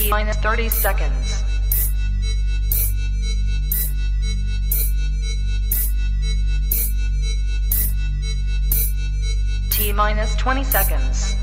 T minus 30 seconds. T minus 20 seconds.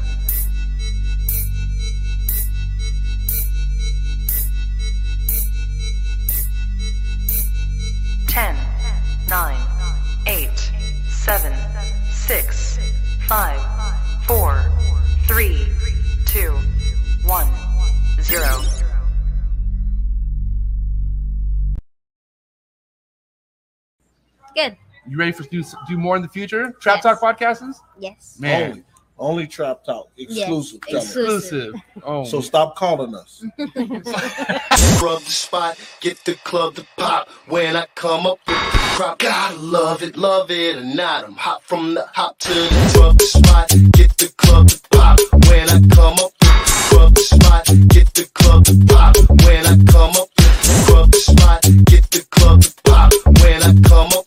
You ready for do more in the future? Trap Talk podcasts? Yes. Man. Only Trap Talk. Exclusive. Yes. Exclusive. Oh. So stop calling us. Rub the spot, get the club to pop. When I come up with the crop, gotta love it or not. I'm hot from the hop to the rub the spot, get the club to pop. When I come up with the rub the spot, get the club to pop. When I come up with the rub the spot, get the club to pop. When I come up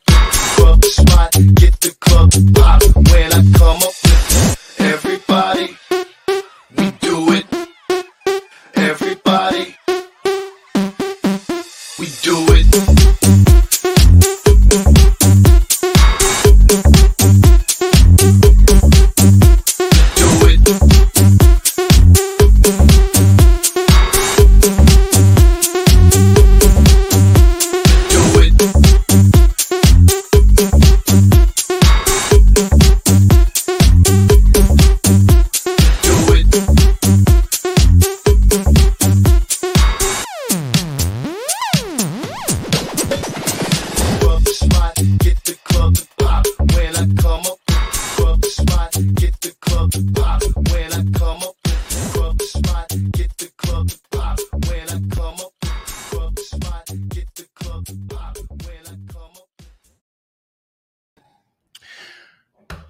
the spot, get the club to pop. When I come up with everybody, we do it. Everybody, we do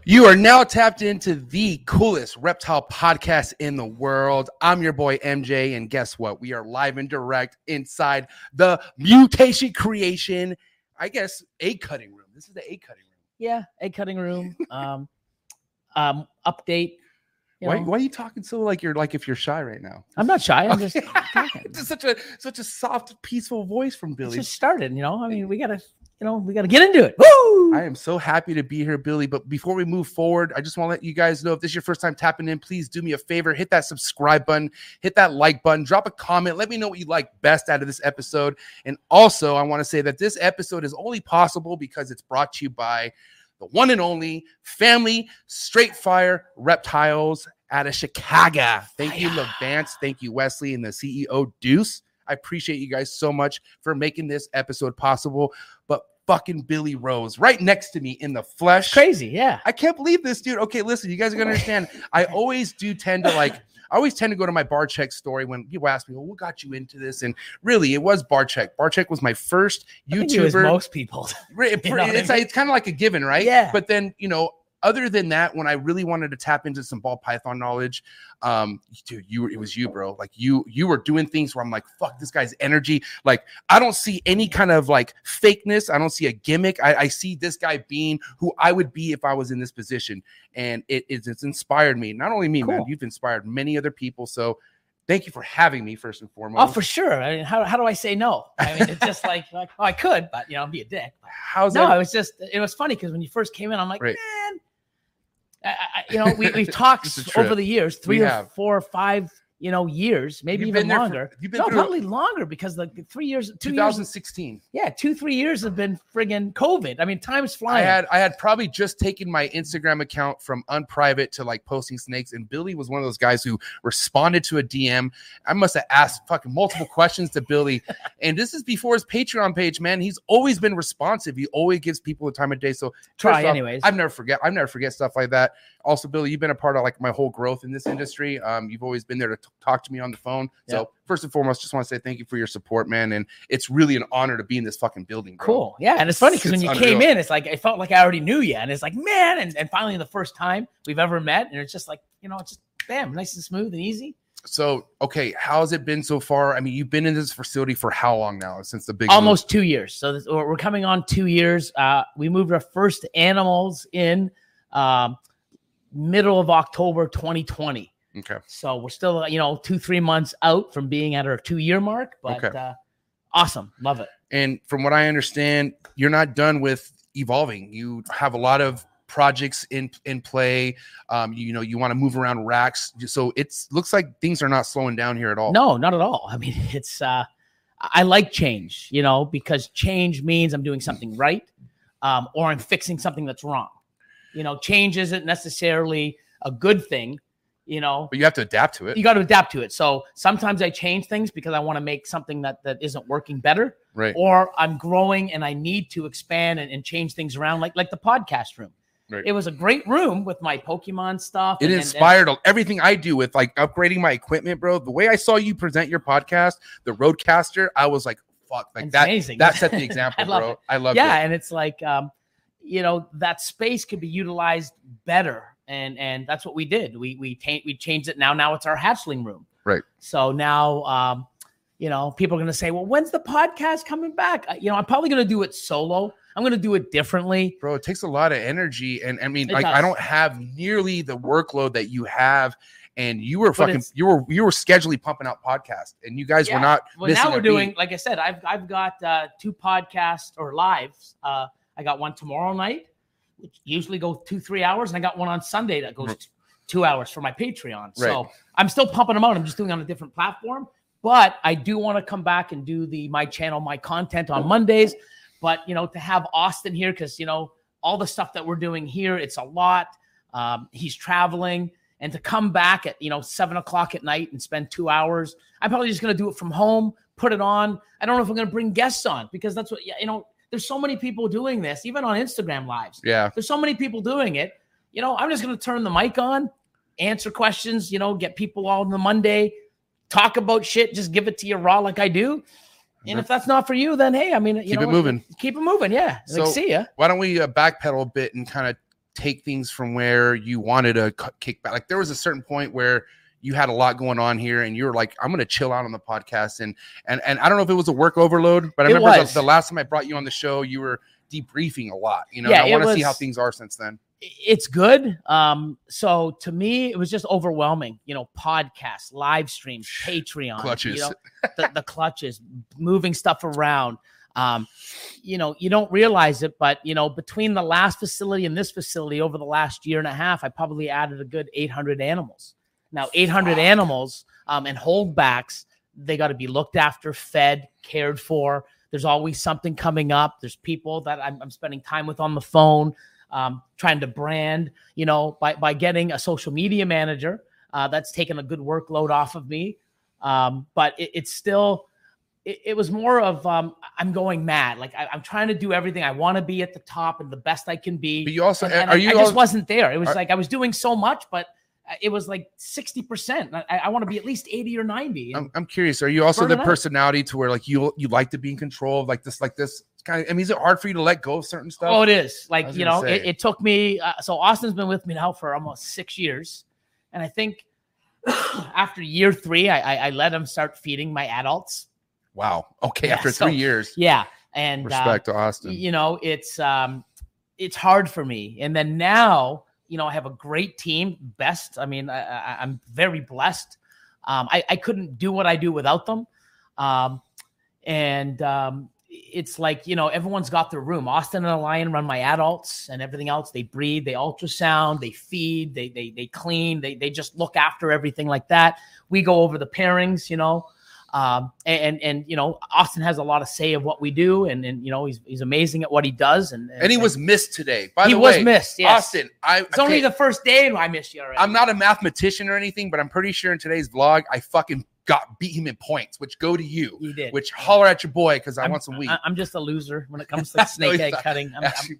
You are now tapped into the coolest reptile podcast in the world. I'm your boy MJ, and guess what? We are live and direct inside the Mutation Creation, I guess, egg cutting room. This is the egg cutting room. Yeah, egg cutting room. Update. Why are you talking so like you're like if you're shy right now? I'm not shy. I'm just talking. It's such a soft, peaceful voice from Billy. It just started, you know. I mean, we gotta get into it. Woo! I am so happy to be here, Billy. But before we move forward, I just want to let you guys know, if this is your first time tapping in, please do me a favor. Hit that subscribe button. Hit that like button. Drop a comment. Let me know what you like best out of this episode. And also, I want to say that this episode is only possible because it's brought to you by the one and only family, Straight Fire Reptiles out of Chicago. Thank you, LaVance. Thank you, Wesley, and the CEO, Deuce. I appreciate you guys so much for making this episode possible. But fucking Billy Rose right next to me in the flesh. Crazy, yeah. I can't believe this, dude. Okay, listen, you guys are going to understand. I always tend to go to my Bar Chek story when people ask me, well, what got you into this? And really, it was Bar Chek. Bar Chek was my first YouTuber. I think it was most people. You know what I mean? It's kind of like a given, right? Yeah. But then, you know, other than that, when I really wanted to tap into some ball python knowledge, dude, it was you, bro. Like you were doing things where I'm like, fuck, this guy's energy. Like I don't see any kind of like fakeness. I don't see a gimmick. I see this guy being who I would be if I was in this position, and it's inspired me. Not only me, man, you've inspired many other people. So thank you for having me, first and foremost. Oh, for sure. I mean, how do I say no? I mean, it's just like oh, I could, but you know, I'd be a dick. It was funny because when you first came in, I'm like, right. Man. We've talked over the years, 3 or 4 or 5, you know, years, maybe even longer. Probably longer because like 3 years, 2016. Yeah, 2-3 years have been friggin' COVID. I mean, time's flying. I had probably just taken my Instagram account from unprivate to like posting snakes, and Billy was one of those guys who responded to a DM. I must have asked fucking multiple questions to Billy, and this is before his Patreon page. Man, he's always been responsive. He always gives people the time of day. So try anyways. I've never forget stuff like that. Also, Billy, you've been a part of like my whole growth in this industry. You've always been there to talk to me on the phone. Yep. So first and foremost, just want to say thank you for your support, man. And it's really an honor to be in this fucking building, bro. Cool. Yeah. And it's funny because when you came in, it's like I felt like I already knew you. And it's like, man, and finally the first time we've ever met. And it's just like, you know, it's just bam, nice and smooth and easy. So, okay, how's it been so far? I mean, you've been in this facility for how long now since the big almost move? 2 years. So we're coming on 2 years. We moved our first animals in middle of October 2020. Okay. So we're still, you know, 2-3 months out from being at our 2-year mark, but okay. Awesome. Love it. And from what I understand, you're not done with evolving. You have a lot of projects in play. You know, you want to move around racks. So it looks like things are not slowing down here at all. No, not at all. I mean, it's, I like change, you know, because change means I'm doing something right, or I'm fixing something that's wrong. You know, change isn't necessarily a good thing, you know. But you have to adapt to it. You got to adapt to it. So sometimes I change things because I want to make something that isn't working better. Right. Or I'm growing and I need to expand and change things around, like the podcast room. Right. It was a great room with my Pokemon stuff. It inspired everything I do with, like, upgrading my equipment, bro. The way I saw you present your podcast, the Roadcaster, I was like, fuck, like that, amazing. That set the example, bro. I love it. Yeah, and it's like, you know, that space could be utilized better. And that's what we did. We changed it now. Now it's our hatchling room. Right. So now, you know, people are going to say, well, when's the podcast coming back? You know, I'm probably going to do it solo. I'm going to do it differently. Bro, it takes a lot of energy. And I mean, like, I don't have nearly the workload that you have. And you were you were scheduling pumping out podcasts, and you guys were not. Well, now we're doing, like I said, I've got 2 podcasts or lives. I got one tomorrow night, which usually goes 2-3 hours. And I got one on Sunday that goes 2 hours for my Patreon. Right. So I'm still pumping them out. I'm just doing it on a different platform, but I do want to come back and do my channel, my content on Mondays. But, you know, to have Austin here, because, you know, all the stuff that we're doing here, it's a lot. He's traveling. And to come back at, you know, 7 o'clock at night and spend 2 hours, I'm probably just going to do it from home, put it on. I don't know if I'm going to bring guests on, because that's what, you know, there's so many people doing this, even on Instagram lives. Yeah. There's so many people doing it. You know, I'm just going to turn the mic on, answer questions, you know, get people on the Monday, talk about shit, just give it to you raw like I do. And if that's not for you, then, hey, I mean, you know, keep it moving. Keep it moving. Yeah. So, like, see ya. Why don't we backpedal a bit and kind of take things from where you wanted to kick back? Like, there was a certain point where you had a lot going on here, and you were like, I'm going to chill out on the podcast. And I don't know if it was a work overload, but I remember the last time I brought you on the show, you were debriefing a lot. You know, yeah, I want to see how things are since then. It's good. So to me, it was just overwhelming, you know, podcasts, live streams, Patreon, clutches, you know, the clutches, moving stuff around. You know, you don't realize it, but, you know, between the last facility and this facility over the last year and a half, I probably added a good 800 animals. Now, 800 animals, and holdbacks, they got to be looked after, fed, cared for. There's always something coming up. There's people that I'm spending time with on the phone. Trying to brand, you know, by getting a social media manager, that's taken a good workload off of me. But it's still, it was more of, I'm going mad. Like, I'm trying to do everything. I want to be at the top and the best I can be. But you also, I just wasn't there. It was like, I was doing so much, but it was like 60%. I want to be at least 80 or 90. I'm curious. Are you also the personality to where, like, you like to be in control of like this? Kind of, I mean, is it hard for you to let go of certain stuff? Oh, it is. Like, you know, it took me. So Austin's been with me now for almost 6 years. And I think after year 3, I let him start feeding my adults. Wow. Okay. Yeah, after 3 years. Yeah. And respect to Austin. You know, it's hard for me. And then now, you know, I have a great team. Best. I mean, I'm very blessed. I couldn't do what I do without them. It's like, you know, everyone's got their room. Austin and Alion run my adults and everything else. They breed, they ultrasound, they feed, they clean, they just look after everything like that. We go over the pairings, you know, and you know, Austin has a lot of say of what we do, and you know, he's amazing at what he does. And he was missed today. By the way, he was missed. Yes. Austin, it's only the first day, and I missed you already. I'm not a mathematician or anything, but I'm pretty sure in today's vlog, I fucking beat him in points, which go to you. You did. Which holler at your boy, because I want some weed. I'm just a loser when it comes to snake egg cutting.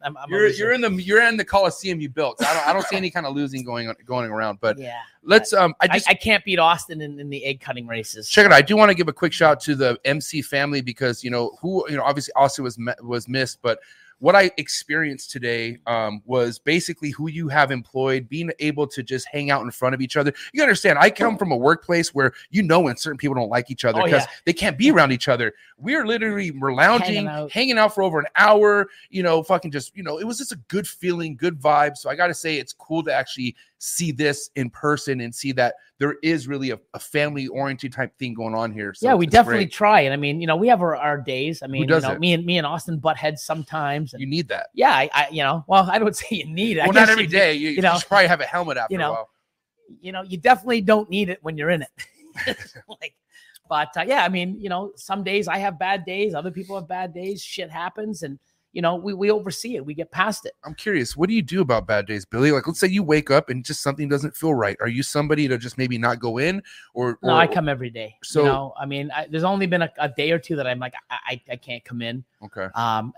I'm you're a loser. You're in the Coliseum you built. So I don't see any kind of losing going around. But yeah, let's I can't beat Austin in the egg cutting races. Check it out. I do want to give a quick shout out to the MC family, because obviously Austin was missed, but what I experienced today was basically who you have employed, being able to just hang out in front of each other. You understand, I come from a workplace where, you know, when certain people don't like each other because they can't be around each other. We're literally, we're lounging, hanging out for over an hour, you know, fucking just, you know, it was just a good feeling, good vibe. So I got to say, it's cool to actually see this in person and see that there is really a family-oriented type thing going on here. So yeah, we definitely try. And I mean, you know, we have our days. I mean, you know, me and Austin butt heads sometimes. And, you need that. Yeah, I you know, well, I don't say you need it. Well, not every day. You know, you should probably have a helmet after a while. You know, you definitely don't need it when you're in it. But yeah, I mean, you know, some days I have bad days. Other people have bad days. Shit happens. And, you know, we oversee it. We get past it. I'm curious. What do you do about bad days, Billy? Like, let's say you wake up and just something doesn't feel right. Are you somebody to just maybe not go in? No, I come every day. So, you know, I mean, there's only been a day or two that I'm like, I can't come in. Okay.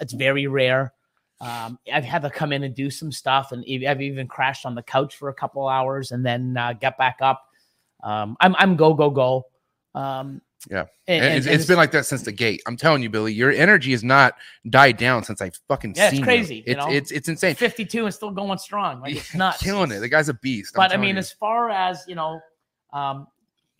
It's very rare. I've had to come in and do some stuff. And I've even crashed on the couch for a couple hours and then got back up. I'm go. Yeah. And it's been like that since the gate. I'm telling you, Billy, your energy has not died down since I've fucking seen it's crazy. You know? It's insane. 52 and still going strong. Like, it's nuts. Killing it. The guy's a beast. But I mean, as far as, you know,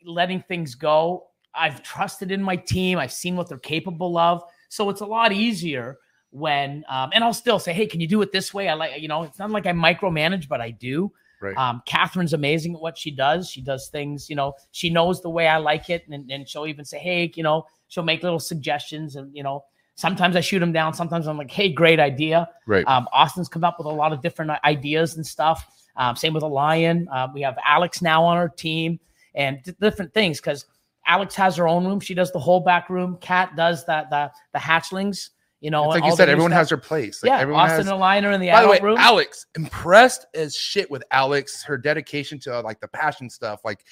letting things go, I've trusted in my team. I've seen what they're capable of. So it's a lot easier when, and I'll still say, hey, can you do it this way? I like, you know, it's not like I micromanage, but I do. Right. Catherine's amazing at what she does. She does things, you know, she knows the way I like it. And she'll even say, hey, you know, she'll make little suggestions. And, you know, sometimes I shoot them down. Sometimes I'm like, hey, great idea. Right. Austin's come up with a lot of different ideas and stuff. Same with Alion. We have Alex now on our team and different things because Alex has her own room. She does the whole back room. Kat does the hatchlings. You know, it's like you said, everyone has their place. Like everyone Austin and Liner in the adult room. By the way, Alex, impressed as shit with Alex, her dedication to like the passion stuff. Like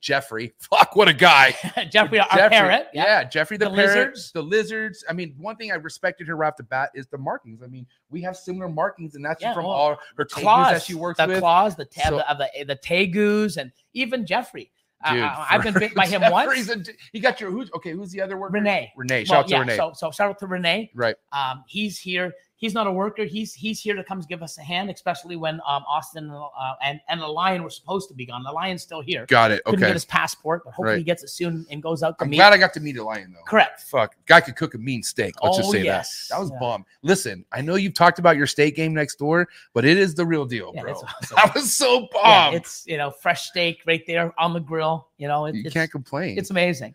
Jeffrey, fuck, what a guy. Jeffrey, our parrot. Yeah. Jeffrey the parrot. The lizards. I mean, one thing I respected her right off the bat is the markings. I mean, we have similar markings, and that's from all her claws that she works with. The claws, the tegus, and even Jeffrey. Dude, I've been bit by him once. He got who's the other worker? Renee. Shout out to Renee. So shout out to Renee. Right. He's here. He's not a worker. He's here to come give us a hand, especially when Austin and the Lion were supposed to be gone. The Lion's still here. Got it. Couldn't get his passport, but hopefully he gets it soon and goes out to meet. I'm glad I got to meet the Lion, though. Correct. Fuck. Guy could cook a mean steak. Let's just say that. That was bomb. Listen, I know you've talked about your steak game next door, but it is the real deal, bro. Awesome. That was so bomb. Yeah, it's, you know, fresh steak right there on the grill. You know, you can't complain. It's amazing.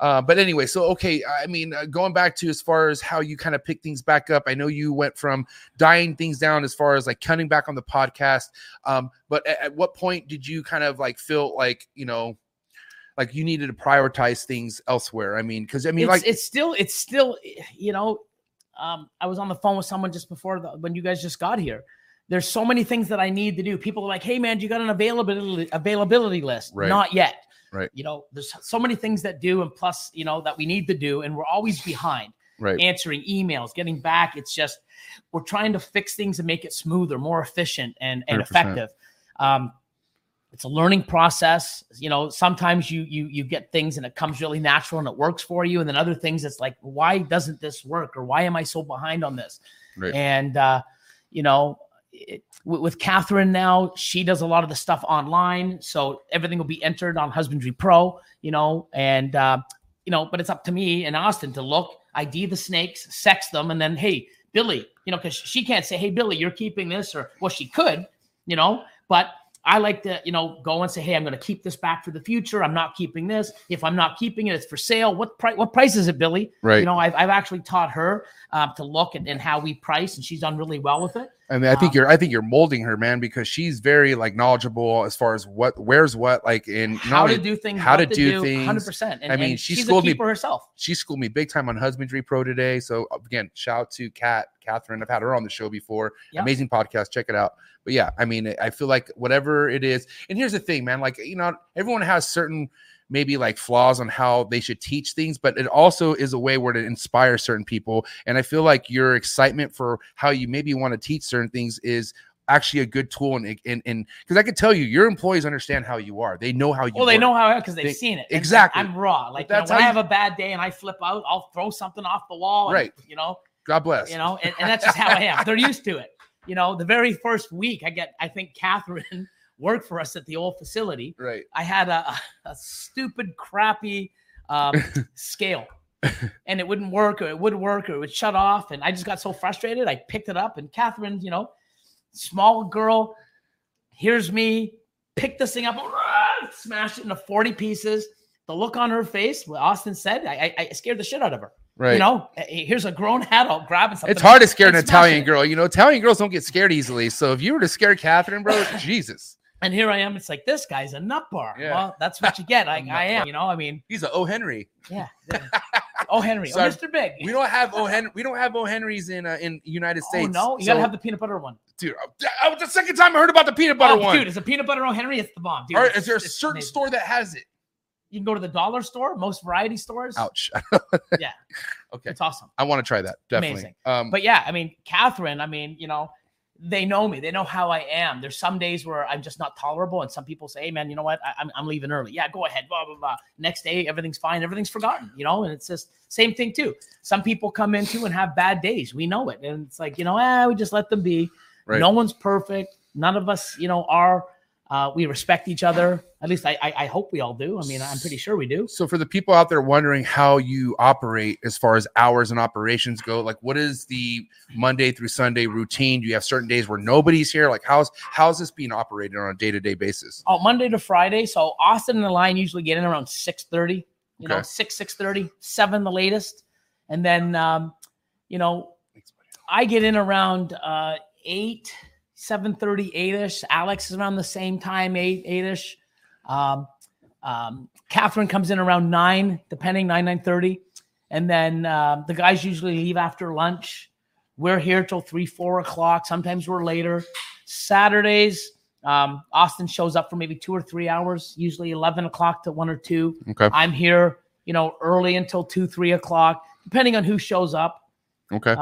But anyway, so, okay, I mean, going back to as far as how you kind of pick things back up, I know you went from dying things down as far as like cutting back on the podcast. But at what point did you kind of like feel like, you know, like you needed to prioritize things elsewhere? I mean, because I mean, it's still, you know, I was on the phone with someone just before when you guys just got here. There's so many things that I need to do. People are like, hey, man, you got an availability list. Right. Not yet. Right. You know, there's so many things that do and plus, you know, that we need to do. And we're always behind answering emails, getting back. It's just we're trying to fix things and make it smoother, more efficient and 100%. Effective. It's a learning process. You know, sometimes you get things and it comes really natural and it works for you. And then other things, it's like, why doesn't this work? Or why am I so behind on this? Right. And, you know, with Catherine now, she does a lot of the stuff online. So everything will be entered on Husbandry Pro, you know, and, you know, but it's up to me and Austin to look, ID the snakes, sex them. And then, hey, Billy, you know, because she can't say, hey, Billy, you're keeping this or well, she could, you know, but I like to, you know, go and say, hey, I'm going to keep this back for the future. I'm not keeping this. If I'm not keeping it, it's for sale. What price is it, Billy? Right. You know, I've actually taught her to look at and how we price, and she's done really well with it. I mean, I think you're molding her, man, because she's very like knowledgeable as far as where's what, like in how to do things, how to do things. 100%. I mean, she schooled me for herself. She schooled me big time on Husbandry Pro today. So again, shout out to Catherine. I've had her on the show before. Yep. Amazing podcast. Check it out. But yeah, I mean, I feel like whatever it is, and here's the thing, man, like, you know, everyone has certain maybe like flaws on how they should teach things, but it also is a way where to inspire certain people. And I feel like your excitement for how you maybe want to teach certain things is actually a good tool. And because I can tell you, your employees understand how you are. They know how you are. Well, they know how, because they've seen it. Exactly. I'm raw. Like, you know, when I have a bad day and I flip out, I'll throw something off the wall. Right. And, you know, God bless. You know, and that's just how I am. They're used to it. You know, the very first week I think Catherine worked for us at the old facility. Right. I had a stupid, crappy scale, and it wouldn't work, or it would work, or it would shut off. And I just got so frustrated. I picked it up, and Catherine, you know, small girl, here's me, pick this thing up, smash it into 40 pieces. The look on her face, what Austin said, I scared the shit out of her. Right. You know, here's a grown adult grabbing something. It's hard to scare an Italian girl. You know, Italian girls don't get scared easily. So if you were to scare Catherine, bro, Jesus. And here I am. It's like, this guy's a nut bar. Yeah. Well, that's what you get. I am. You know, I mean. He's an O. Henry. Yeah. O. Henry. So Mr. Big. We don't have O. Henry. We don't have O. Henrys in United States. Oh, no. You got to have the peanut butter one. Dude, the second time I heard about the peanut butter one. Dude, it's a peanut butter O. Henry. It's the bomb. Dude, all right, is there a certain store that has it? You can go to the dollar store, most variety stores. Ouch. Yeah. Okay. It's awesome. I want to try that. Definitely. Amazing. But yeah, I mean, Catherine, I mean, you know, they know me. They know how I am. There's some days where I'm just not tolerable. And some people say, hey, man, you know what? I'm leaving early. Yeah, go ahead. Blah, blah, blah. Next day, everything's fine. Everything's forgotten, you know? And it's just same thing too. Some people come in too and have bad days. We know it. And it's like, you know, we just let them be. Right. No one's perfect. None of us, you know, are. We respect each other. At least I hope we all do. I mean, I'm pretty sure we do. So for the people out there wondering how you operate as far as hours and operations go, like what is the Monday through Sunday routine? Do you have certain days where nobody's here? Like how's this being operated on a day-to-day basis? Oh, Monday to Friday. So Austin and the line usually get in around 6:30, you know, 6:30, 7 the latest. And then, you know, I get in around 8, 7:30, 8-ish. Alex is around the same time, 8-ish. Catherine comes in around 9, depending, 9:30. And then the guys usually leave after lunch. We're here till 3, 4 o'clock. Sometimes we're later. Saturdays, Austin shows up for maybe 2 or 3 hours, usually 11 o'clock to 1 or 2. Okay. I'm here, you know, early until 2, 3 o'clock, depending on who shows up. Okay.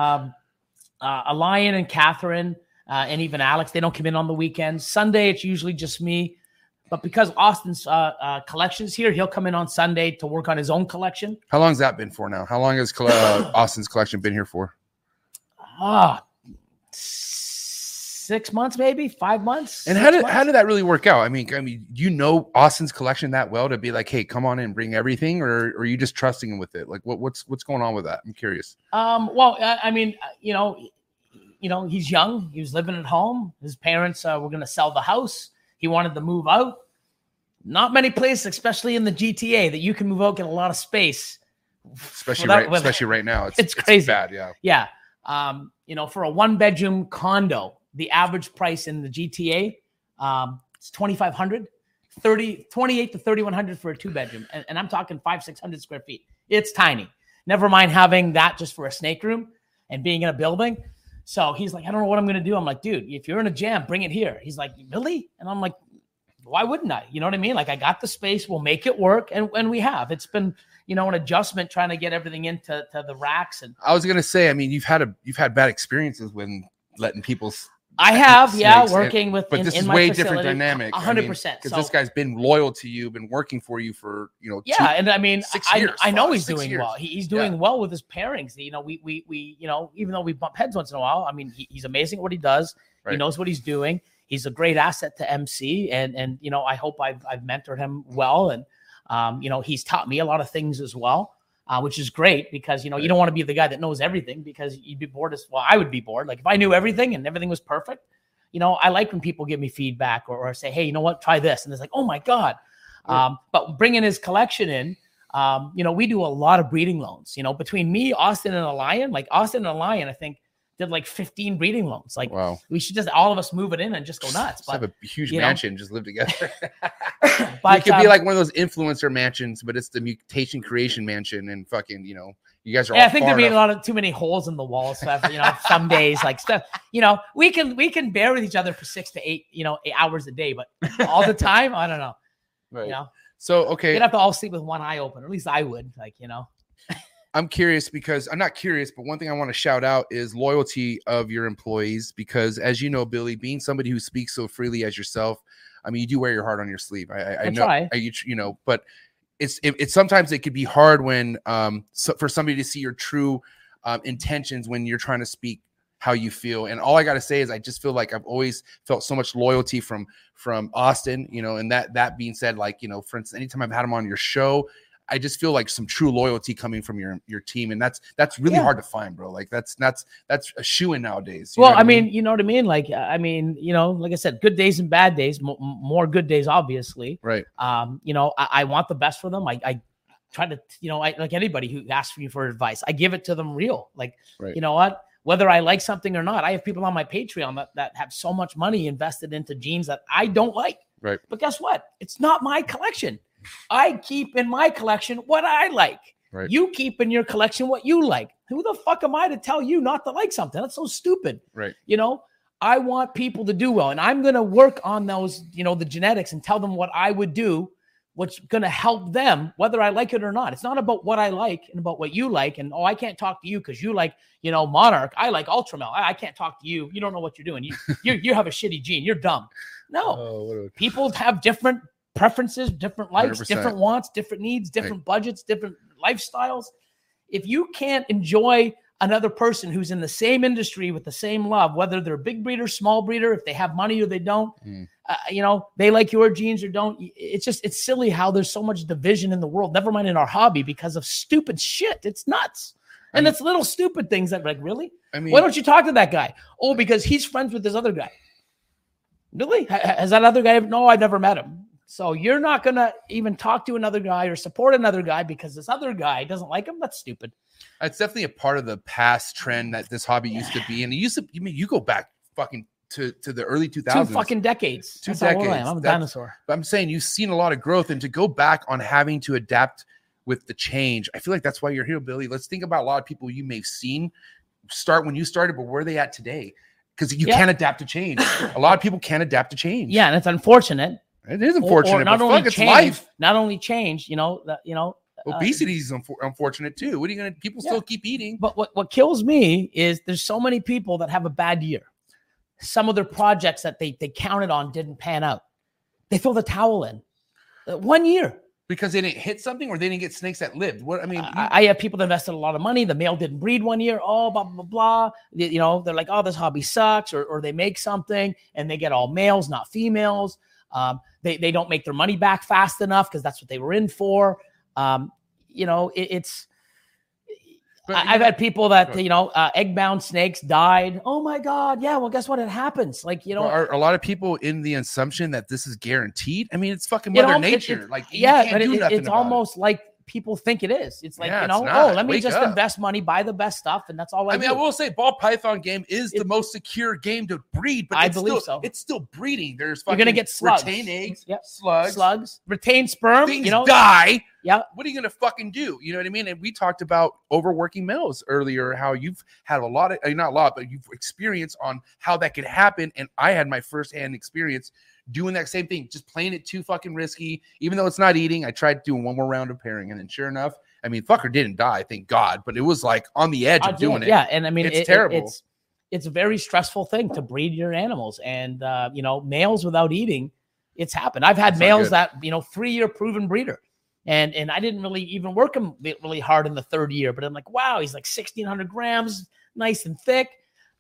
Alion and Catherine. And even Alex, they don't come in on the weekends. Sunday, it's usually just me. But because Austin's collection's here, he'll come in on Sunday to work on his own collection. How long has that been for now? How long has Austin's collection been here for? 6 months, maybe 5 months. And how did that really work out? I mean, you know Austin's collection that well to be like, hey, come on in, bring everything, or are you just trusting him with it? Like, what's going on with that? I'm curious. Well, I mean, you know. You know, he's young. He was living at home. His parents were going to sell the house. He wanted to move out. Not many places, especially in the GTA, that you can move out, get a lot of space. Especially right now. It's crazy. It's bad, yeah. Yeah. You know, for a one-bedroom condo, the average price in the GTA, it's $2,500. $2,800 to $3,100 for a two-bedroom. And I'm talking 500-600 square feet. It's tiny. Never mind having that just for a snake room and being in a building. So he's like, I don't know what I'm going to do. I'm like, dude, if you're in a jam, bring it here. He's like, really? And I'm like, why wouldn't I? You know what I mean? Like, I got the space. We'll make it work. And we have. It's been, you know, an adjustment trying to get everything into the racks. And I was going to say, I mean, you've had bad experiences when letting people. I have, yeah, working with. But this is way different dynamic. 100%. Because this guy's been loyal to you, been working for you for, you know. Yeah, and I mean, 6 years. I know he's doing well. He's doing well with his pairings. You know, we you know, even though we bump heads once in a while, I mean, he's amazing at what he does. Right. He knows what he's doing. He's a great asset to MC, and you know, I hope I've mentored him well, and you know, he's taught me a lot of things as well. Which is great because, you know, you don't want to be the guy that knows everything because you'd be bored as well. I would be bored. Like if I knew everything and everything was perfect, you know, I like when people give me feedback or say, hey, you know what, try this. And it's like, oh my God. Right. But bringing his collection in, you know, we do a lot of breeding loans, you know, between me, Austin and Alion, like Austin and Alion, I think did like 15 breeding loans. Like wow. We should just all of us move it in and just go nuts. But, have a huge mansion, know? Just live together. But it could be like one of those influencer mansions, but it's the Mutation Creation mansion, and fucking, you know, you guys are. Yeah, all I think there'd be a lot of too many holes in the walls. So you know, some days like stuff. You know, we can bear with each other for 6 to 8, you know, 8 hours a day, but all the time, I don't know. Right. You know, so okay, you'd have to all sleep with one eye open. Or at least I would. Like you know. I'm curious because I'm not curious, but one thing I want to shout out is loyalty of your employees, because as you know, Billy, being somebody who speaks so freely as yourself, I mean, you do wear your heart on your sleeve. I know, you know, but it's sometimes it could be hard when for somebody to see your true intentions when you're trying to speak how you feel. And all I got to say is I just feel like I've always felt so much loyalty from Austin, you know, and that being said, like, you know, for instance, anytime I've had him on your show, I just feel like some true loyalty coming from your team, and that's really hard to find, bro. Like that's a shoe-in nowadays. Well, I mean, you know what I mean? Like, I mean, you know, like I said, good days and bad days, more good days, obviously. Right. You know, I want the best for them. I try to, you know, like anybody who asks me for advice, I give it to them real. Like, right. You know what? Whether I like something or not, I have people on my Patreon that have so much money invested into jeans that I don't like. Right. But guess what? It's not my collection. I keep in my collection what I like. Right. You keep in your collection what you like. Who the fuck am I to tell you not to like something? That's so stupid. Right. You know, I want people to do well, and I'm going to work on those, you know, the genetics and tell them what I would do, what's going to help them, whether I like it or not. It's not about what I like and about what you like. And, oh, I can't talk to you because you like, you know, Monarch. I like Ultramel. I can't talk to you. You don't know what you're doing. You have a shitty gene. You're dumb. No. People have different preferences, different likes, 100%. Different wants, different needs, different budgets, different lifestyles. If you can't enjoy another person who's in the same industry with the same love, whether they're big breeder, small breeder, if they have money or they don't, you know, they like your genes or don't. It's just, it's silly how there's so much division in the world, never mind in our hobby, because of stupid shit. It's nuts. And it's little stupid things that, like, really? I mean, why don't you talk to that guy? Oh, because he's friends with this other guy. Really? Has that other guy? No, I've never met him. So you're not going to even talk to another guy or support another guy because this other guy doesn't like him? That's stupid. It's definitely a part of the past trend that this hobby used to be. And it used to, I mean, you go back fucking to the early 2000s. Two fucking decades. Two decades. I'm a dinosaur. But I'm saying you've seen a lot of growth, and to go back on having to adapt with the change, I feel like that's why you're here, Billy. Let's think about a lot of people you may have seen start when you started, but where are they at today? Because you can't adapt to change. A lot of people can't adapt to change. Yeah, and it's unfortunate. It is unfortunate. Or not but only fuck, change, it's life. Not only change, you know, obesity is unfortunate too. What are you gonna? People still keep eating. But what kills me is there's so many people that have a bad year. Some of their projects that they counted on didn't pan out. They throw the towel in. 1 year because they didn't hit something, or they didn't get snakes that lived. What I mean, I have people that invested a lot of money. The male didn't breed 1 year. Oh, blah blah blah. You know, they're like, oh, this hobby sucks, or they make something and they get all males, not females. They don't make their money back fast enough because that's what they were in for. You know, I've had people that, you know, egg-bound snakes died. Oh my God. Yeah. Well, guess what? It happens. Like, you know, are a lot of people in the assumption that this is guaranteed? I mean, it's fucking mother nature. Like, yeah, but it's almost like people think it is. It's like, you know, oh, let me just invest money, buy the best stuff, and that's all I mean, I will say ball python game is the most secure game to breed, but I believe so. It's still breeding. There's fucking, you're gonna get slugs. Retain eggs, slugs, retain sperm, you know, die. Yeah. What are you gonna fucking do? You know what I mean? And we talked about overworking males earlier, how you've had a lot of, not a lot, but you've experienced on how that could happen. And I had my firsthand experience doing that same thing, just playing it too fucking risky, even though it's not eating. I tried doing one more round of pairing, and then sure enough, I mean, fucker didn't die, thank God, but it was like on the edge of doing it. Yeah, and I mean, it's terrible. It's a very stressful thing to breed your animals, and you know, males without eating, it's happened. I've had males that, you know, 3-year proven breeder, and I didn't really even work him really hard in the third year, but I'm like, wow, he's like 1,600 grams, nice and thick.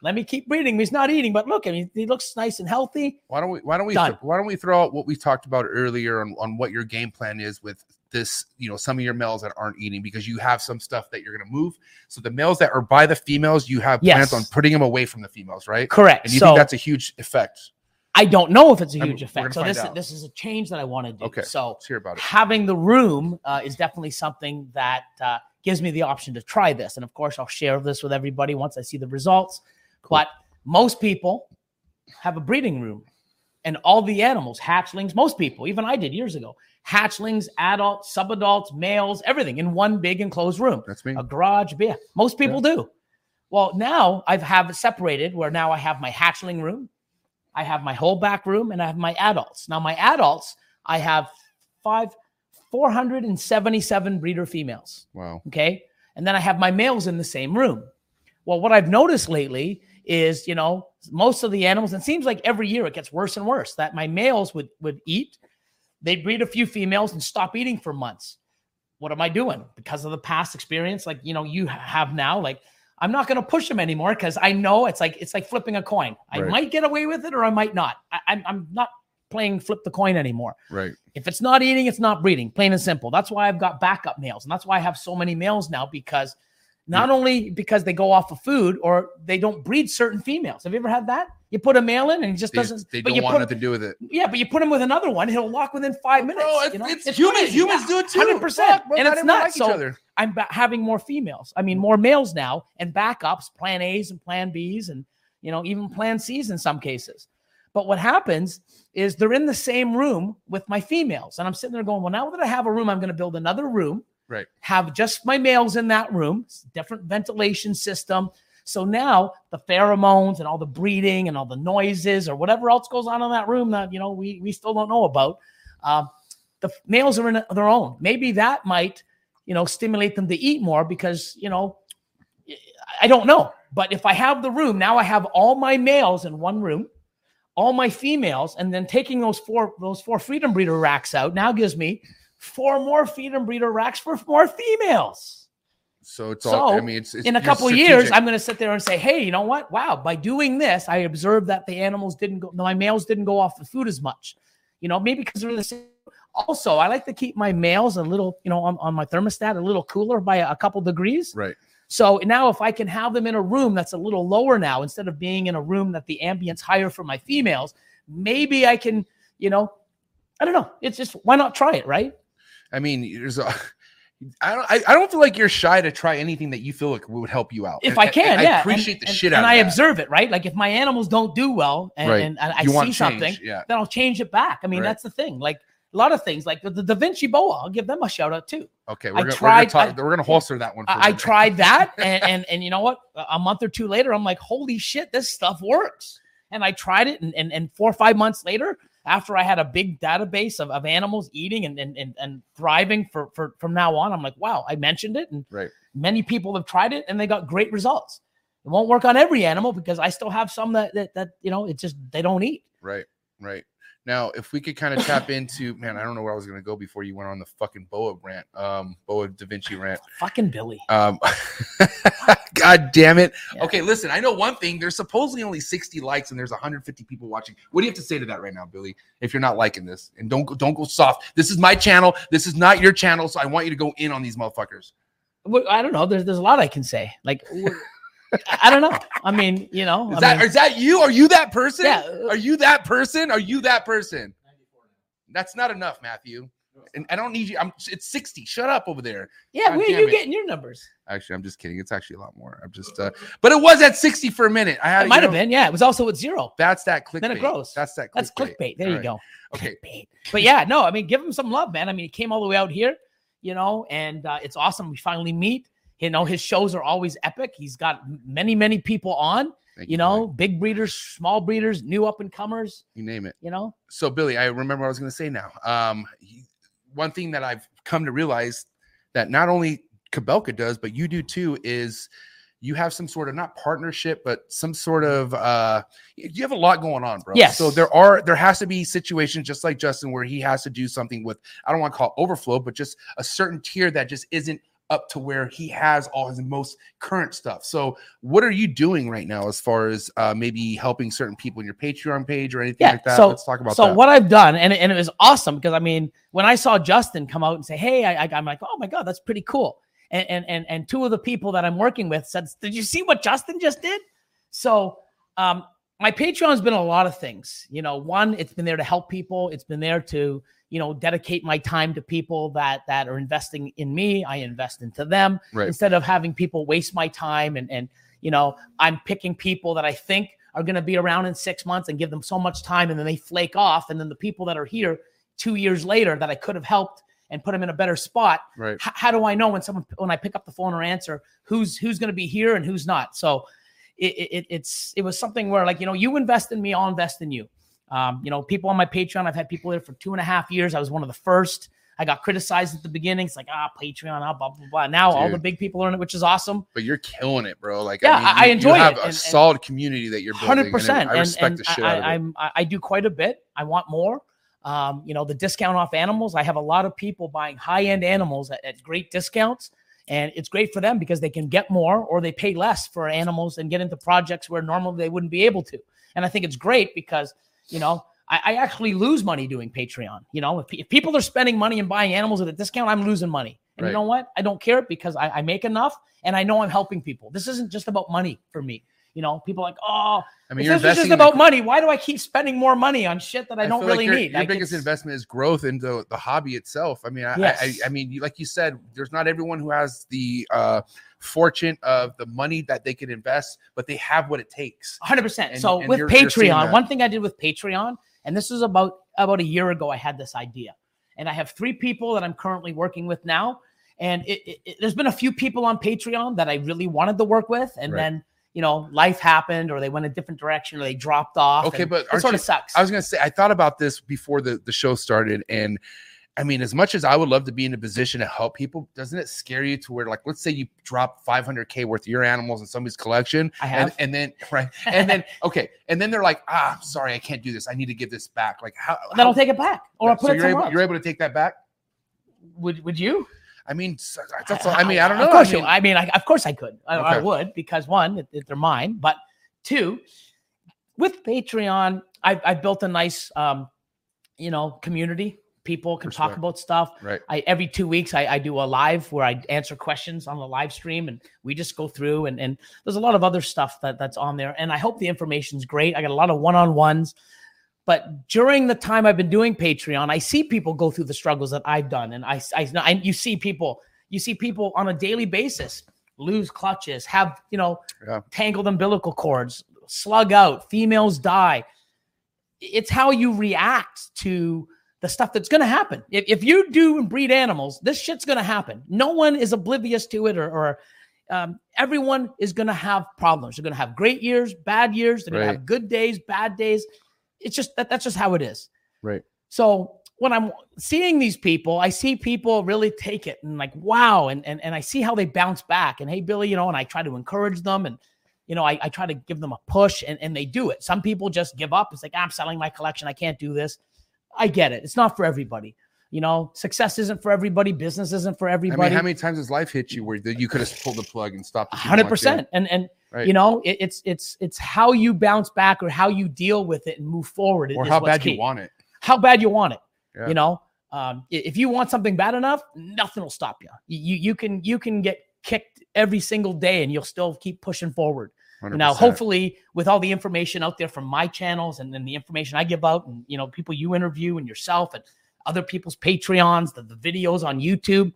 Let me keep breeding him. He's not eating, but look, I mean, he looks nice and healthy. Why don't we throw out what we talked about earlier on what your game plan is with this, you know, some of your males that aren't eating, because you have some stuff that you're going to move. So the males that are by the females, you have plans on putting them away from the females, right? Correct. And you think that's a huge effect? I don't know if it's a huge effect. So this is a change that I want to do. Okay. So let's hear about it. Having the room is definitely something that gives me the option to try this. And of course, I'll share this with everybody once I see the results. Cool. But most people have a breeding room, and all the animals, hatchlings, most people, even I did years ago, hatchlings, adults, subadults, males, everything in one big enclosed room. That's me. A garage, beer. Most people do. Well, now I have it separated where now I have my hatchling room, I have my whole back room, and I have my adults. Now my adults, I have 477 breeder females. Wow. Okay. And then I have my males in the same room. Well, what I've noticed lately is, you know, most of the animals, and it seems like every year it gets worse and worse, that my males would eat. They'd breed a few females and stop eating for months. What am I doing? Because of the past experience, like, you know, you have now, like, I'm not going to push them anymore because I know it's like flipping a coin. I might get away with it or I might not. I'm not playing flip the coin anymore. Right. If it's not eating, it's not breeding, plain and simple. That's why I've got backup males. And that's why I have so many males now, because not only because they go off of food, or they don't breed certain females. Have you ever had that? You put a male in and he just doesn't. They don't want nothing to do with it. Yeah, but you put him with another one, he'll lock within 5 minutes. Oh, it's, you know? It's humans. Humans do it too. 100%. And it's not like each other. I'm having more females. I mean, more males now, and backups, plan A's and plan B's, and you know, even plan C's in some cases. But what happens is they're in the same room with my females, and I'm sitting there going, "Well, now that I have a room, I'm going to build another room." Right. Have just my males in that room, different ventilation system. So now the pheromones and all the breeding and all the noises or whatever else goes on in that room that, you know, we still don't know about. The males are in their own. Maybe that might, you know, stimulate them to eat more because, you know, I don't know. But if I have the room, now I have all my males in one room, all my females, and then taking those four freedom breeder racks out now gives me 4 more freedom breeder racks for 4 females. So it's all, I mean, it's in a couple of years, I'm going to sit there and say, hey, you know what? Wow. By doing this, I observed that the animals didn't go, my males didn't go off the food as much, you know, maybe because they're the same. Also, I like to keep my males a little, you know, on my thermostat, a little cooler by a couple degrees. Right. So now if I can have them in a room that's a little lower now, instead of being in a room that the ambient's higher for my females, maybe I can, you know, I don't know. It's just, why not try it? Right. I mean, there's a, I don't feel like you're shy to try anything that you feel like would help you out. If I can, yeah. I appreciate the shit out of it. And I observe it, right? Like if my animals don't do well and I see something, then I'll change it back. I mean, that's the thing. Like a lot of things, like the Da Vinci Boa, I'll give them a shout out too. Okay, we're gonna holster that one. I tried that, and you know what? A month or two later, I'm like, holy shit, this stuff works. And I tried it, and 4 or 5 months later, after I had a big database of animals eating and thriving for from now on, I'm like, wow, I mentioned it. And many people have tried it and they got great results. It won't work on every animal because I still have some that you know, it's just, they don't eat. Right. Right. Now, if we could kind of tap into, man, I don't know where I was going to go before you went on the fucking Boa rant, Boa Da Vinci rant. Fucking Billy. God damn it. Yeah. Okay, listen, I know one thing. There's supposedly only 60 likes and there's 150 people watching. What do you have to say to that right now, Billy, if you're not liking this? And don't go soft. This is my channel. This is not your channel, so I want you to go in on these motherfuckers. Well, I don't know. There's a lot I can say. Like, I don't know. I mean, you know. Is that you? Are you that person? Yeah. Are you that person? Are you that person? That's not enough, Matthew. And I don't need you. It's 60. Shut up over there. Yeah, God, where are you getting your numbers? Actually, I'm just kidding. It's actually a lot more. I'm just but it was at 60 for a minute. It might have been. Yeah, it was also at 0. That's that clickbait. Then it grows. That's clickbait. There you go. Okay. Clickbait. But yeah, no, I mean, give him some love, man. I mean, he came all the way out here, you know, and it's awesome. We finally meet. You know, his shows are always epic. He's got many, many people on, you know, big breeders, small breeders, new up and comers. You name it. You know? So, Billy, I remember what I was going to say now. One thing that I've come to realize that not only Kabelka does, but you do too, is you have some sort of, not partnership, but some sort of, you have a lot going on, bro. Yes. So there has to be situations just like Justin where he has to do something with, I don't want to call it overflow, but just a certain tier that just isn't up to where he has all his most current stuff. So what are you doing right now as far as maybe helping certain people in your Patreon page or anything like that? So, let's talk about that. So what I've done, and it was awesome because, I mean, when I saw Justin come out and say, hey, I'm like, oh, my God, that's pretty cool. And two of the people that I'm working with said, did you see what Justin just did? So my Patreon's been a lot of things. You know, one, it's been there to help people. It's been there to, you know, dedicate my time to people that are investing in me. I invest into them instead of having people waste my time. And, you know, I'm picking people that I think are going to be around in 6 months and give them so much time. And then they flake off. And then the people that are here 2 years later that I could have helped and put them in a better spot. Right. How do I know when I pick up the phone or answer who's going to be here and who's not? So it was something where, like, you know, you invest in me, I'll invest in you. You know, people on my Patreon, I've had people there for 2.5 years. I was one of the first. I got criticized at the beginning. It's like, Patreon, blah, blah, blah. Now all the big people are in it, which is awesome. But you're killing it, bro. Like, yeah, I mean, I enjoy it. You have a solid community that you're building. 100%. And I respect the shit out of it. I do quite a bit. I want more. You know, the discount off animals. I have a lot of people buying high-end animals at great discounts. And it's great for them because they can get more or they pay less for animals and get into projects where normally they wouldn't be able to. And I think it's great because, you know, I actually lose money doing Patreon. You know, if people are spending money and buying animals at a discount, I'm losing money. And you know what? I don't care because I make enough and I know I'm helping people. This isn't just about money for me. You know, people are like, oh, I mean, this is just about money. Why do I keep spending more money on shit that I don't really need? Your biggest investment is growth into the hobby itself. I mean, I mean, like you said, there's not everyone who has the fortune of the money that they can invest, but they have what it takes. 100%. So with Patreon, one thing I did with Patreon, and this is about a year ago, I had this idea. And I have three people that I'm currently working with now. And there's been a few people on Patreon that I really wanted to work with. And then, you know, life happened or they went a different direction or they dropped off. Okay, but it sort of sucks. I was going to say, I thought about this before the show started. And I mean, as much as I would love to be in a position to help people, doesn't it scare you to where, like, let's say you drop $500K worth of your animals in somebody's collection, and then they're like, ah, I'm sorry, I can't do this. I need to give this back. Like, then I'll take it back, or I'll put it somewhere else. You're able to take that back. Would you? I mean, that's all, I mean, I don't know. Of course, of course I could. I would, because one, they're mine, but two, with Patreon, I built a nice, you know, community. People can talk about stuff. Right. Every 2 weeks, I do a live where I answer questions on the live stream, and we just go through. And there's a lot of other stuff that's on there. And I hope the information's great. I got a lot of one-on-ones. But during the time I've been doing Patreon, I see people go through the struggles that I've done. And you see people on a daily basis lose clutches, have, you know, tangled umbilical cords, slug out, females die. It's how you react to the stuff that's going to happen. If you do and breed animals, this shit's going to happen. No one is oblivious to it, or everyone is going to have problems. They're going to have great years, bad years. They're going to have good days, bad days. It's just that's just how it is. Right. So when I'm seeing these people, I see people really take it and like, wow. And I see how they bounce back and, hey, Billy, you know, and I try to encourage them and, you know, I try to give them a push and they do it. Some people just give up. It's like, I'm selling my collection. I can't do this. I get it. It's not for everybody. You know, success isn't for everybody. Business isn't for everybody. I mean, how many times has life hit you where you could have pulled the plug and stopped? 100%. And you know, it's how you bounce back or how you deal with it and move forward. Or how bad you want it. How bad you want it. Yeah. You know, if you want something bad enough, nothing will stop you. You can get kicked every single day and you'll still keep pushing forward. 100%. Now, hopefully, with all the information out there from my channels and then the information I give out and, you know, people you interview and yourself and other people's Patreons, the videos on YouTube,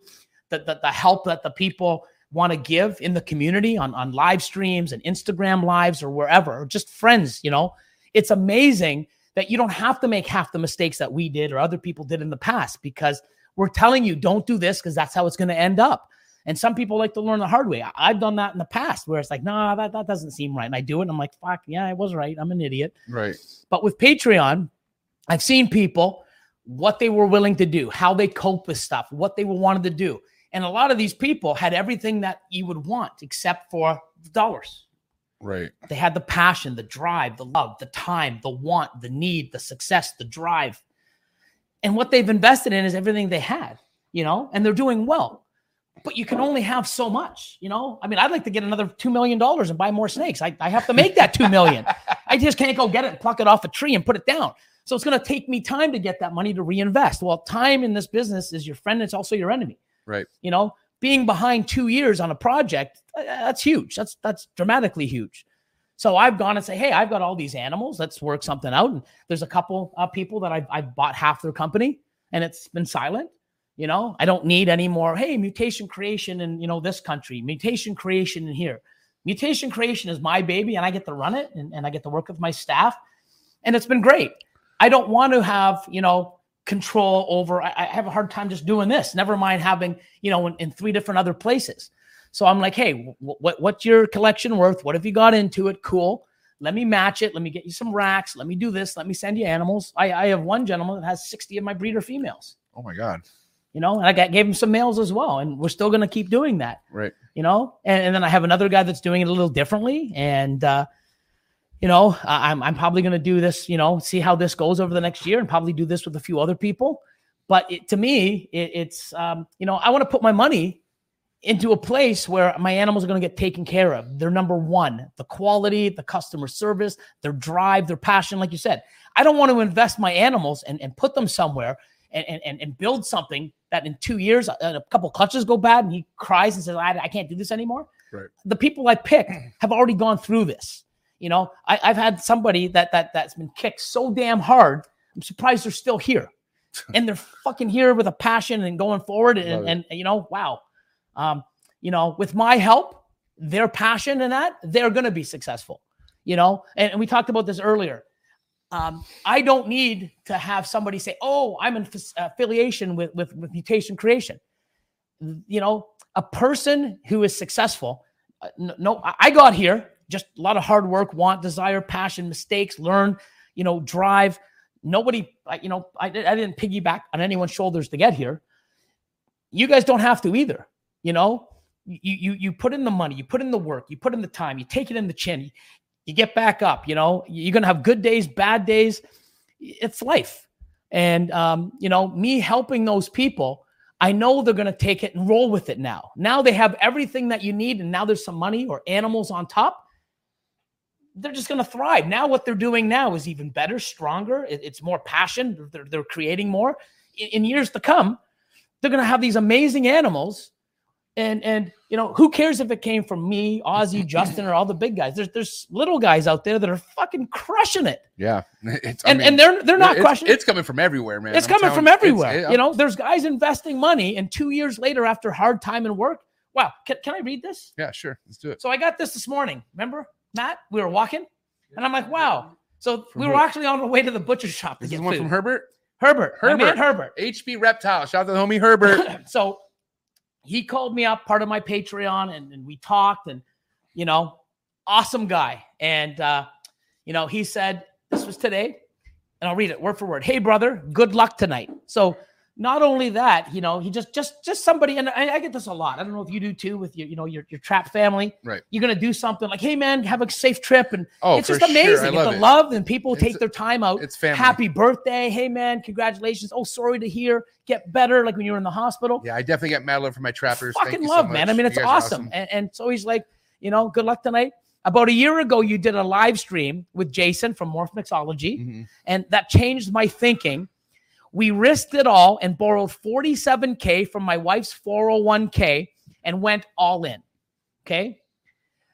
the help that the people want to give in the community on live streams and Instagram lives or wherever, or just friends, you know, it's amazing that you don't have to make half the mistakes that we did or other people did in the past because we're telling you don't do this because that's how it's going to end up. And some people like to learn the hard way. I've done that in the past where it's like, nah, that doesn't seem right. And I do it. And I'm like, fuck, yeah, I was right. I'm an idiot. Right. But with Patreon, I've seen people, what they were willing to do, how they cope with stuff, what they wanted to do. And a lot of these people had everything that you would want except for the dollars. Right. They had the passion, the drive, the love, the time, the want, the need, the success, the drive. And what they've invested in is everything they had, you know, and they're doing well. But you can only have so much, you know? I mean, I'd like to get another $2 million and buy more snakes. I have to make that $2 million. I just can't go get it and pluck it off a tree and put it down. So it's going to take me time to get that money to reinvest. Well, time in this business is your friend. It's also your enemy. Right. You know, being behind 2 years on a project, that's huge. That's dramatically huge. So I've gone and say, hey, I've got all these animals. Let's work something out. And there's a couple of people that I've bought half their company and it's been silent. You know, I don't need any more, hey, mutation creation in, you know, this country, mutation creation in here. Mutation creation is my baby and I get to run it and I get to work with my staff. And it's been great. I don't want to have, you know, control over, I have a hard time just doing this. Never mind having, you know, in three different other places. So I'm like, hey, what's your collection worth? What have you got into it? Cool. Let me match it. Let me get you some racks. Let me do this. Let me send you animals. I have one gentleman that has 60 of my breeder females. Oh my God. You know, and I gave him some males as well. And we're still going to keep doing that. Right. You know, and then I have another guy that's doing it a little differently. And, you know, I'm probably going to do this, you know, see how this goes over the next year and probably do this with a few other people. But to me, it's, you know, I want to put my money into a place where my animals are going to get taken care of. They're number one, the quality, the customer service, their drive, their passion. Like you said, I don't want to invest my animals and put them somewhere and build something that in 2 years, a couple clutches go bad and he cries and says, I can't do this anymore. Right. The people I pick have already gone through this. You know, I've had somebody that's been kicked so damn hard. I'm surprised they're still here and they're fucking here with a passion and going forward. And you know, wow. You know, with my help, their passion and that, they're going to be successful, you know? And we talked about this earlier. I don't need to have somebody say, oh, I'm in affiliation with Mutation Creation. You know, a person who is successful, I got here, just a lot of hard work, want, desire, passion, mistakes, learn, you know, drive. Nobody, you know, I didn't piggyback on anyone's shoulders to get here. You guys don't have to either. You know, you put in the money, you put in the work, you put in the time, you take it in the chin, you get back up, you know, you're going to have good days, bad days. It's life. And, you know, me helping those people, I know they're going to take it and roll with it now. Now they have everything that you need. And now there's some money or animals on top. They're just going to thrive. Now what they're doing now is even better, stronger. It's more passion. They're creating more. In years to come, they're going to have these amazing animals. And you know, who cares if it came from me, Ozzy, Justin, or all the big guys? There's little guys out there that are fucking crushing it. Yeah, and they're not crushing it. It's coming from everywhere, man. It's coming from everywhere. You know, there's guys investing money, and 2 years later, after hard time and work, wow. Can I read this? Yeah, sure. Let's do it. So I got this morning. Remember, Matt? We were walking, and I'm like, wow. So we were actually on the way to the butcher shop to get food. This is one from Herbert. My man Herbert. HB Reptile. Shout out to the homie Herbert. So. He called me up, part of my Patreon, and we talked, and, you know, awesome guy. And, you know, he said, this was today, and I'll read it word for word. Hey, brother, good luck tonight. So not only that, you know, he just somebody, and I get this a lot. I don't know if you do too with your, you know, your trap family. Right. You're going to do something like, hey, man, have a safe trip. And it's just amazing. Sure. It's the love, and people take their time out. It's family. Happy birthday. Hey, man, congratulations. Oh, sorry to hear. Get better. Like when you were in the hospital. Yeah, I definitely get mad love for my trappers. Fucking love, so man. I mean, it's awesome. And so he's like, you know, good luck tonight. About a year ago, you did a live stream with Jason from Morph Mixology, and that changed my thinking. We risked it all and borrowed $47,000 from my wife's 401k and went all in. Okay.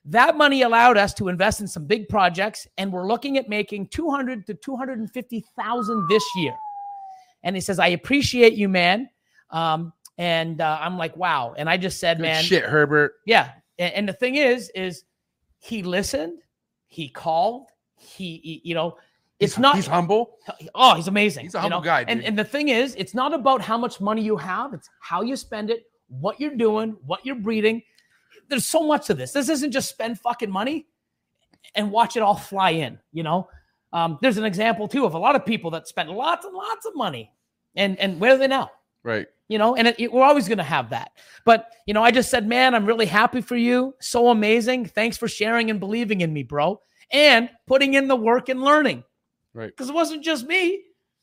That money allowed us to invest in some big projects, and we're looking at making $200,000 to $250,000 this year. And he says, I appreciate you, man. And I'm like, wow. And I just said, good man, shit, Herbert. Yeah. And the thing is he listened, he called, he you know, it's not, he's humble. Oh, he's amazing. He's a humble guy, dude. And the thing is, it's not about how much money you have. It's how you spend it, what you're doing, what you're breeding. There's so much to this. This isn't just spend fucking money and watch it all fly in, you know? There's an example too of a lot of people that spend lots and lots of money and where are they now? Right. You know, and we're always going to have that. But, you know, I just said, man, I'm really happy for you. So amazing. Thanks for sharing and believing in me, bro. And putting in the work and learning. Right. Because it wasn't just me.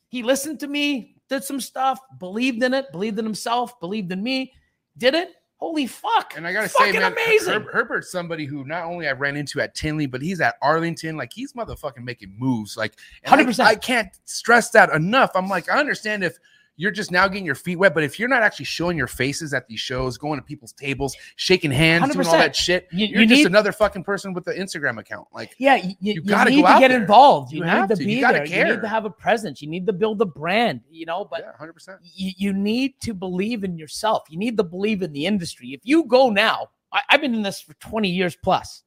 He listened to me, did some stuff, believed in it, believed in himself, believed in me, did it. Holy fuck. And I got to say, man, Herbert's somebody who not only I ran into at Tinley, but he's at Arlington. Like, he's motherfucking making moves. Like, 100%. I can't stress that enough. I'm like, I understand if you're just now getting your feet wet, but if you're not actually showing your faces at these shows, going to people's tables, shaking hands, 100%. Doing all that shit, you're just another fucking person with the Instagram account. Like, yeah, you gotta need to get involved. You need to be there. You need to have a presence. You need to build a brand, you know, but 100%. You need to believe in yourself. You need to believe in the industry. If you go now, I've been in this for 20 years plus.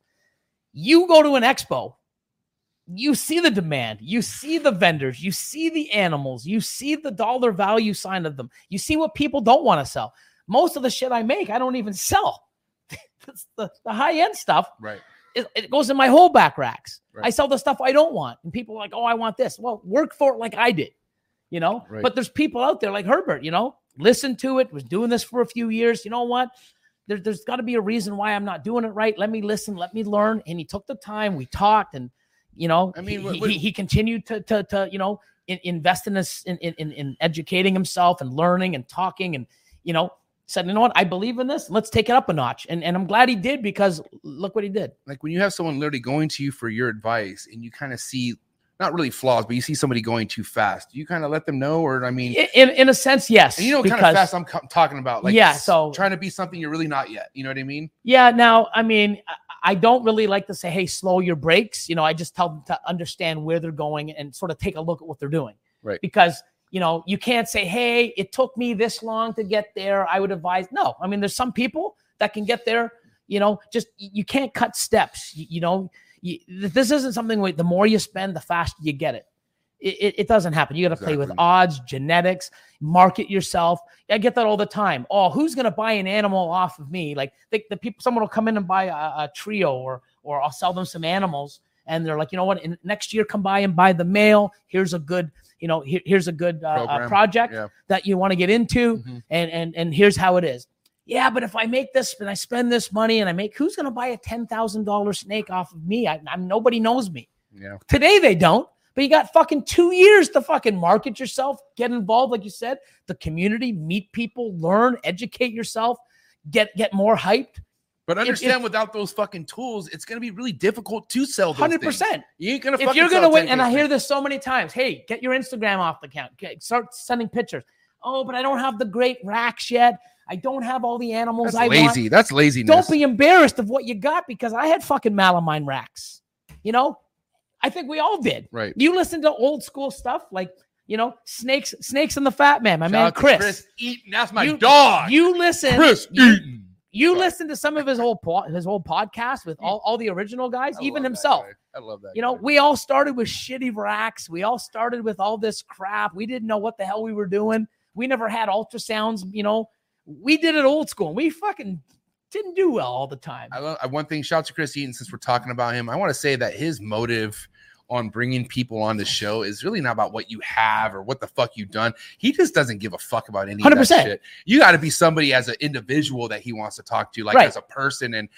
You go to an expo, you see the demand, you see the vendors, you see the animals, you see the dollar value sign of them. You see what people don't want to sell. Most of the shit I make, I don't even sell. the high-end stuff. Right. It goes in my whole back racks. Right. I sell the stuff I don't want. And people are like, oh, I want this. Well, work for it like I did, you know? Right. But there's people out there like Herbert, you know, listened to it, was doing this for a few years. You know what? There's got to be a reason why I'm not doing it right. Let me listen. Let me learn. And he took the time. We talked, and you know, I mean, he continued to you know, invest in this, in educating himself and learning and talking and, you know, said, you know what, I believe in this. Let's take it up a notch. And I'm glad he did, because look what he did. Like when you have someone literally going to you for your advice and you kind of see, not really flaws, but you see somebody going too fast, you kind of let them know, or I mean, in a sense, yes. And you know what kind of fast I'm talking about, like, yeah, so trying to be something you're really not yet. You know what I mean? Yeah. Now, I mean, I don't really like to say, hey, slow your brakes. You know, I just tell them to understand where they're going and sort of take a look at what they're doing. Right. Because, you know, you can't say, hey, it took me this long to get there, I would advise. No, I mean, there's some people that can get there, you know, just you can't cut steps, you know. This isn't something where the more you spend, the faster you get it. It doesn't happen. You got to play with odds, genetics, market yourself. I get that all the time. Oh, who's going to buy an animal off of me? Like the people, someone will come in and buy a trio, or I'll sell them some animals. And they're like, you know what? In, next year, come by and buy the male. Here's a good, you know, here's a good project that you want to get into. Mm-hmm. And here's how it is. Yeah, but if I make this and I spend this money and I make, who's going to buy a $10,000 snake off of me? I'm nobody knows me. Yeah. Today they don't, but you got fucking 2 years to fucking market yourself, get involved, like you said, the community, meet people, learn, educate yourself, get more hyped. But understand, if without those fucking tools, it's going to be really difficult to sell those 100%. Things. You ain't going to fucking sell. If you're going to win, and I hear this so many times, hey, get your Instagram off the account, start sending pictures. Oh, but I don't have the great racks yet. I don't have all the animals I want. That's lazy. That's laziness. Don't be embarrassed of what you got, because I had fucking Malamine racks. You know, I think we all did. Right. You listen to old school stuff like, you know, Snakes and the Fat Man. My man Chris. Chris Eaton. That's my dog. You listen. Chris Eaton. You listen to some of his old podcast with all the original guys, even himself. I love that. You know, we all started with shitty racks. We all started with all this crap. We didn't know what the hell we were doing. We never had ultrasounds, you know. We did it old school. We fucking didn't do well all the time. One thing, shout out to Chris Eaton, since we're talking about him. I want to say that his motive on bringing people on the show is really not about what you have or what the fuck you've done. He just doesn't give a fuck about any 100%. Of that shit. You got to be somebody as an individual that he wants to talk to, like right. as a person. And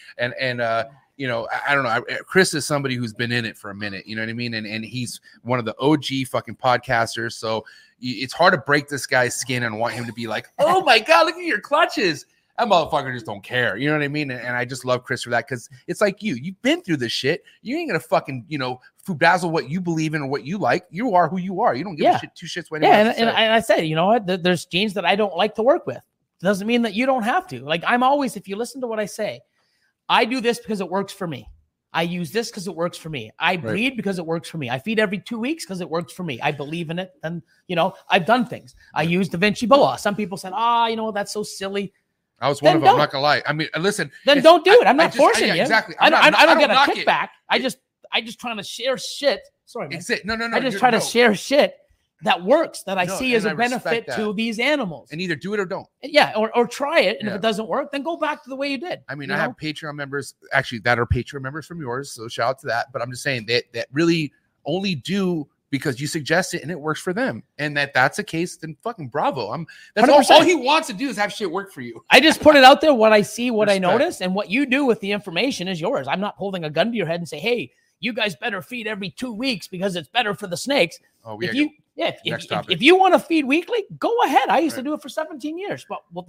you know, I don't know. Chris is somebody who's been in it for a minute. You know what I mean? And he's one of the OG fucking podcasters. So it's hard to break this guy's skin and want him to be like, oh my God, look at your clutches. That motherfucker just don't care. You know what I mean? And I just love Chris for that, because it's like you've been through this shit. You ain't going to fucking, you know, food-dazzle what you believe in or what you like. You are who you are. You don't give a shit, two shits. Yeah, and I said, you know what? There's genes that I don't like to work with. Doesn't mean that you don't have to. Like I'm always, if you listen to what I say, I do this because it works for me. I use this because it works for me. I breed because it works for me. I feed every 2 weeks because it works for me. I believe in it. And, you know, I've done things. I use Da Vinci Boa. Some people said, you know, that's so silly. I was one of them. I'm not going to lie. I mean, listen. Then don't do it. I'm not forcing you. Exactly. I don't get a kickback. I just trying to share shit. Sorry, man. No. I just try to share shit that works, that I see as a benefit to these animals. And either do it or don't. Yeah, or try it. And if it doesn't work, then go back to the way you did. I mean, I have Patreon members, actually, that are Patreon members from yours, so shout out to that. But I'm just saying that really only do because you suggest it and it works for them. And that's the case, then fucking bravo. That's all he wants to do is have shit work for you. I just put it out there, what I see, what I notice, and what you do with the information is yours. I'm not holding a gun to your head and say, hey, you guys better feed every 2 weeks because it's better for the snakes. Oh, yeah. If you want to feed weekly, go ahead. I used to do it for 17 years. But what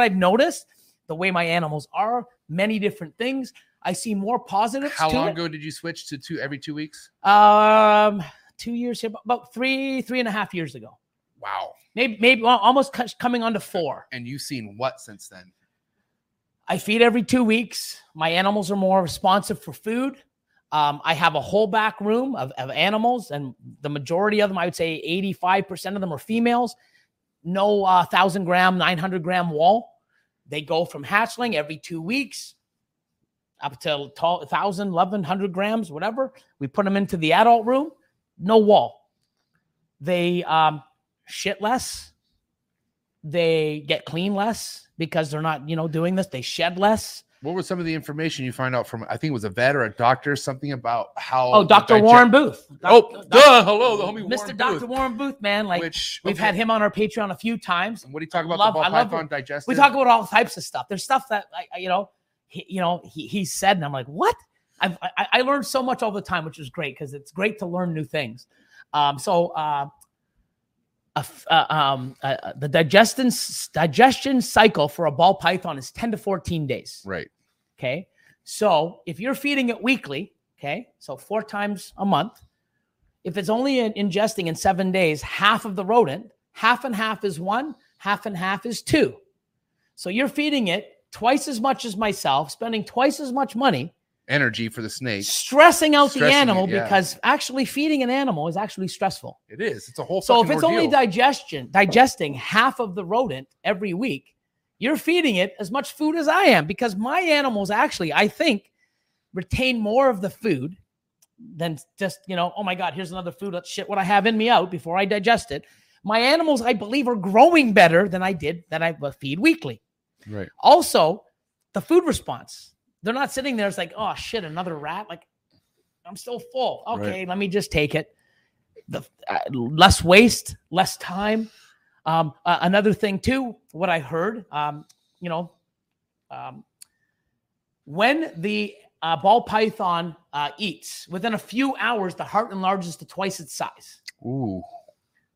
I've noticed, the way my animals are, many different things, I see more positives. How long ago did you switch to every 2 weeks? 2 years here, about three and a half years ago. Wow. Maybe almost coming on to 4. And you've seen what since then? I feed every 2 weeks. My animals are more responsive for food. I have a whole back room of animals, and the majority of them, I would say 85% of them are females. No 1,000 gram, 900 gram wall. They go from hatchling every 2 weeks up to 1,000, 1,100 grams, whatever. We put them into the adult room. No wall. They shit less. They get clean less because they're not, you know, doing this. They shed less. What was some of the information you find out from, I think it was a vet or a doctor, something about how... Oh, Dr. Warren Booth. Hello, the homie Warren Booth. Mr. Dr. Warren Booth, man. Like, we've had him on our Patreon a few times. And what do you talk about the ball python digestive? We talk about all types of stuff. There's stuff that, he said, and I'm like, what? I learned so much all the time, which is great, because it's great to learn new things. the digestion cycle for a ball python is 10 to 14 days. Right. Okay. So if you're feeding it weekly, okay, so 4 times a month, if it's only ingesting in 7 days, half of the rodent, half and half is 1, half and half is 2. So you're feeding it twice as much as myself, spending twice as much money, energy for the snake, stressing the animal it, yeah. Because actually feeding an animal is actually stressful. It is. It's a whole fucking ordeal. So if it's only digesting half of the rodent every week, you're feeding it as much food as I am, because my animals actually, I think, retain more of the food than just, you know, oh my God, here's another food. Let's shit what I have in me out before I digest it. My animals, I believe, are growing better than I feed weekly. Right. Also, the food response. They're not sitting there. It's like, oh shit, another rat. Like, I'm still full. Okay, right. Let me just take it. Less waste, less time. Another thing too, what I heard, when the ball python eats, within a few hours, the heart enlarges to twice its size. Ooh.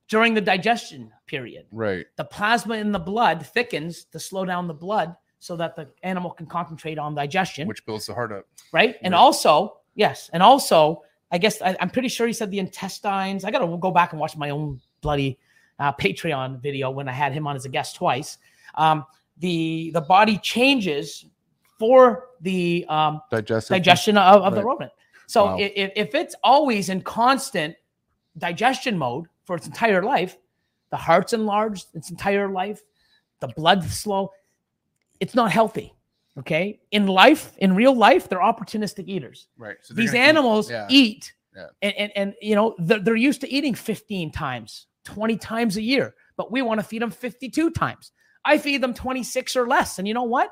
During the digestion period. Right. The plasma in the blood thickens to slow down the blood so that the animal can concentrate on digestion. Which builds the heart up. Right. And also, I guess I'm pretty sure he said the intestines. I got to go back and watch my own bloody Patreon video when I had him on as a guest twice. The body changes for the digestion of the rodent. So wow. if it's always in constant digestion mode, for its entire life, the heart's enlarged its entire life, the blood's slow. It's not healthy, okay? In real life, they're opportunistic eaters. Right. So these animals eat, yeah. and you know they're used to eating 15 times, 20 times a year, but we want to feed them 52 times. I feed them 26 or less, and you know what?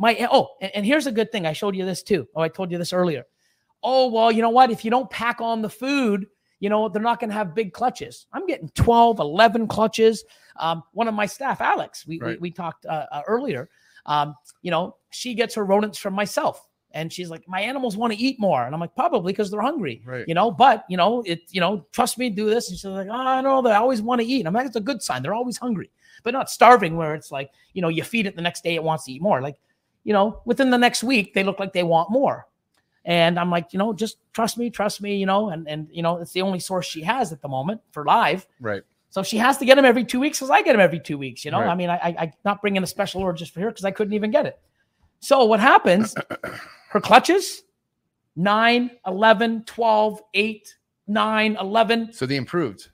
And here's a good thing. I showed you this too. Oh, I told you this earlier. Oh well, you know what? If you don't pack on the food, you know, they're not going to have big clutches. I'm getting 12, 11 clutches. One of my staff, Alex, we talked earlier, you know, she gets her rodents from myself. And she's like, my animals want to eat more. And I'm like, probably because they're hungry, right. You know, but, you know, trust me, do this. And she's like, oh, no, they always want to eat. And I'm like, it's a good sign. They're always hungry, but not starving where it's like, you know, you feed it the next day, it wants to eat more. Like, you know, within the next week, they look like they want more. And I'm like, you know, just trust me, you know, and you know, it's the only source she has at the moment for live. Right. So she has to get them every 2 weeks because I get them every 2 weeks, you know. Right. I mean, I not bringing a special order just for her because I couldn't even get it. So what happens, her clutches, 9, 11, 12, 8, 9, 11. So they improved.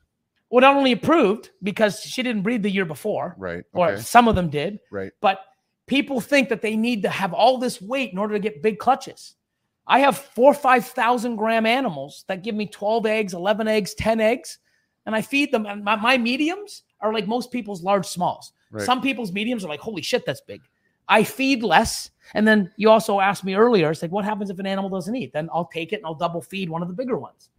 Well, not only improved because she didn't breed the year before. Right. Okay. Or some of them did. Right. But people think that they need to have all this weight in order to get big clutches. I have 4,000 or 5,000 gram animals that give me 12 eggs, 11 eggs, 10 eggs, and I feed them. And my mediums are like most people's large smalls. Right. Some people's mediums are like, holy shit, that's big. I feed less. And then you also asked me earlier, it's like, what happens if an animal doesn't eat? Then I'll take it and I'll double feed one of the bigger ones.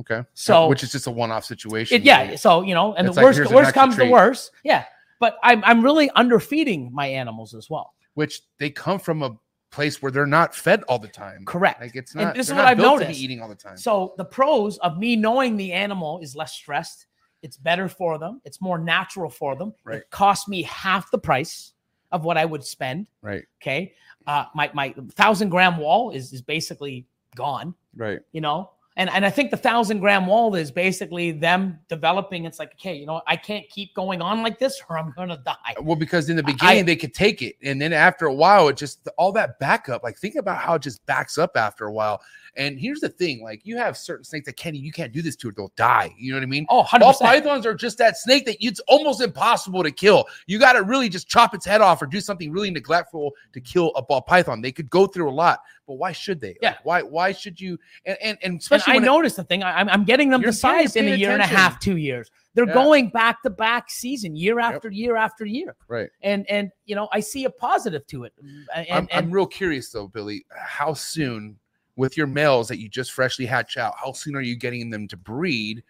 Okay. So which is just a one-off situation. So, you know, and the worst comes to worst. Yeah. But I'm really underfeeding my animals as well. Which they come from a place where they're not fed all the time. Correct. Like it's not, and this is what I've noticed, to be eating all the time. So the pros of me knowing the animal is less stressed. It's better for them. It's more natural for them. Right. It costs me half the price of what I would spend. Right. Okay. My 1,000 gram wall is basically gone. Right. You know, and I think the 1,000 gram wall is basically them developing. It's like, okay, you know, I can't keep going on like this or I'm going to die. Well, because in the beginning they could take it. And then after a while, it just, all that backup, like think about how it just backs up after a while. And here's the thing, like you have certain snakes that you can't do this to it. They'll die. You know what I mean? Oh, 100%. Ball pythons are just that snake that it's almost impossible to kill. You got to really just chop its head off or do something really neglectful to kill a ball python. They could go through a lot, but why should they? Yeah. Like, why should you? And especially, and I noticed the thing. I'm getting them the size in a year and a half, 2 years. They're going back to back season, year after year after year. Right. And you know, I see a positive to it. I'm real curious though, Billy, how soon, with your males that you just freshly hatch out, how soon are you getting them to breed?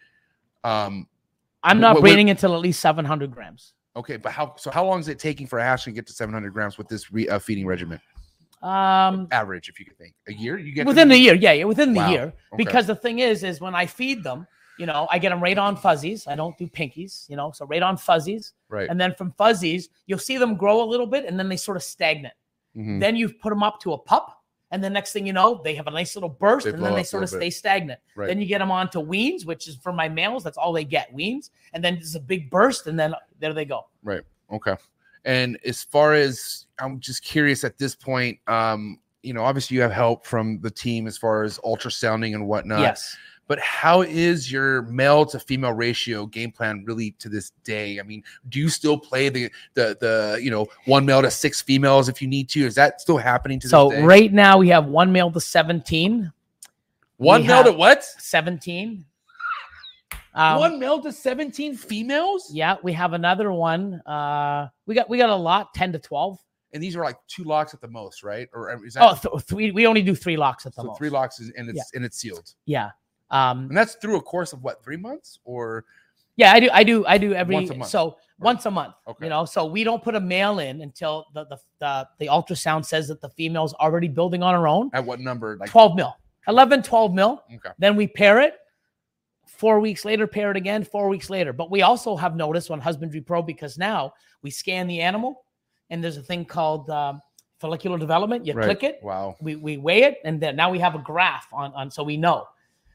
I'm not breeding until at least 700 grams. Okay, but how long is it taking for a hatchling to get to 700 grams with this feeding regimen? Average, if you could think. A year? You get within the year, within the year. Okay. Because the thing is when I feed them, you know, I get them right on fuzzies. I don't do pinkies, you know, so right on fuzzies. Right. And then from fuzzies, you'll see them grow a little bit and then they sort of stagnate. Mm-hmm. Then you put them up to a pup. And the next thing you know, they have a nice little burst and then they sort of stay stagnant. Right. Then you get them onto weans, which is for my males. That's all they get, weans. And then there's a big burst and then there they go. Right. Okay. And as far as, I'm just curious at this point, you know, obviously you have help from the team as far as ultrasounding and whatnot. Yes. But how is your male to female ratio game plan really to this day? I mean, do you still play the you know, 1 male to 6 females if you need to? Is that still happening to this day? So right now we have 1 male to 17. One male to what? 17. 1 male to 17 females? Yeah, we have another one. We got a lot, 10 to 12. And these are like 2 locks at the most, right? Or is that? Oh, 3. We only do 3 locks at the most. 3 locks and it's sealed. Yeah. And that's through a course of what, 3 months or? Yeah, I do every once a month. Once a month, okay. You know, so we don't put a male in until the ultrasound says that the female's already building on her own. At what number? Like 12 mil, 11, 12 mil. Okay. Then we pair it 4 weeks later, pair it again 4 weeks later. But we also have noticed on Husbandry Pro, because now we scan the animal and there's a thing called, follicular development. You click it. Wow. We weigh it. And then now we have a graph on, so we know.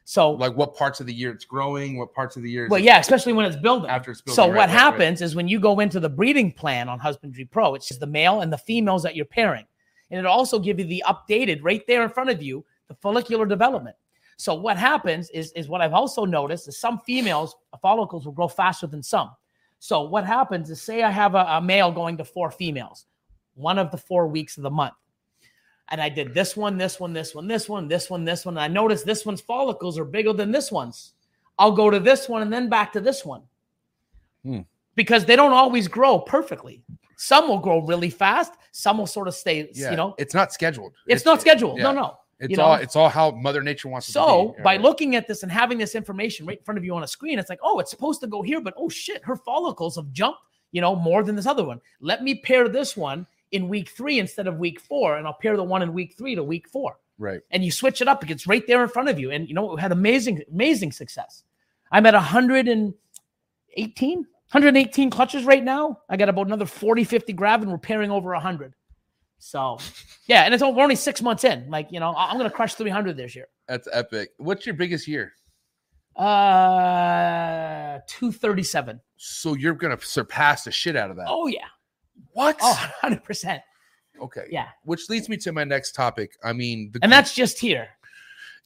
So like what parts of the year it's growing, what parts of the year. Well, yeah, especially when it's building. After it's building. So what happens is when you go into the breeding plan on Husbandry Pro, it's just the male and the females that you're pairing. And it'll also give you the updated right there in front of you, the follicular development. So what happens is what I've also noticed is some females, follicles will grow faster than some. So what happens is, say I have a male going to 4 females, one of the 4 weeks of the month. And I did this one. And I noticed this one's follicles are bigger than this one's. I'll go to this one and then back to this one. Because they don't always grow perfectly. Some will grow really fast. Some will sort of stay, you know. It's not scheduled. Yeah. No. It's all how Mother Nature wants it to be. So by looking at this and having this information right in front of you on a screen, it's like, oh, it's supposed to go here, but oh, shit, her follicles have jumped, you know, more than this other one. Let me pair this one in week 3 instead of week 4, and I'll pair the one in week 3 to week 4. Right. And you switch it up. It gets right there in front of you. And, you know, we had amazing success. I'm at 118 clutches right now. I got about another 40, 50 grab, and we're pairing over 100. So, yeah, and we're only 6 months in. Like, you know, I'm going to crush 300 this year. That's epic. What's your biggest year? 237. So you're going to surpass the shit out of that. Oh, yeah. What? Oh, 100%. Okay. Yeah. Which leads me to my next topic. I mean, and that's just here.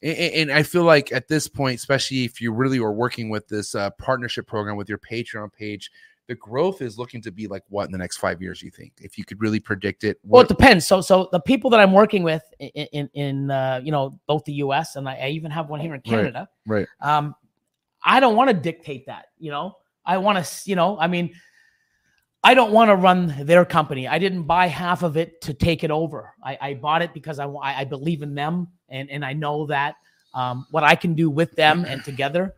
And I feel like at this point, especially if you really are working with this partnership program with your Patreon page, the growth is looking to be like what in the next 5 years, you think, if you could really predict it? Well, it depends. So the people that I'm working with in you know, both the US and I even have one here in Canada. Right. I don't want to dictate that, you know, I want to, you know, I mean, I don't want to run their company. I didn't buy half of it to take it over. I bought it because I believe in them, and I know that what I can do with them and together,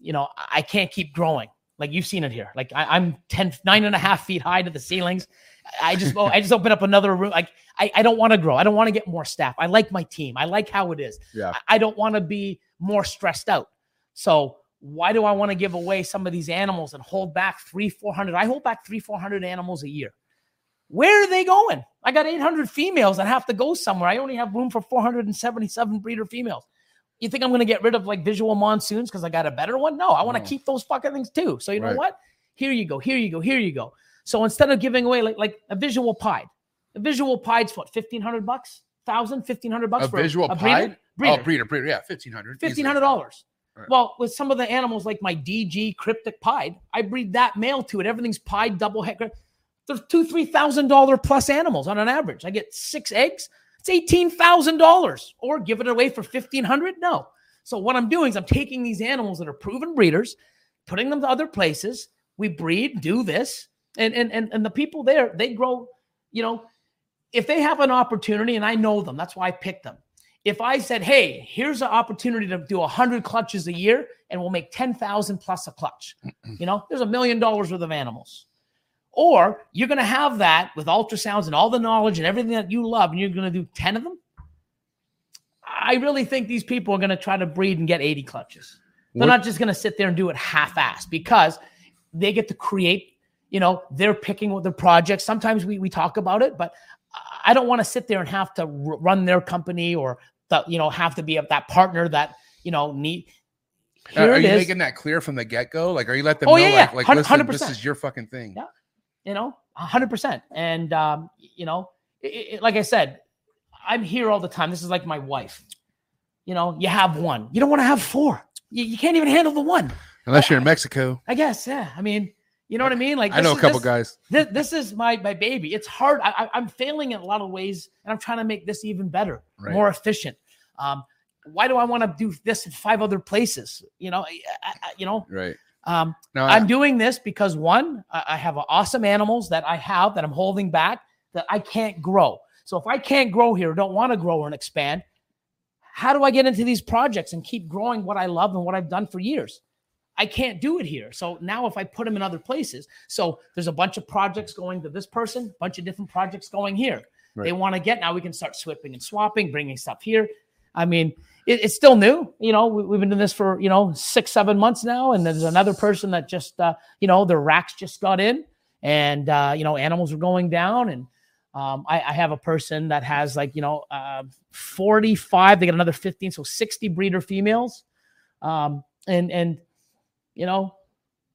you know, I can't keep growing. Like you've seen it here. Like I'm 9.5 feet high to the ceilings. I just open up another room. Like I don't want to grow. I don't want to get more staff. I like my team. I like how it is. Yeah. I don't want to be more stressed out. So why do I want to give away some of these animals and hold back 300-400? I hold back 300-400 animals a year. Where are they going? I got 800 females that have to go somewhere. I only have room for 477 breeder females. You think I'm going to get rid of like visual monsoons because I got a better one? No, I want to keep those fucking things too. So you know what? Here you go. So instead of giving away like a visual pied, what, $1,500, $1,500 for visual a pied? breeder, yeah, $1,500. Right. Well, with some of the animals like my DG cryptic pied, I breed that male to it. Everything's pied, double head. There's $2,000-$3,000 plus animals on an average. I get 6 eggs. It's $18,000. Or give it away for $1,500? No. So what I'm doing is I'm taking these animals that are proven breeders, putting them to other places. We breed, do this, and the people there, they grow. You know, if they have an opportunity, and I know them, that's why I picked them. If I said, hey, here's an opportunity to do 100 clutches a year and we'll make 10,000 plus a clutch, you know, there's $1 million worth of animals. Or you're going to have that with ultrasounds and all the knowledge and everything that you love, and you're going to do 10 of them. I really think these people are going to try to breed and get 80 clutches. They're not just going to sit there and do it half-assed because they get to create, you know, they're picking with the projects. Sometimes we talk about it, but I don't want to sit there and have to run their company or, you know, have to be that partner that, you know, need. Are you making that clear from the get-go? Like, are you letting them know, like, listen, this is your fucking thing? Yeah, you know, 100%. And, you know, like I said, I'm here all the time. This is like my wife. You know, you have one. You don't want to have four. You can't even handle the one. Unless you're in Mexico. I guess, yeah. I mean, you know what I mean? Like, I know a couple guys. This is my baby. It's hard. I'm failing in a lot of ways, and I'm trying to make this even better, more efficient. Why do I want to do this in 5 other places? You know, right. No, I'm doing this because, one, I have awesome animals that I have that I'm holding back that I can't grow. So if I can't grow here, don't want to grow and expand, how do I get into these projects and keep growing what I love and what I've done for years? I can't do it here. So now if I put them in other places, so there's a bunch of projects going to this person, a bunch of different projects going here. Right. They want to get, now we can start swapping and bringing stuff here. I mean, it's still new. You know, we've been doing this for, you know, 6-7 months now. And there's another person that just, you know, their racks just got in and, you know, animals were going down. And I have a person that has, like, you know, 45, they got another 15, so 60 breeder females. And you know,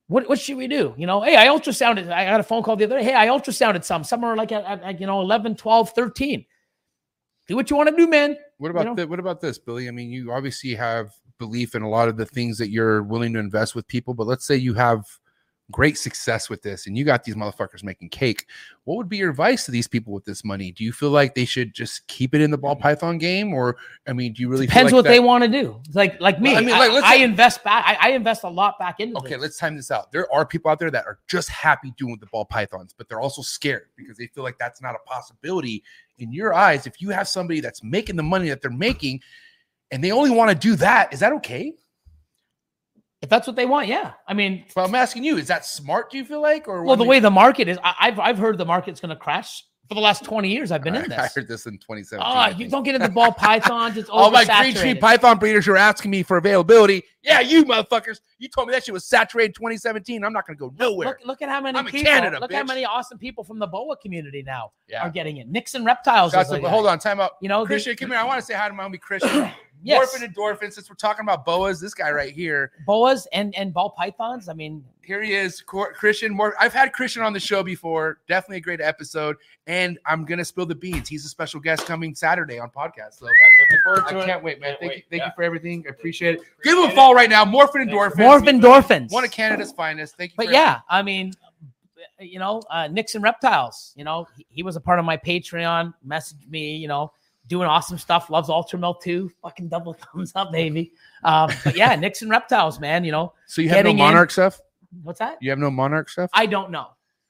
what should we do? You know, hey, I ultrasounded. I got a phone call the other day. Hey, I ultrasounded some are like at, you know, 11, 12, 13. Do what you want to do, man. What about this, Billy? I mean, you obviously have belief in a lot of the things that you're willing to invest with people, but let's say you have great success with this and you got these motherfuckers making cake. What would be your advice to these people with this money? Do you feel like they should just keep it in the ball python game? Or, I mean, do you really depends feel like what they want to do? Like me, well, I mean, like, I invest back. I invest a lot back into this. Let's time this out. There are people out there that are just happy doing the ball pythons, but they're also scared because they feel like that's not a possibility. In your eyes, if you have somebody that's making the money that they're making and they only want to do that, is that okay? If that's what they want, yeah. I mean, well, I'm asking you, is that smart, do you feel like? Or well, the way the market is, I've heard the market's going to crash for the last 20 years. I've been in this. I heard this in 2017. Oh, you don't get into ball pythons. It's all my green tree python breeders who are asking me for availability. Yeah, you motherfuckers. You told me that shit was saturated in 2017. I'm not going to go nowhere. Look at how many people. I'm in Canada, look bitch. How many awesome people from the boa community now are getting in. Nixon Reptiles. Hold on, time out. You know, Christian, come here. I want to say hi to my homie Christian. Yes. Morphin Endorphins, since we're talking about boas, this guy right here. Boas and ball pythons. I mean, here he is, Christian. I've had Christian on the show before. Definitely a great episode. And I'm going to spill the beans. He's a special guest coming Saturday on podcast. So looking forward to it. I can't wait, man. Thank you for everything. I appreciate it. Give him a follow right now. Morphin Endorphins. Morphin Endorphins. One of Canada's finest. Thank you. But yeah, I mean, you know, Nixon Reptiles, you know, he was a part of my Patreon, messaged me, you know, doing awesome stuff. Loves Ultramel too. Fucking double thumbs up, baby. But yeah, Nixon Reptiles, man. You know. So you have no monarch stuff? What's that? You have no monarch stuff? I don't know.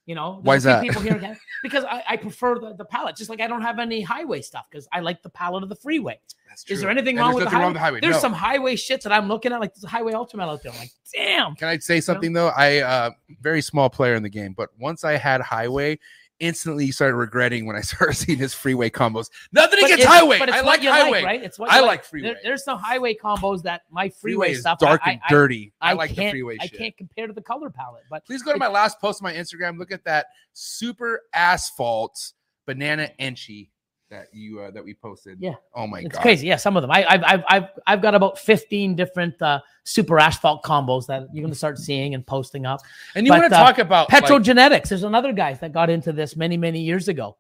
You know. Why is that? People here again, because I prefer the palette. Just like I don't have any highway stuff because I like the palette of the freeway. That's true. Is there anything wrong with the highway? There's some highway shits that I'm looking at. Like there's a highway Ultramel out there. I'm like, damn. Can I say something though? I very small player in the game, but once I had highway, instantly started regretting when I started seeing his freeway combos. Nothing against highway. I like highway. Right? It's what I like freeway. There's some highway combos that my freeway is stuff. Dark and dirty. I like the freeway shit. I can't compare to the color palette. But please go to my last post on my Instagram. Look at that super asphalt banana enchi that you that we posted. Yeah. Oh my god. It's crazy. Yeah. Some of them. I've got about 15 different super asphalt combos that you're gonna start seeing and posting up. And you want to talk about Petrogenetics? Like, there's another guys that got into this many years ago.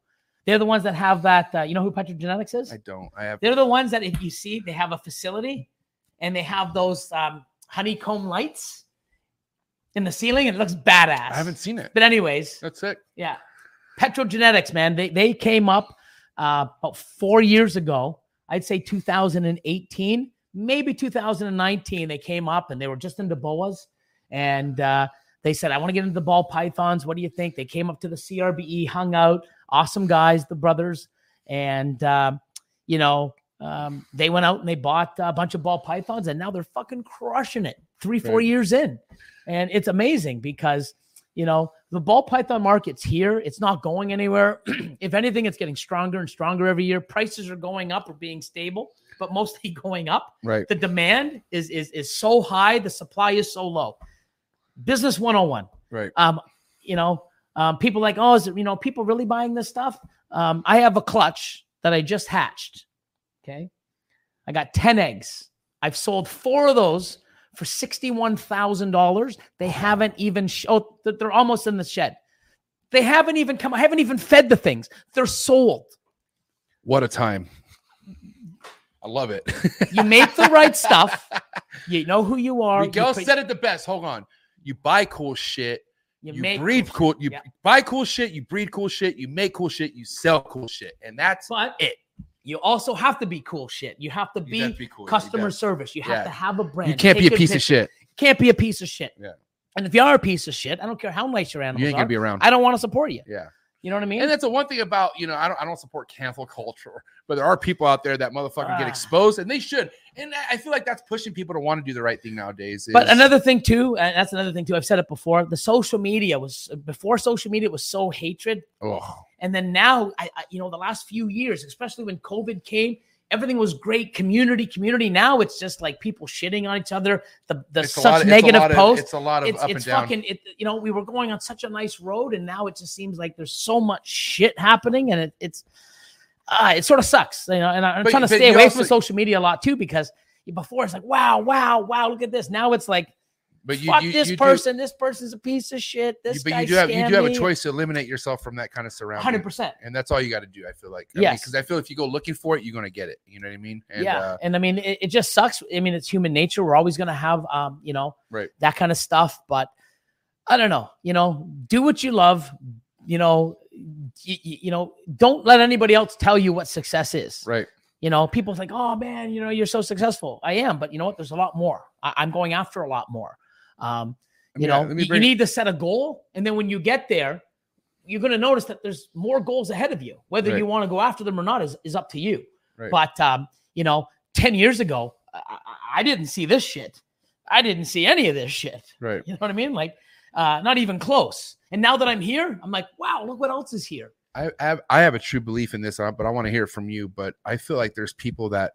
They're the ones that have that. You know who Petrogenetics is? I don't. I have. They're the ones that if you see, they have a facility, and they have those honeycomb lights in the ceiling, and it looks badass. I haven't seen it. But anyways, that's it. Yeah, Petrogenetics, man. They came up about 4 years ago. I'd say 2018. Maybe 2019, they came up and they were just into boas. And they said, I want to get into the ball pythons. What do you think? They came up to the CRBE, hung out. Awesome guys, the brothers. And, you know, they went out and they bought a bunch of ball pythons. And now they're fucking crushing it 3-4 years in. And it's amazing because, you know, the ball python market's here. It's not going anywhere. If anything, it's getting stronger and stronger every year. Prices are going up or being stable. but mostly going up. Right. The demand is so high. The supply is so low. Business 101. Right. You know, people like, oh, is it, you know, people really buying this stuff? I have a clutch that I just hatched. Okay. I got 10 eggs. I've sold 4 of those for $61,000. They haven't even, oh, they're almost in the shed. They haven't even come. I haven't even fed the things. They're sold. What a time. I love it. You make the right stuff. You know who you are. Miguel said it the best. Hold on. You buy cool shit. You breed cool. You buy cool shit. You breed cool shit. You make cool shit. You sell cool shit. And that's it. You also have to be cool shit. You have to be cool. Customer service. You have to have a brand. You can't be a piece of shit. Can't be a piece of shit. Yeah. And if you are a piece of shit, I don't care how nice your animals are. You ain't gonna be around. I don't want to support you. Yeah. You know what I mean? And that's the one thing about, you know, I don't support cancel culture, but there are people out there that motherfucking get exposed, and they should. And I feel like that's pushing people to want to do the right thing nowadays. But another thing too, and that's another thing too, I've said it before, the social media was, before social media was so hatred. Oh. And then now, I you know, the last few years, especially when COVID came, everything was great. Community. Now it's just like people shitting on each other. The such negative posts. It's a lot of up and down. You know, we were going on such a nice road, and now it just seems like there's so much shit happening, and it sort of sucks. You know, and I'm trying to stay away from social media a lot too, because before it's like, wow, look at this. Now it's like, but fuck this person. This person's a piece of shit. This guy scammed me. But you do have a choice to eliminate yourself from that kind of surrounding. 100%. And that's all you got to do, I feel like. Yes. Because I feel if you go looking for it, you're going to get it. You know what I mean? And, yeah. And I mean, it just sucks. I mean, it's human nature. We're always going to have, you know, that kind of stuff. But I don't know. You know, do what you love. You know, don't let anybody else tell you what success is. Right. You know, people's like, oh, man, you know, you're so successful. I am. But you know what? There's a lot more. I'm going after a lot more. You need to set a goal, and then when you get there, you're going to notice that there's more goals ahead of you. Whether you want to go after them or not is up to you. Right. But, you know, 10 years ago, I didn't see this shit. I didn't see any of this shit. Right. You know what I mean? Like, not even close. And now that I'm here, I'm like, wow, look what else is here. I have a true belief in this, but I want to hear it from you. But I feel like there's people that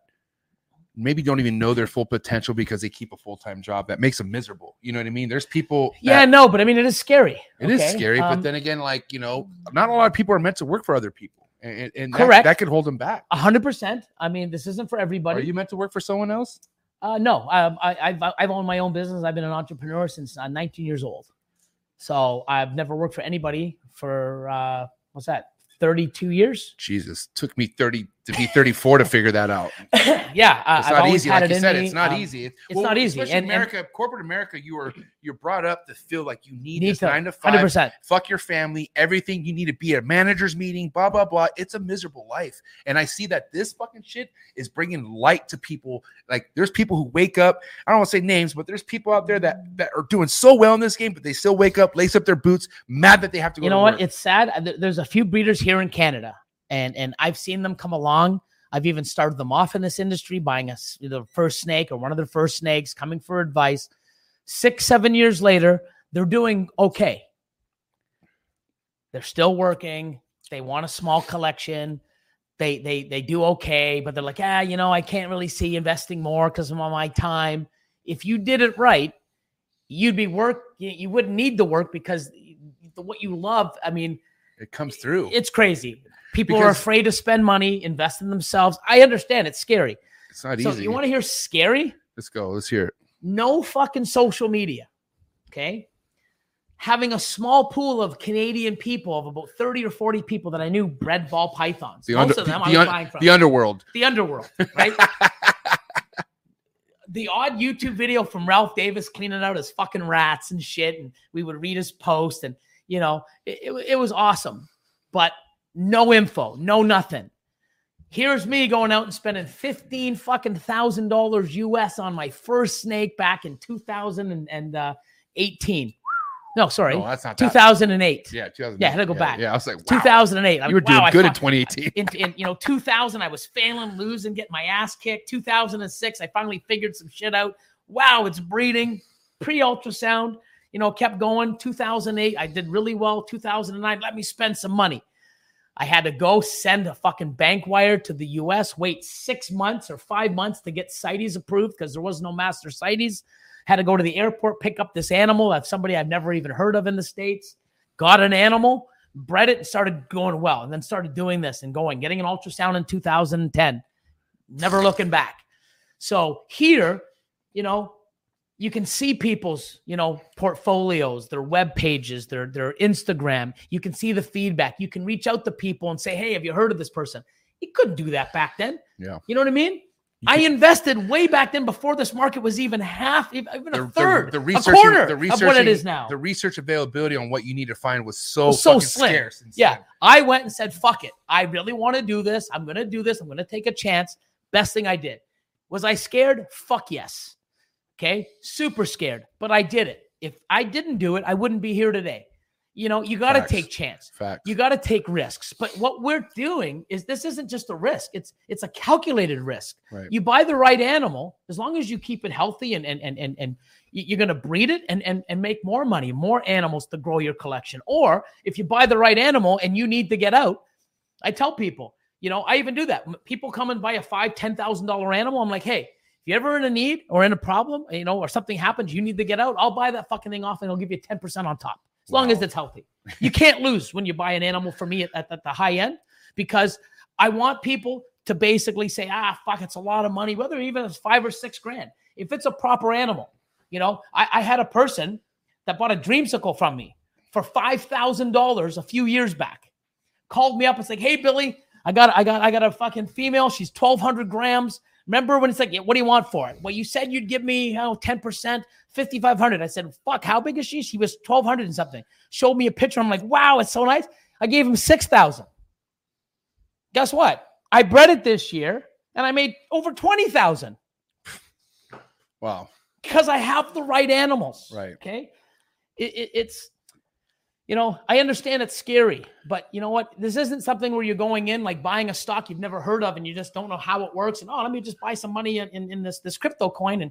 maybe don't even know their full potential because they keep a full-time job that makes them miserable. You know what I mean? There's people. But I mean, it is scary. It is scary. But then again, like, you know, not a lot of people are meant to work for other people. And correct. That could hold them back. 100%. I mean, this isn't for everybody. Are you meant to work for someone else? No, I've owned my own business. I've been an entrepreneur since 19 years old. So I've never worked for anybody for, 32 years. Jesus, took me 30 to be 34 to figure that out. Yeah, it's not easy. Like you said, it's not easy. It's not easy. And America, corporate America, you're brought up to feel like you need this 9 to 5. 100%. Fuck your family, everything. You need to be at a manager's meeting. Blah blah blah. It's a miserable life, and I see that this fucking shit is bringing light to people. Like there's people who wake up. I don't want to say names, but there's people out there that are doing so well in this game, but they still wake up, lace up their boots, mad that they have to go. You know what? It's sad. There's a few breeders here in Canada. And I've seen them come along. I've even started them off in this industry, buying the first snake or one of their first snakes, coming for advice. 6-7 years later, they're doing okay. They're still working. They want a small collection. They do okay, but they're like, you know, I can't really see investing more because of my time. If you did it right, you wouldn't need the work because what you love, I mean, it comes through. It's crazy. People are afraid to spend money, invest in themselves. I understand. It's scary. It's not easy. So if you want to hear scary? Let's go. Let's hear it. No fucking social media. Okay? Having a small pool of Canadian people of about 30 or 40 people that I knew bred ball pythons. Most of them I was buying from. The underworld. The underworld, right? The odd YouTube video from Ralph Davis cleaning out his fucking rats and shit, and we would read his post, and, you know, it was awesome. But no info, no nothing. Here's me going out and spending $15,000 US on my first snake back in 2018. No, sorry. No, that's not 2008. That. Yeah, 2008. Yeah, I had to go back. Yeah, I was like, wow. 2008. You were doing good in 2018. In 2000, I was failing, losing, getting my ass kicked. 2006, I finally figured some shit out. Wow, it's breeding. Pre-ultrasound, you know, kept going. 2008, I did really well. 2009, let me spend some money. I had to go send a fucking bank wire to the U.S., wait 6 months or 5 months to get CITES approved because there was no master CITES. Had to go to the airport, pick up this animal. That's somebody I've never even heard of in the States. Got an animal, bred it, and started going well, and then started doing this and going, getting an ultrasound in 2010. Never looking back. So here, you know, you can see people's, you know, portfolios, their web pages, their Instagram. You can see the feedback. You can reach out to people and say, hey, have you heard of this person? You couldn't do that back then. Yeah. You know what I mean? I invested way back then before this market was even half, even a third, a quarter of what it is now. The research availability on what you need to find was so scarce. And yeah. Slim. I went and said, fuck it. I really want to do this. I'm going to do this. I'm going to take a chance. Best thing I did. Was I scared? Fuck yes. Okay. Super scared, but I did it. If I didn't do it, I wouldn't be here today. You know, you got to take chance. Facts. You got to take risks. But what we're doing is this isn't just a risk. It's a calculated risk. Right. You buy the right animal. As long as you keep it healthy and you're going to breed it and make more money, more animals to grow your collection. Or if you buy the right animal and you need to get out, I tell people, you know, I even do that. People come and buy a $5,000, $10,000 animal. I'm like, hey, if you're ever in a need or in a problem, you know, or something happens, you need to get out. I'll buy that fucking thing off and I'll give you 10% on top. As long as it's healthy. You can't lose when you buy an animal for me at the high end, because I want people to basically say, fuck, it's a lot of money, whether even it's $5,000 or $6,000. If it's a proper animal, you know, I had a person that bought a dreamsicle from me for $5,000 a few years back, called me up and said, hey, Billy, I got a fucking female. She's 1,200 grams. Remember when it's like, yeah, what do you want for it? Well, you said you'd give me 10%, 5,500. I said, fuck, how big is she? She was 1,200 and something. Showed me a picture. I'm like, wow, it's so nice. I gave him 6,000. Guess what? I bred it this year and I made over 20,000. Wow. Because I have the right animals. Right. Okay. It's, you know, I understand it's scary, but you know what? This isn't something where you're going in like buying a stock you've never heard of and you just don't know how it works. And let me just buy some money in this crypto coin and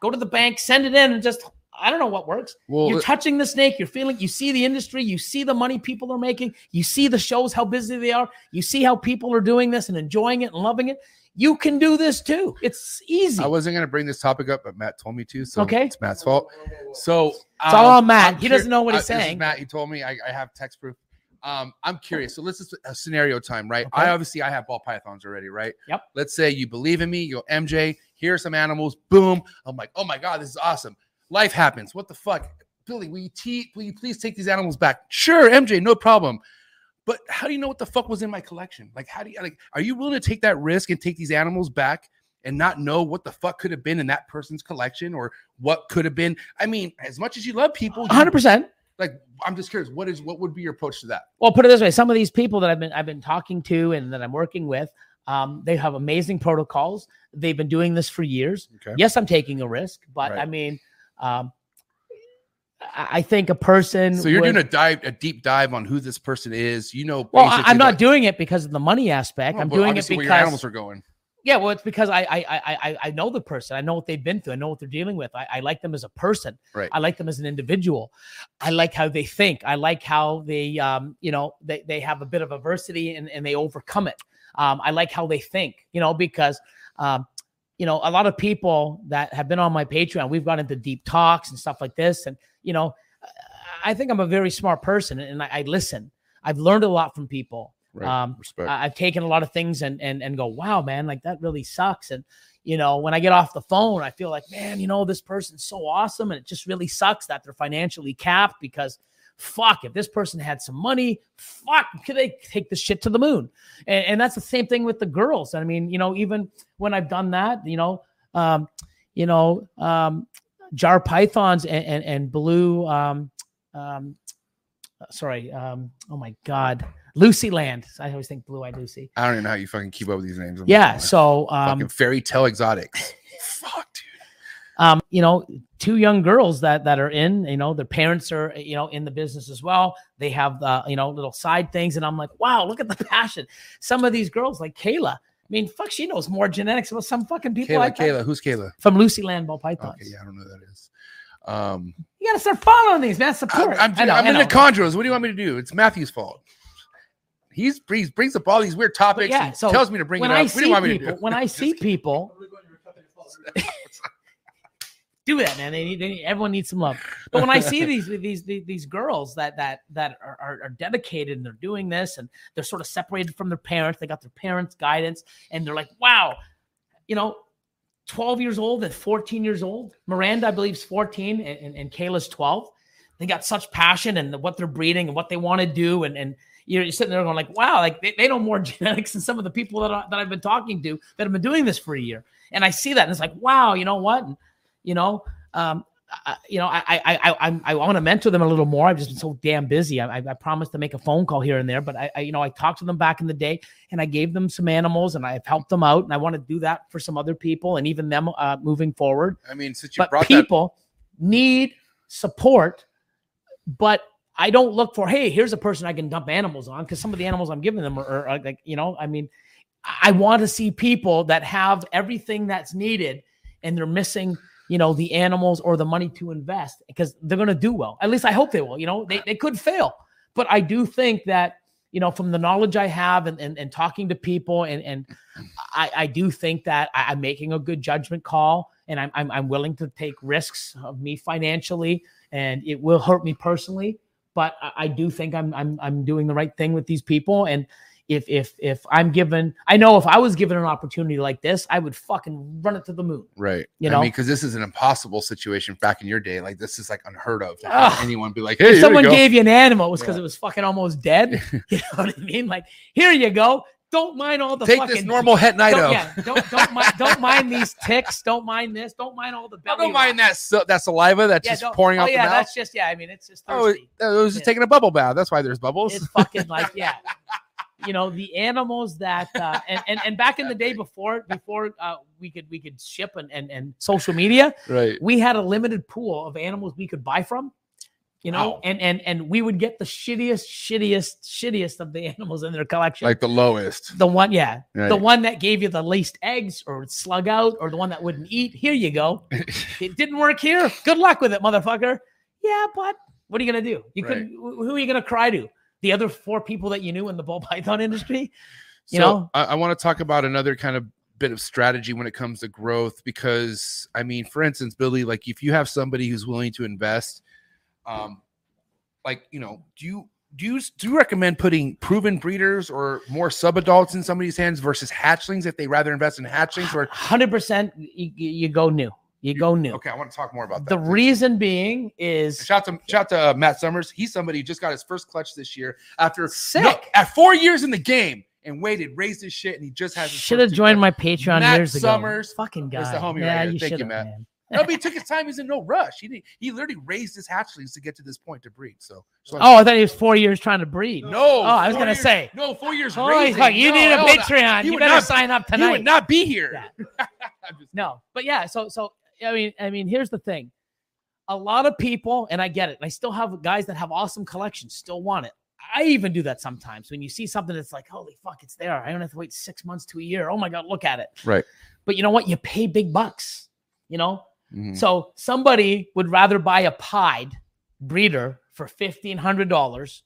go to the bank, send it in, and just I don't know what works. Well, you're touching the snake, you're feeling, you see the industry, you see the money people are making, you see the shows, how busy they are, you see how people are doing this and enjoying it and loving it. You can do this too. It's easy. I wasn't going to bring this topic up, but Matt told me to. So okay. It's Matt's fault. So it's all Matt. He doesn't know what he's saying. Matt, you told me I have text proof. I'm curious. So let's just a scenario time, right? Okay. I have ball pythons already, right? Yep. Let's say you believe in me. You go, MJ, here are some animals. Boom. I'm like, oh my God, this is awesome. Life happens. What the fuck? Billy, will you please take these animals back? Sure, MJ, no problem. But how do you know what the fuck was in my collection? Like, are you willing to take that risk and take these animals back and not know what the fuck could have been in that person's collection or what could have been? I mean, as much as you love people, 100%. Like, I'm just curious, what would be your approach to that? Well, put it this way: some of these people that I've been talking to and that I'm working with, they have amazing protocols. They've been doing this for years. Okay. Yes, I'm taking a risk, but right. I mean, I think a person. So you're doing a deep dive on who this person is. You know, well, I'm not doing it because of the money aspect. I'm doing it because where your animals are going. Yeah, well, it's because I know the person. I know what they've been through. I know what they're dealing with. I like them as a person. Right. I like them as an individual. I like how they think. I like how they, you know, they have a bit of adversity and they overcome it. I like how they think, you know, because, you know, a lot of people that have been on my Patreon, we've gone into deep talks and stuff like this. And, you know, I think I'm a very smart person and I listen. I've learned a lot from people. Right. I've taken a lot of things and go, wow, man, like that really sucks. And, you know, when I get off the phone, I feel like, man, you know, this person's so awesome. And it just really sucks that they're financially capped because fuck, if this person had some money, fuck, could they take this shit to the moon? And that's the same thing with the girls. I mean, you know, even when I've done that, jar pythons and blue, oh my God, Lucy Land. I always think blue-eyed Lucy. I don't even know how you fucking keep up with these names. So fucking Fairy Tale Exotics. Fuck, dude. You know, two young girls that are in, you know, their parents are, you know, in the business as well. They have, you know, little side things. And I'm like, wow, look at the passion. Some of these girls like Kayla. I mean, fuck, she knows more genetics about some fucking people. Kayla, who's Kayla? From Lucy Land Ball Pythons. Okay, yeah, I don't know who that is. You got to start following these, man. Support. I'm in the chondros. What do you want me to do? It's Matthew's fault. he brings up all these weird topics. Yeah, so tells me to bring it up. What do you want me to do? When I see people, do that, man. Everyone needs some love. But when I see these girls that are dedicated and they're doing this and they're sort of separated from their parents, they got their parents' guidance, and they're like, wow, you know, 12 years old and 14 years old. Miranda, I believe, is 14 and Kayla's 12. They got such passion and what they're breeding and what they want to do. And you're sitting there going like, wow, like they know more genetics than some of the people that I've been talking to that have been doing this for a year. And I see that and it's like, wow, you know what? And, I want to mentor them a little more. I've just been so damn busy. I promised to make a phone call here and there, but I talked to them back in the day and I gave them some animals and I've helped them out. And I want to do that for some other people and even them moving forward. I mean, since you brought people need support, but I don't look for, hey, here's a person I can dump animals on. Cause some of the animals I'm giving them are like, you know, I mean, I want to see people that have everything that's needed and they're missing, you know, the animals or the money to invest because they're going to do well. At least I hope they will, you know, they could fail, but I do think that, you know, from the knowledge I have and talking to people and I do think that I'm making a good judgment call and I'm willing to take risks of me financially and it will hurt me personally, but I do think I'm doing the right thing with these people. And if I'm given, I know if I was given an opportunity like this, I would fucking run it to the moon. Right. You know, I mean, because this is an impossible situation back in your day. Like this is like unheard of. Anyone be like, hey, if someone gave you an animal, it was because it was fucking almost dead. You know what I mean? Like, here you go. Don't mind all the fucking this normal het night. Don't mind these ticks. Don't mind this. Don't mind all the belly. Don't mind that saliva that's just pouring out the mouth. That's just I mean, it's just thirsty. Oh, it was just taking a bubble bath. That's why there's bubbles. It's fucking like you know, the animals that and back in the day before we could ship and social media. Right. We had a limited pool of animals we could buy from. You know, and we would get the shittiest of the animals in their collection. Like the lowest. The one, right. The one that gave you the least eggs or slug out or the one that wouldn't eat. Here you go. It didn't work here. Good luck with it, motherfucker. Yeah, but what are you going to do? You couldn't, who are you going to cry to? The other four people that you knew in the ball python industry? You know? I want to talk about another kind of bit of strategy when it comes to growth because, I mean, for instance, Billy, like if you have somebody who's willing to invest – like, you know, do you recommend putting proven breeders or more sub-adults in somebody's hands versus hatchlings if they rather invest in hatchlings? Or 100% you go new. You go new. Okay, I want to talk more about that. The reason being is shout to Matt Summers. He's somebody who just got his first clutch this year after at 4 years in the game. And waited, raised his shit, and he just has his should have joined my Patreon Matt years ago. Matt Summers, fucking guy. Is the homie right here. Thank you, Matt. Man. No, but he took his time. He's in no rush. He literally raised his hatchlings to get to this point to breed. So I thought he was 4 years trying to breed. No. Oh, I was going to say. No, 4 years raising. You need a Patreon. You better sign up tonight. You would not be here. Yeah. No. But yeah, so I mean, here's the thing. A lot of people, and I get it, I still have guys that have awesome collections, still want it. I even do that sometimes when you see something that's like, holy fuck, it's there. I don't have to wait 6 months to a year. Oh, my God, look at it. Right. But you know what? You pay big bucks, you know? Mm-hmm. So somebody would rather buy a pied breeder for $1,500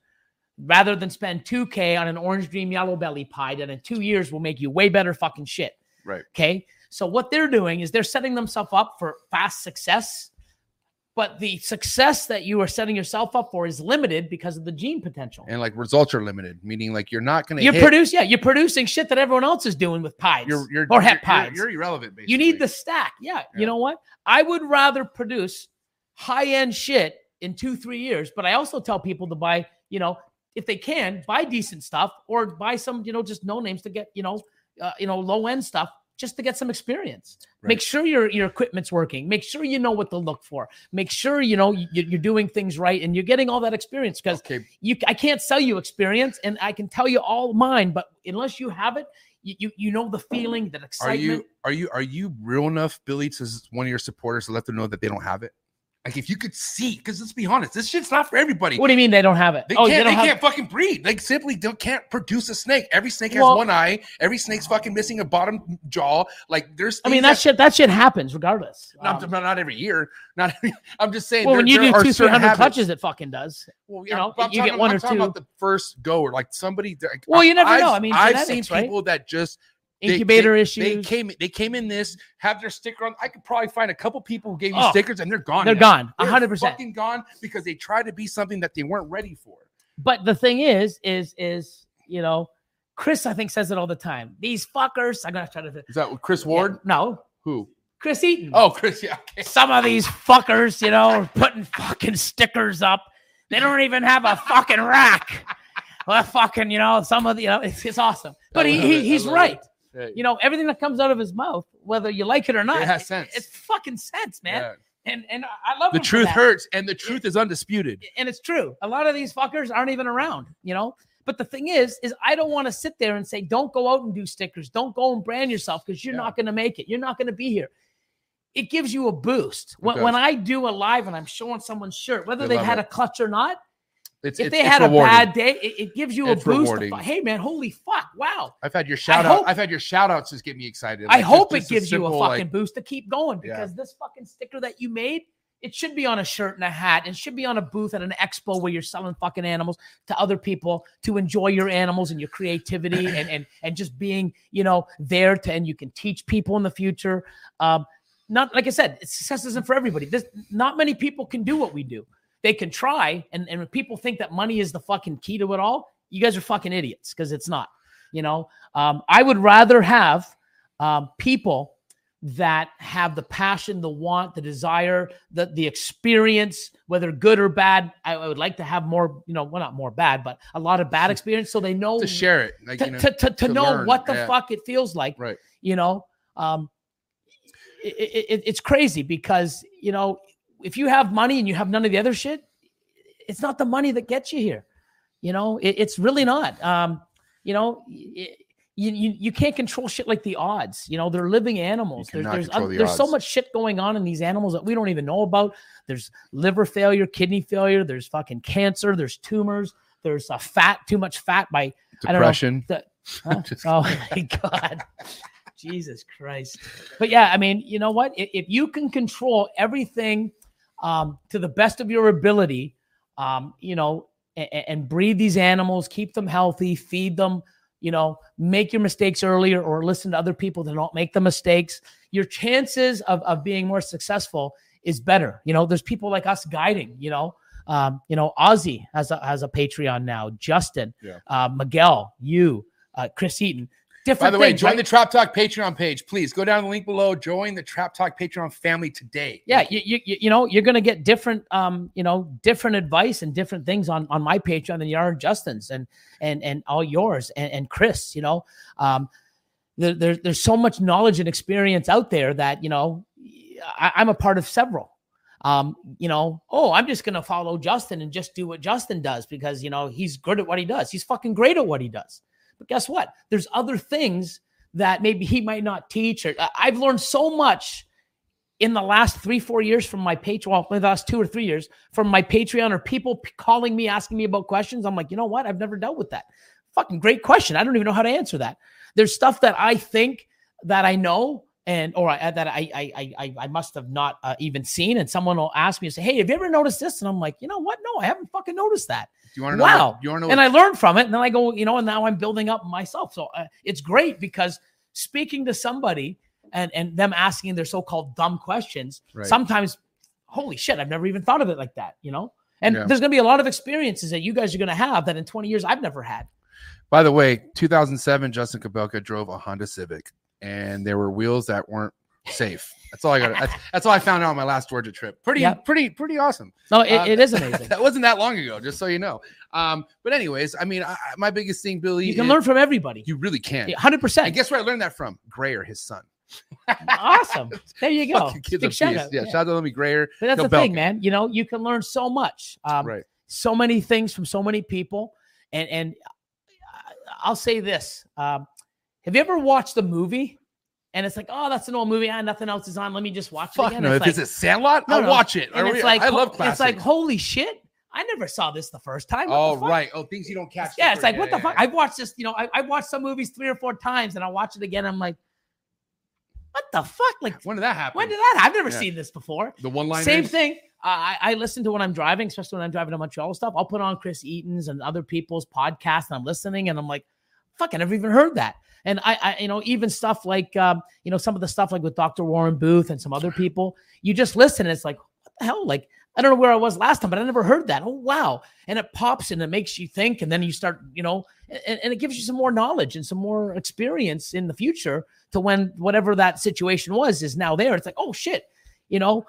rather than spend $2,000 on an orange dream yellow belly pied that in 2 years will make you way better fucking shit. Right. Okay. So what they're doing is they're setting themselves up for fast success, but the success that you are setting yourself up for is limited because of the gene potential. And like results are limited, meaning like you're not going to you're producing shit that everyone else is doing with pies or het pies. You're irrelevant, basically. You need the stack. Yeah. You know what? I would rather produce high-end shit in 2-3 years, but I also tell people to buy, you know, if they can, buy decent stuff or buy some, you know, just no names to get, you know, low-end stuff. Just to get some experience. Right. Make sure your equipment's working. Make sure you know what to look for. Make sure you know you're doing things right and you're getting all that experience because I can't sell you experience and I can tell you all mine, but unless you have it, you know the feeling, that excitement. Are you real enough, Billy, to one of your supporters to let them know that they don't have it? Like, if you could see, because let's be honest, this shit's not for everybody. What do you mean they don't have it? They can't fucking breed. Like, simply they can't produce a snake. Every snake has one eye. Every snake's fucking missing a bottom jaw. Like, there's. I mean, that shit happens regardless. Not every year. Not. I'm just saying. Well, when you do 200 touches, it fucking does. Well, yeah, you know, you get one or two. I'm talking about the first go or like somebody. Like, well, you never know. I mean, I've seen people that just. Incubator issues. They came in this, have their sticker on. I could probably find a couple people who gave you stickers, and they're gone. They're gone. 100%. They're fucking gone because they tried to be something that they weren't ready for. But the thing is you know, Chris, I think, says it all the time. These fuckers. I'm going to try to. Is that Chris Ward? Yeah, no. Who? Chris Eaton. Oh, Chris. Yeah. Okay. Some of these fuckers, you know, putting fucking stickers up. They don't even have a fucking rack. Well, fucking, you know, some of the, you know, it's awesome. But he's right. You know, everything that comes out of his mouth, whether you like it or not, it has sense. It's fucking sense, man. Yeah. And I love the truth hurts, and the truth is undisputed. And it's true. A lot of these fuckers aren't even around, you know. But the thing is I don't want to sit there and say, don't go out and do stickers. Don't go and brand yourself because you're not going to make it. You're not going to be here. It gives you a boost. When I do a live and I'm showing someone's shirt, whether they've had a clutch or not, If they had a bad day, it gives you a boost. Hey man, holy fuck! Wow. I've had your shout outs just get me excited. Like, I hope it gives you a fucking boost to keep going because this fucking sticker that you made, it should be on a shirt and a hat, and should be on a booth at an expo where you're selling fucking animals to other people to enjoy your animals and your creativity and just being, you know, there to, and you can teach people in the future. Not like I said, success isn't for everybody. Not many people can do what we do. They can try, and when people think that money is the fucking key to it all, you guys are fucking idiots because it's not, you know. I would rather have people that have the passion, the want, the desire, the experience, whether good or bad. I would like to have more, you know, well, not more bad, but a lot of bad experience so they know. To share it. Like, you know, to know learn. What the fuck it feels like, right? You know. It's crazy because, you know, if you have money and you have none of the other shit, it's not the money that gets you here. You know, it's really not. You know, you can't control shit like the odds. You know, they're living animals. There's so much shit going on in these animals that we don't even know about. There's liver failure, kidney failure. There's fucking cancer. There's tumors. There's too much fat by depression. I don't know. Oh my God. Jesus Christ. But yeah, I mean, you know what? If you can control everything, to the best of your ability, you know, and breed these animals, keep them healthy, feed them, you know, make your mistakes earlier or listen to other people that don't make the mistakes. Your chances of being more successful is better. You know, there's people like us guiding, you know, Ozzy has a Patreon now, Justin, Miguel, you, Chris Eaton. By the way, join the Trap Talk Patreon page. Please go down the link below. Join the Trap Talk Patreon family today. Yeah, you know, you're going to get different, you know, different advice and different things on my Patreon than you are on Justin's and all yours and Chris, you know. There's so much knowledge and experience out there that, you know, I'm a part of several. You know, I'm just going to follow Justin and just do what Justin does because, you know, he's good at what he does. He's fucking great at what he does. But guess what? There's other things that maybe he might not teach. Or I've learned so much in the last 3-4 years from my Patreon, the last 2 or 3 years from my Patreon or people calling me, asking me about questions. I'm like, you know what? I've never dealt with that. Fucking great question. I don't even know how to answer that. There's stuff that I think that I know that I must have not even seen. And someone will ask me and say, hey, have you ever noticed this? And I'm like, you know what? No, I haven't fucking noticed that. Do you want to know? Wow. And I learned from it. And then I go, you know, and now I'm building up myself. So it's great because speaking to somebody and them asking their so-called dumb questions, sometimes, holy shit, I've never even thought of it like that, you know? And there's going to be a lot of experiences that you guys are going to have that in 20 years I've never had. By the way, 2007, Justin Kabelka drove a Honda Civic. And there were wheels that weren't safe. That's all I got. That's all I found out on my last Georgia trip. Pretty awesome. No, it is amazing. That wasn't that long ago, just so you know. But anyways, I mean, my biggest thing, Billy, you can learn from everybody. You really can. 100%. And guess where I learned that from? Grayer, his son. Awesome. There you go. Big shout out. Yeah, shout out to Lemmy Grayer. But that's the thing, man. You know, you can learn so much. So many things from so many people. And I'll say this. Have you ever watched the movie and it's like, oh, that's an old movie. Ah, nothing else is on. Let me just watch it again. No, it's like, is it Sandlot? No, I'll watch it. And it's like, I love classics. It's like, holy shit, I never saw this the first time. Oh, right. Oh, things you don't catch. Yeah, it's like, what the fuck? I've watched this, you know, I've watched some movies 3 or 4 times, and I watch it again. I'm like, what the fuck? Like, when did that happen? I've never seen this before. The one line. Same thing. I listen to when I'm driving, especially when I'm driving to Montreal stuff. I'll put on Chris Eaton's and other people's podcasts, and I'm listening, and I'm like, fuck, I never even heard that. And I you know, even stuff like, you know, some of the stuff like with Dr. Warren Booth and some other people, you just listen, and it's like, what the hell? Like, I don't know where I was last time, but I never heard that. Oh, wow. And it pops, and it makes you think, and then you start, you know, and it gives you some more knowledge and some more experience in the future to when whatever that situation was is now there. It's like, oh, shit, you know,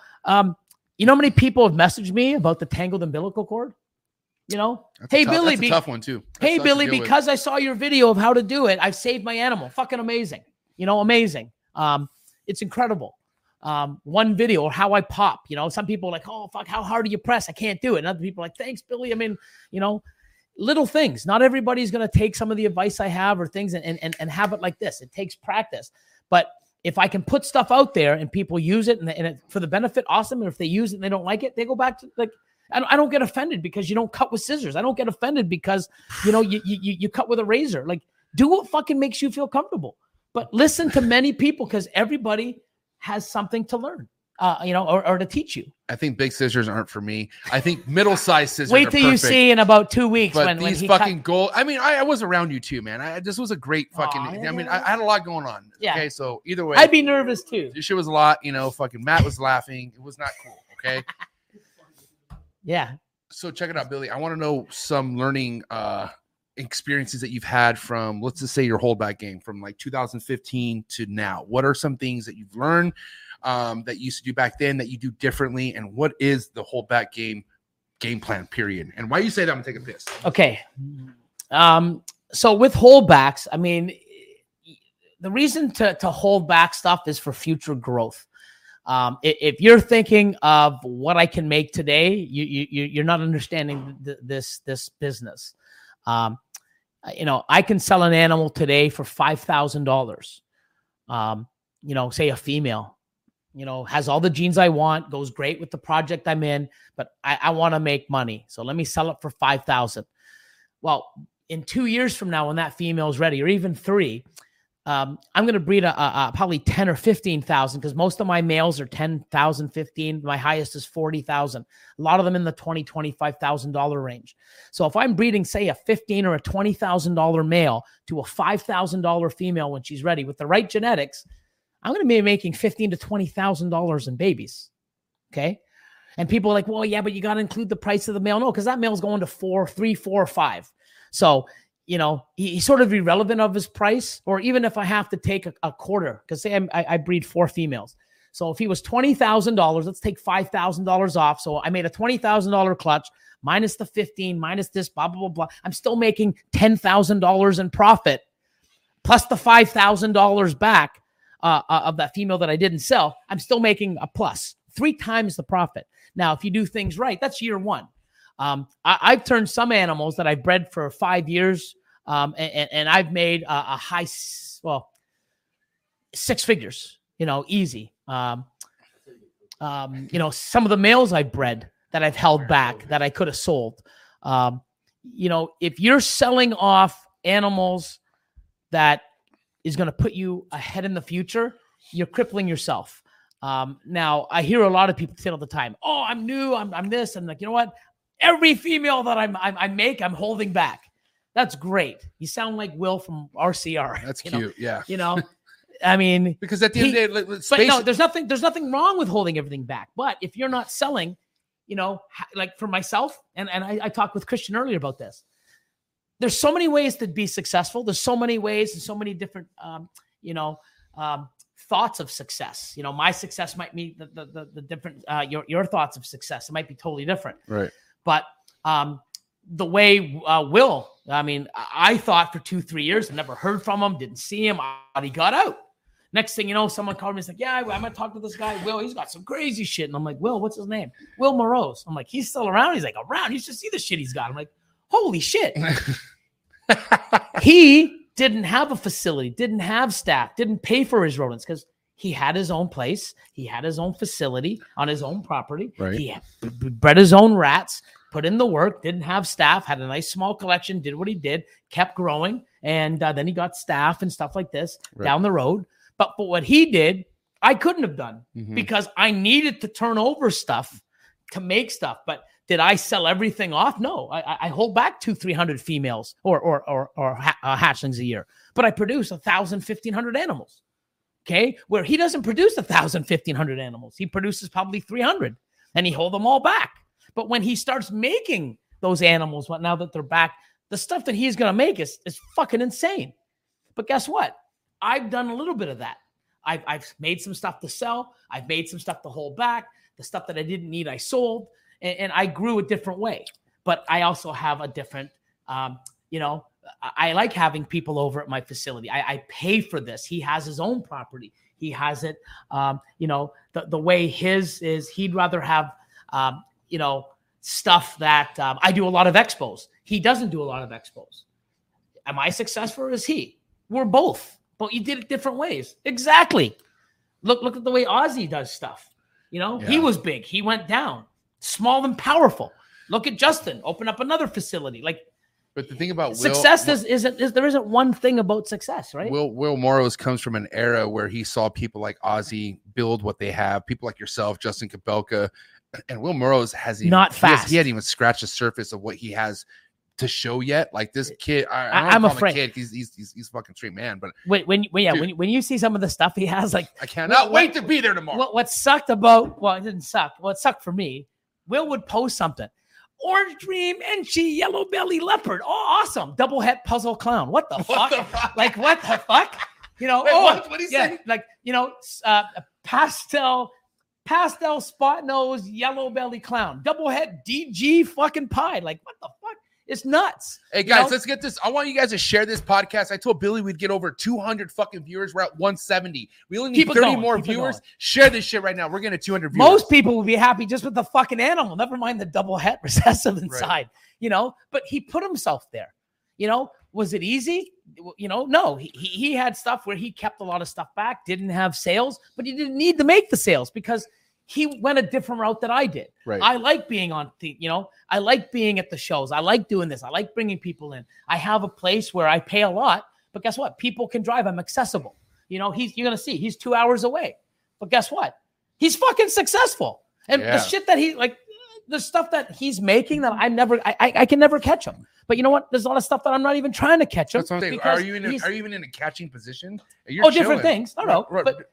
you know how many people have messaged me about the tangled umbilical cord? You know? Hey, Billy. That's a tough one, too. Hey, Billy, because I saw your video of how to do it, I've saved my animal. Fucking amazing. You know, amazing. It's incredible. One video or how I pop. You know, some people are like, oh, fuck, how hard do you press? I can't do it. And other people are like, thanks, Billy. I mean, you know, little things. Not everybody's going to take some of the advice I have or things and have it like this. It takes practice. But if I can put stuff out there and people use it and it, for the benefit, awesome. And if they use it and they don't like it, they go back to like, I don't get offended because you don't cut with scissors. I don't get offended because, you know, you cut with a razor. Like, do what fucking makes you feel comfortable. But listen to many people because everybody has something to learn, you know, or to teach you. I think big scissors aren't for me. I think middle-sized scissors Wait till are you see in about 2 weeks. But when these fucking gold. I mean, I was around you too, man. This was a great fucking. I mean, I had a lot going on. Yeah. Okay, so either way, I'd be nervous too. This shit was a lot, you know. Fucking Matt was laughing. It was not cool. Okay. Yeah. So check it out, Billy. I want to know some learning experiences that you've had from, let's just say, your holdback game from like 2015 to now. What are some things that you've learned? That you used to do back then that you do differently, and what is the holdback game plan period? And why you say that, I'm gonna take a piss. Okay. So with holdbacks, I mean, the reason to hold back stuff is for future growth. If you're thinking of what I can make today, you're not understanding this business. You know, I can sell an animal today for $5,000. You know, say a female. You know, has all the genes I want, goes great with the project I'm in, but I want to make money. So let me sell it for $5,000. Well, in 2 years from now, when that female is ready, or even 3, I'm going to breed a probably 10 or 15,000 because most of my males are 10,000, 15. My highest is 40,000. A lot of them in the $20,000 to $25,000 range. So if I'm breeding, say, a $15,000 or a $20,000 male to a $5,000 female when she's ready with the right genetics, I'm going to be making $15,000 to $20,000 in babies, okay? And people are like, well, yeah, but you got to include the price of the male. No, because that male's going to 4, 3, 4, or 5. So, you know, he's sort of irrelevant of his price, or even if I have to take a quarter, because say I breed 4 females. So if he was $20,000, let's take $5,000 off. So I made a $20,000 clutch minus the 15, minus this, blah, blah, blah, blah. I'm still making $10,000 in profit plus the $5,000 back. Of that female that I didn't sell, I'm still making a plus 3 times the profit. Now, if you do things right, that's year one. I've turned some animals that I've bred for 5 years and I've made a high, well, 6 figures, you know, easy. You know, some of the males I bred that I've held back that I could have sold. You know, if you're selling off animals that is going to put you ahead in the future, you're crippling yourself. Now, I hear a lot of people say all the time, oh, I'm new, I'm this. I'm like, you know what? Every female that I make, I'm holding back. That's great. You sound like Will from RCR. That's cute, know? Yeah. You know, I mean. Because at the end of the day. But no, there's nothing wrong with holding everything back. But if you're not selling, you know, like for myself, and I talked with Christian earlier about this. There's so many ways to be successful. There's so many ways and so many different, you know, thoughts of success. You know, my success might mean the different, your thoughts of success. It might be totally different. Right. But the way Will, I mean, I thought for 2-3 years, I never heard from him, didn't see him. He got out. Next thing you know, someone called me and said, yeah, I'm going to talk to this guy, Will. He's got some crazy shit. And I'm like, Will, what's his name? Will Morrows. I'm like, he's still around. He's like, around? You should see the shit he's got. I'm like, holy shit. He didn't have a facility, didn't have staff, didn't pay for his rodents because he had his own place. He had his own facility on his own property. Right. He bred his own rats, put in the work, didn't have staff, had a nice small collection, did what he did, kept growing. And then he got staff and stuff like this down the road. But what he did, I couldn't have done because I needed to turn over stuff to make stuff. But did I sell everything off? No, I hold back 200-300 females or hatchlings a year, but I produce 1,000-1,500 animals. Okay. Where he doesn't produce 1,000-1,500 animals. He produces probably 300 and he hold them all back. But when he starts making those animals, now that they're back, the stuff that he's going to make is fucking insane. But guess what? I've done a little bit of that. I've made some stuff to sell. I've made some stuff to hold back. The stuff that I didn't need, I sold. And I grew a different way. But I also have a different, I like having people over at my facility. I pay for this. He has his own property. He has it, the way his is, he'd rather have, stuff that I do a lot of expos. He doesn't do a lot of expos. Am I successful or is he? We're both, but you did it different ways. Exactly. Look at the way Ozzy does stuff. He was big. He went down. Small and powerful. Look at Justin. Open up another facility. But the thing about success isn't there isn't one thing about success, right? Will Morrows comes from an era where he saw people like Ozzy build what they have. People like yourself, Justin Kabelka, and Will Morrows he hadn't even scratched the surface of what he has to show yet. Like this kid, I'm afraid he's fucking straight man. But when you see some of the stuff he has, like I cannot wait to be there tomorrow. What sucked about? Well, it didn't suck. Well, it sucked for me. Will would post something. Orange Dream, Enchi, Yellow Belly Leopard. Oh, awesome. Double head puzzle clown. What the fuck? Like, what the fuck? Wait, what he said? Like, pastel spot nose, yellow belly clown. Double head DG fucking pie. Like, what the fuck? It's nuts. Hey, guys, let's get this. I want you guys to share this podcast. I told Billy we'd get over 200 fucking viewers. We're at 170. We only need 30 more viewers. Share this shit right now. We're going to 200 viewers. Most people will be happy just with the fucking animal. Never mind the double head recessive inside, But he put himself there. Was it easy? No. He had stuff where he kept a lot of stuff back, didn't have sales, but he didn't need to make the sales because he went a different route than I did. Right. I like being on, I like being at the shows. I like doing this. I like bringing people in. I have a place where I pay a lot, but guess what? People can drive. I'm accessible. You're going to see he's 2 hours away, but guess what? He's fucking successful. And the shit that the stuff that he's making that I can never catch him. But you know what? There's a lot of stuff that I'm not even trying to catch him. Are you even in a catching position? Different things. No. Right. But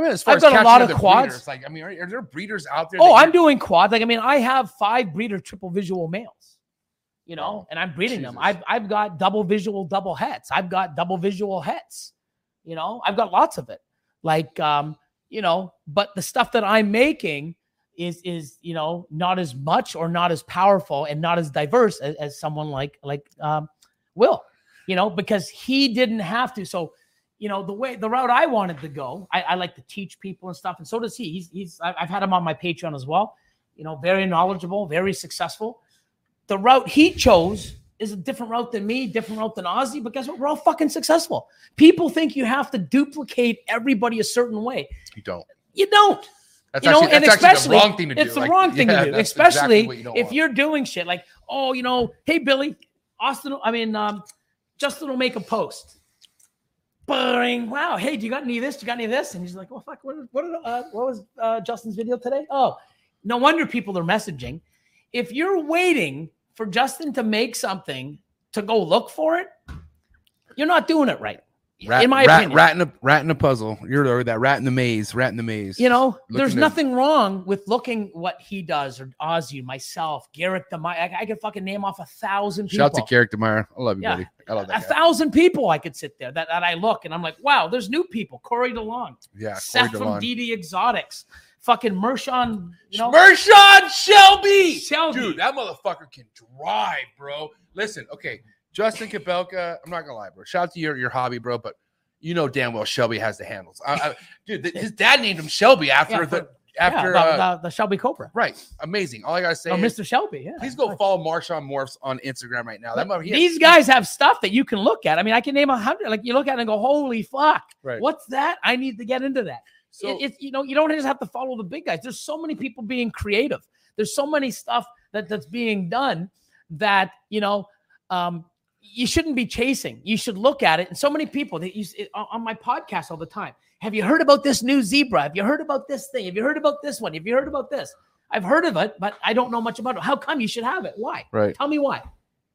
I've got a lot of quads. Breeders, are there breeders out there? Oh, I'm doing quads. I have 5 breeder triple visual males, and I'm breeding them. I've got double visual double heads. I've got double visual heads. I've got lots of it. But the stuff that I'm making is not as much or not as powerful and not as diverse as someone like Will, because he didn't have to. So. The route I wanted to go, I like to teach people and stuff. And so does he. I've had him on my Patreon as well, very knowledgeable, very successful. The route he chose is a different route than me, different route than Ozzy. But guess what? We're all fucking successful. People think you have to duplicate everybody a certain way. You don't. That's actually the wrong thing to do. It's the wrong thing to do, especially if you're doing shit like, hey, Billy, Justin will make a post. Wow. Hey, do you got any of this? Do you got any of this? And he's like, well, fuck, what was Justin's video today? Oh, no wonder people are messaging. If you're waiting for Justin to make something to go look for it, you're not doing it right. In my opinion. Rat in a puzzle. You're that rat in the maze, there's nothing wrong with looking what he does or Ozzy, myself, Garrick Meyer. I could fucking name off 1,000 people. Shout out to Garrick Meyer. I love you, buddy. I love that. 1,000 people I could sit there that I look and I'm like, wow, there's new people. Corey DeLong. Yeah. Seth from DD Exotics. Fucking Mershon. Mershon Shelby. Dude, that motherfucker can drive, bro. Listen, okay. Justin Kabelka, I'm not gonna lie, bro. Shout out to your hobby, bro. But damn well Shelby has the handles. His dad named him Shelby after after the Shelby Cobra. Right. Amazing. All I got to say is, Mr. Shelby. Yeah. Please go follow Mershon Morphs on Instagram right now. That these guys have stuff that you can look at. I mean, I can name 100. Like, you look at it and go, holy fuck. Right. What's that? I need to get into that. So it's, you know, you don't just have to follow the big guys. There's so many people being creative. There's so many stuff that's being done that, you know, you shouldn't be chasing. You should look at it. And so many people that on my podcast all the time, have you heard about this new zebra? Have you heard about this thing? Have you heard about this one? Have you heard about this? I've heard of it, but I don't know much about it. How come? You should have it. Why? Right. Tell me why.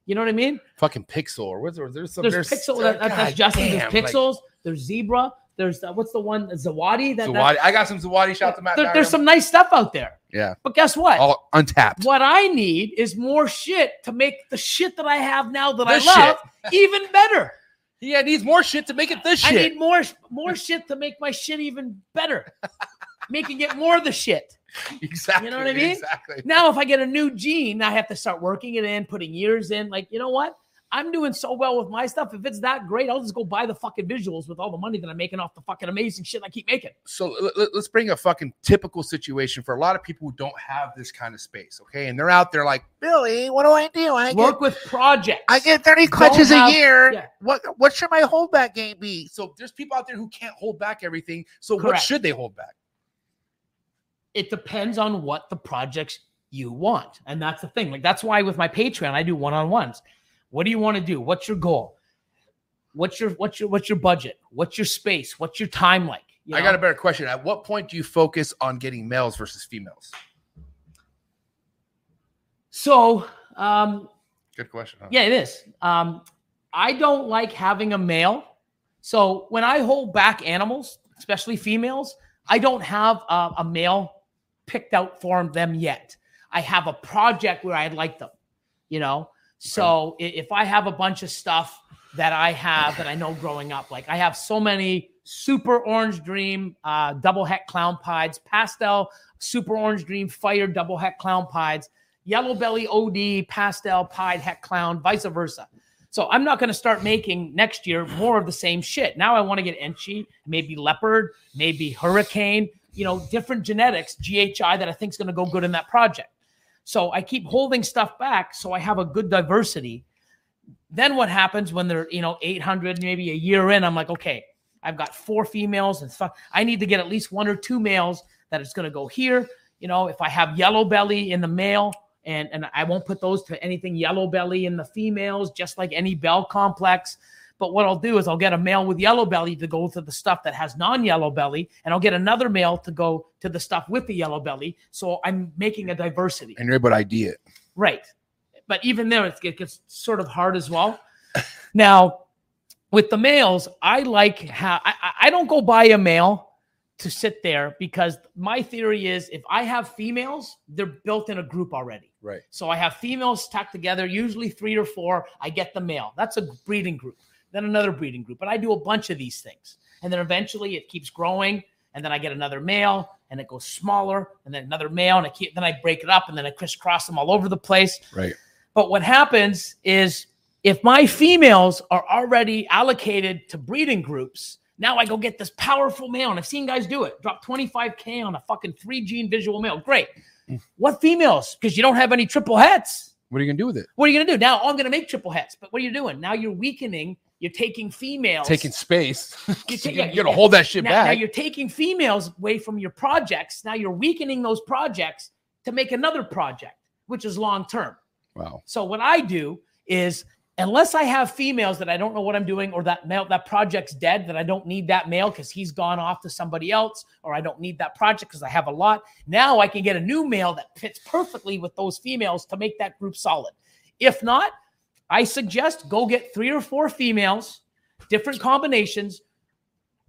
You know what I mean? Fucking Pixel. Or there's Pixel. That's Justin. There's Pixels. Like, there's Zebra. There's what's the one? Zawadi. Zawadi. I got some Zawadi. Shout them out. There's some nice stuff out there. Yeah. But guess what? All untapped. What I need is more shit to make the shit that I have now that I love even better. Yeah, it needs more shit to make it this shit. I need more shit to make my shit even better. Making it more of the shit. Exactly. You know what I mean? Exactly. Now, if I get a new gene, I have to start working it in, putting years in. Like, you know what? I'm doing so well with my stuff. If it's that great, I'll just go buy the fucking visuals with all the money that I'm making off the fucking amazing shit I keep making. So let's bring a fucking typical situation for a lot of people who don't have this kind of space, okay? And they're out there like, Billy, what do I do? I work with projects. I get 30 clutches a year. Yeah. What should my holdback game be? So there's people out there who can't hold back everything. So Correct. What should they hold back? It depends on what the projects you want. And that's the thing. Like, that's why with my Patreon, I do one-on-ones. What do you want to do? What's your goal? What's your budget? What's your space? What's your time like? You know? I got a better question. At what point do you focus on getting males versus females? So, good question. Huh? Yeah, it is. I don't like having a male. So when I hold back animals, especially females, I don't have a male picked out for them yet. I have a project where I'd like them, you know? So if I have a bunch of stuff that I know growing up, like I have so many Super Orange Dream double heck clown pieds, pastel Super Orange Dream fire double heck clown pieds, yellow belly OD pastel pied heck clown, vice versa. So I'm not going to start making next year more of the same shit. Now I want to get Enchi, maybe leopard, maybe hurricane, you know, different genetics, GHI that I think is going to go good in that project. So I keep holding stuff back so I have a good diversity. Then what happens when they're, you know, 800, maybe a year in, I'm like, okay, I've got 4 females and stuff. I need to get at least 1 or 2 males that it's going to go here. You know, if I have yellow belly in the male and I won't put those to anything yellow belly in the females, just like any bell complex. But what I'll do is I'll get a male with yellow belly to go to the stuff that has non-yellow belly, and I'll get another male to go to the stuff with the yellow belly. So I'm making a diversity. And you're able to ID it. Right. But even there, it gets sort of hard as well. Now, with the males, I like how I don't go buy a male to sit there because my theory is if I have females, they're built in a group already. Right. So I have females tacked together, usually 3 or 4. I get the male. That's a breeding group. Then another breeding group. But I do a bunch of these things. And then eventually it keeps growing. And then I get another male and it goes smaller and then another male. And then I break it up and then I crisscross them all over the place. Right. But what happens is if my females are already allocated to breeding groups, now I go get this powerful male. And I've seen guys do it. Drop $25,000 on a fucking 3-gene visual male. Great. What females? Because you don't have any triple heads. What are you going to do with it? What are you going to do? Now I'm going to make triple heads. But what are you doing? Now you're weakening. You're taking females. Taking space. You're going to hold that shit back. Now you're taking females away from your projects. Now you're weakening those projects to make another project, which is long term. Wow. So what I do is, unless I have females that I don't know what I'm doing or that male, that project's dead, that I don't need that male because he's gone off to somebody else, or I don't need that project because I have a lot. Now I can get a new male that fits perfectly with those females to make that group solid. If not, I suggest go get 3 or 4 females, different combinations,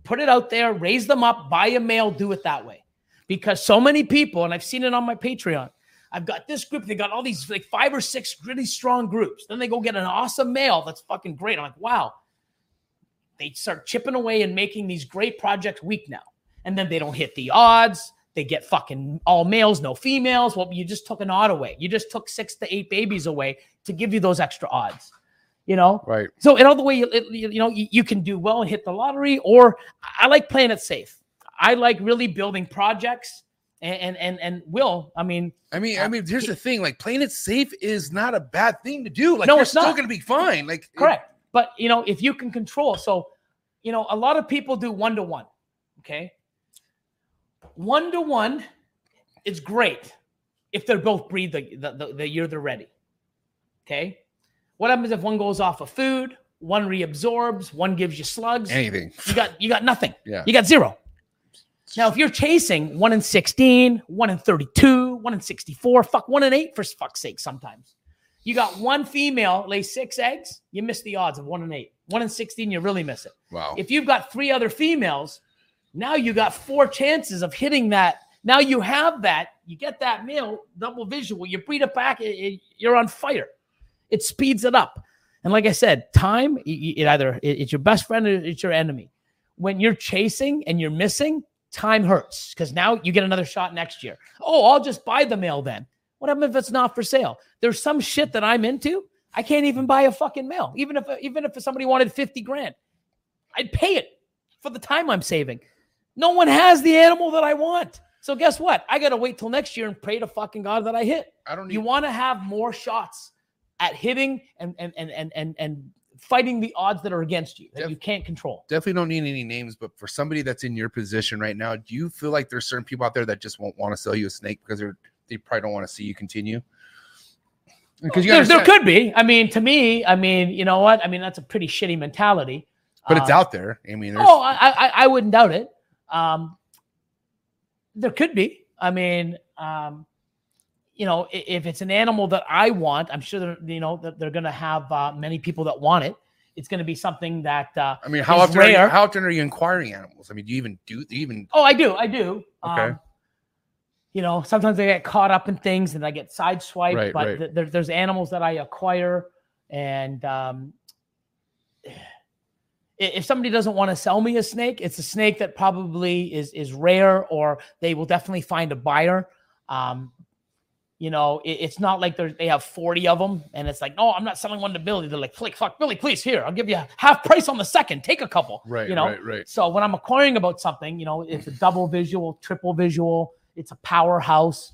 put it out there, raise them up, buy a male, do it that way. Because so many people, and I've seen it on my Patreon, I've got this group, they got all these like 5 or 6 really strong groups. Then they go get an awesome male that's fucking great. I'm like, wow. They start chipping away and making these great projects weak now. And then they don't hit the odds. They get fucking all males, no females. Well, you just took an odd away. You just took 6 to 8 babies away to give you those extra odds, you know? Right. So in all the way, you can do well and hit the lottery, or I like playing it safe. I like really building projects And Will, I mean, here's the thing: like, playing it safe is not a bad thing to do. Like, no, it's still going to be fine. Like, correct. But you know, if you can control, so you know, a lot of people do 1-to-1. Okay, 1-to-1 is great if they're both breed the year they're ready. Okay, what happens if one goes off of food, one reabsorbs, one gives you slugs? Anything. You got nothing. Yeah. You got zero. Now, if you're chasing 1 in 16, 1 in 32, 1 in 64, fuck 1 in 8 for fuck's sake. Sometimes you got one female lay 6 eggs, you miss the odds of 1 in 8, 1 in 16, you really miss it. Wow. If you've got 3 other females, now you got 4 chances of hitting that. Now you have that, you get that male double visual, you breed it back, you're on fire. It speeds it up. And like I said, time, it's your best friend or it's your enemy. When you're chasing and you're missing, time hurts because now you get another shot next year. Oh, I'll just buy the male then. What happens if it's not for sale? There's some shit that I'm into. I can't even buy a fucking male. Even if somebody wanted 50 grand, I'd pay it for the time I'm saving. No one has the animal that I want. So guess what? I got to wait till next year and pray to fucking God that I hit. You want to have more shots at hitting and fighting the odds that are against you, that you can't control. Definitely don't need any names, but for somebody that's in your position right now, do you feel like there's certain people out there that just won't want to sell you a snake because they probably don't want to see you continue? Because there could be. I mean, to me, you know what? I mean, that's a pretty shitty mentality. But it's out there. I mean, I wouldn't doubt it. There could be. I mean, you know, if it's an animal that I want, I'm sure that, you know, that they're going to have many people that want it. It's going to be something that I mean, how often are you inquiring animals? I mean, do you even? Oh, I do. Okay. You know, sometimes I get caught up in things and I get sideswiped. Right, but there's animals that I acquire, and if somebody doesn't want to sell me a snake, it's a snake that probably is rare, or they will definitely find a buyer. You know, it's not like they have 40 of them and it's like, no, I'm not selling one to Billy. They're like, fuck Billy, please, here, I'll give you half price on the second. Take a couple. Right, you know? Right. So when I'm acquiring about something, you know, it's a double visual, triple visual. It's a powerhouse.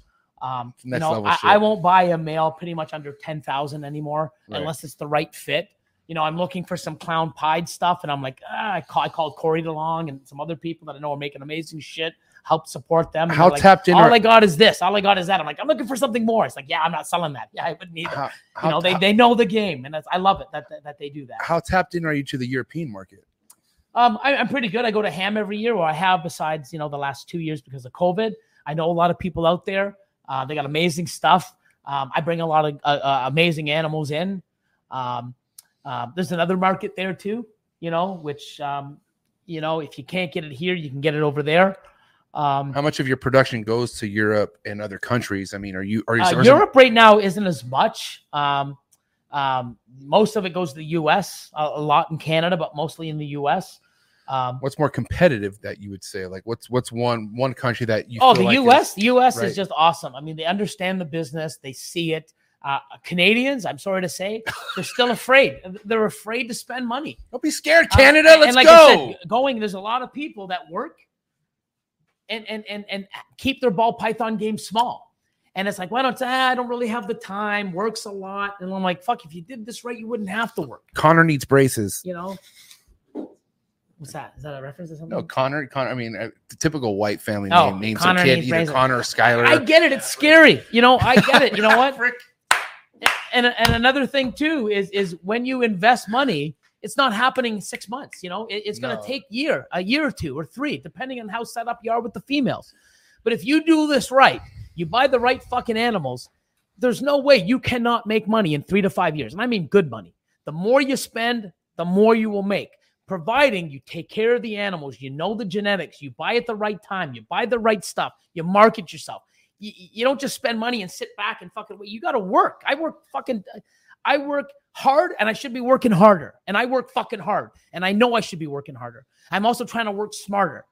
You know, I won't buy a male pretty much under 10,000 anymore, unless it's the right fit. You know, I'm looking for some clown pied stuff, and I'm like, I called Corey DeLong and some other people that I know are making amazing shit. Help support them. How like, tapped in? All I got is this. All I got is that. I'm like, I'm looking for something more. It's like, yeah, I'm not selling that. Yeah, I wouldn't either. You know, they know the game, and I love it that they do that. How tapped in are you to the European market? I'm pretty good. I go to Ham every year, or I have, besides, you know, the last 2 years because of COVID. I know a lot of people out there. They got amazing stuff. I bring a lot of amazing animals in. There's another market there too, you know, which you know, if you can't get it here, you can get it over there. How much of your production goes to Europe and other countries? I mean, are you Europe right now isn't as much. Most of it goes to the U.S., a lot in Canada, but mostly in the U.S. What's more competitive that you would say? Like, what's one country that you? Oh, feel the like U.S. The U.S. is just awesome. I mean, they understand the business, they see it. Canadians, I'm sorry to say, they're still afraid. They're afraid to spend money. Don't be scared, Canada. Let's go. I said, there's a lot of people that work and keep their ball python game small. And it's like, why don't I don't really have the time, works a lot. And I'm like, fuck, if you did this right, you wouldn't have to work. Connor needs braces. You know? What's that? Is that a reference or something? No, Connor. I mean, the typical white family name names a kid, either braces. Connor or Skylar. I get it. It's scary. You know, I get it. You know what? And another thing too is when you invest money, it's not happening in 6 months. You know, it's going to take a year or two or three, depending on how set up you are with the females. But if you do this right, you buy the right fucking animals, there's no way you cannot make money in 3 to 5 years. And I mean good money. The more you spend, the more you will make, providing you take care of the animals, you know the genetics, you buy at the right time, you buy the right stuff, you market yourself. You don't just spend money and sit back and fucking wait. You got to work. I work hard, and I should be working harder. And I work fucking hard, and I know I should be working harder. I'm also trying to work smarter.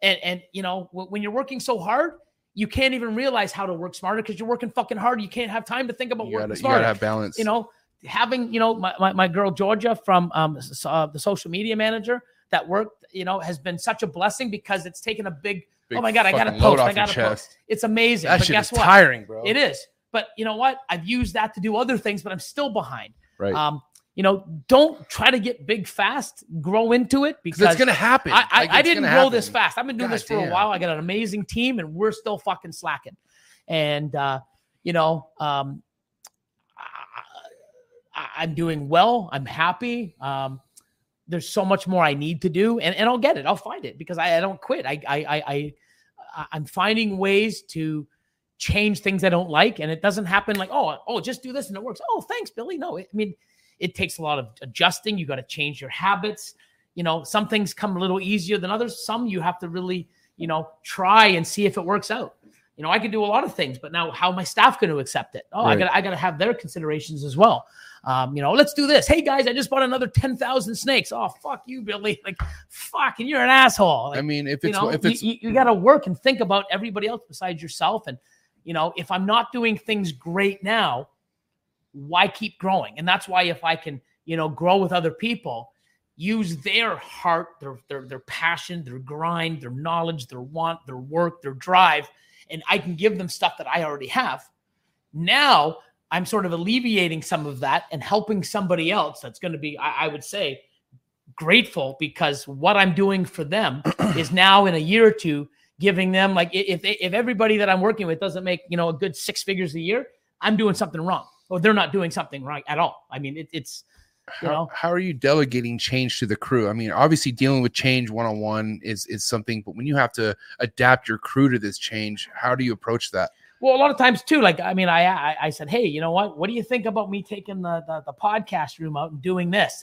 And you know, when you're working so hard, you can't even realize how to work smarter because you're working fucking hard. You can't have time to think about working smarter. You got to have balance. You know, having, you know, my girl, Georgia, from the social media manager that worked, you know, has been such a blessing because it's taken a big oh my God, I got to post. I got to post. It's amazing. That shit is tiring, bro. It is. But you know what? I've used that to do other things, but I'm still behind. Right. You know, don't try to get big fast. Grow into it because it's going to happen. I didn't grow this fast. I've been doing this for a while. I got an amazing team and we're still fucking slacking. And, you know, I'm doing well. I'm happy. There's so much more I need to do, and I'll get it. I'll find it because I don't quit. I'm finding ways to change things I don't like, and it doesn't happen like, oh, just do this and it works. Oh, thanks, Billy. No, I mean, it takes a lot of adjusting. You got to change your habits. You know, some things come a little easier than others. Some you have to really, you know, try and see if it works out. You know, I could do a lot of things, but now how am my staff going to accept it? Oh, right. I got to have their considerations as well. You know, let's do this. Hey guys, I just bought another 10,000 snakes. Oh, fuck you, Billy. Like, fucking, you're an asshole. Like, I mean, you got to work and think about everybody else besides yourself. And, you know, if I'm not doing things great now, why keep growing? And that's why if I can, you know, grow with other people, use their heart, their passion, their grind, their knowledge, their want, their work, their drive, and I can give them stuff that I already have. Now I'm sort of alleviating some of that and helping somebody else that's going to be, I would say, grateful because what I'm doing for them is now in a year or two giving them, like, if everybody that I'm working with doesn't make, you know, a good six figures a year, I'm doing something wrong. Or they're not doing something right at all. I mean, it's, how are you delegating change to the crew? I mean, obviously dealing with change one-on-one is something, but when you have to adapt your crew to this change, how do you approach that? Well, a lot of times too, like, I mean, I said, hey, you know what do you think about me taking the podcast room out and doing this?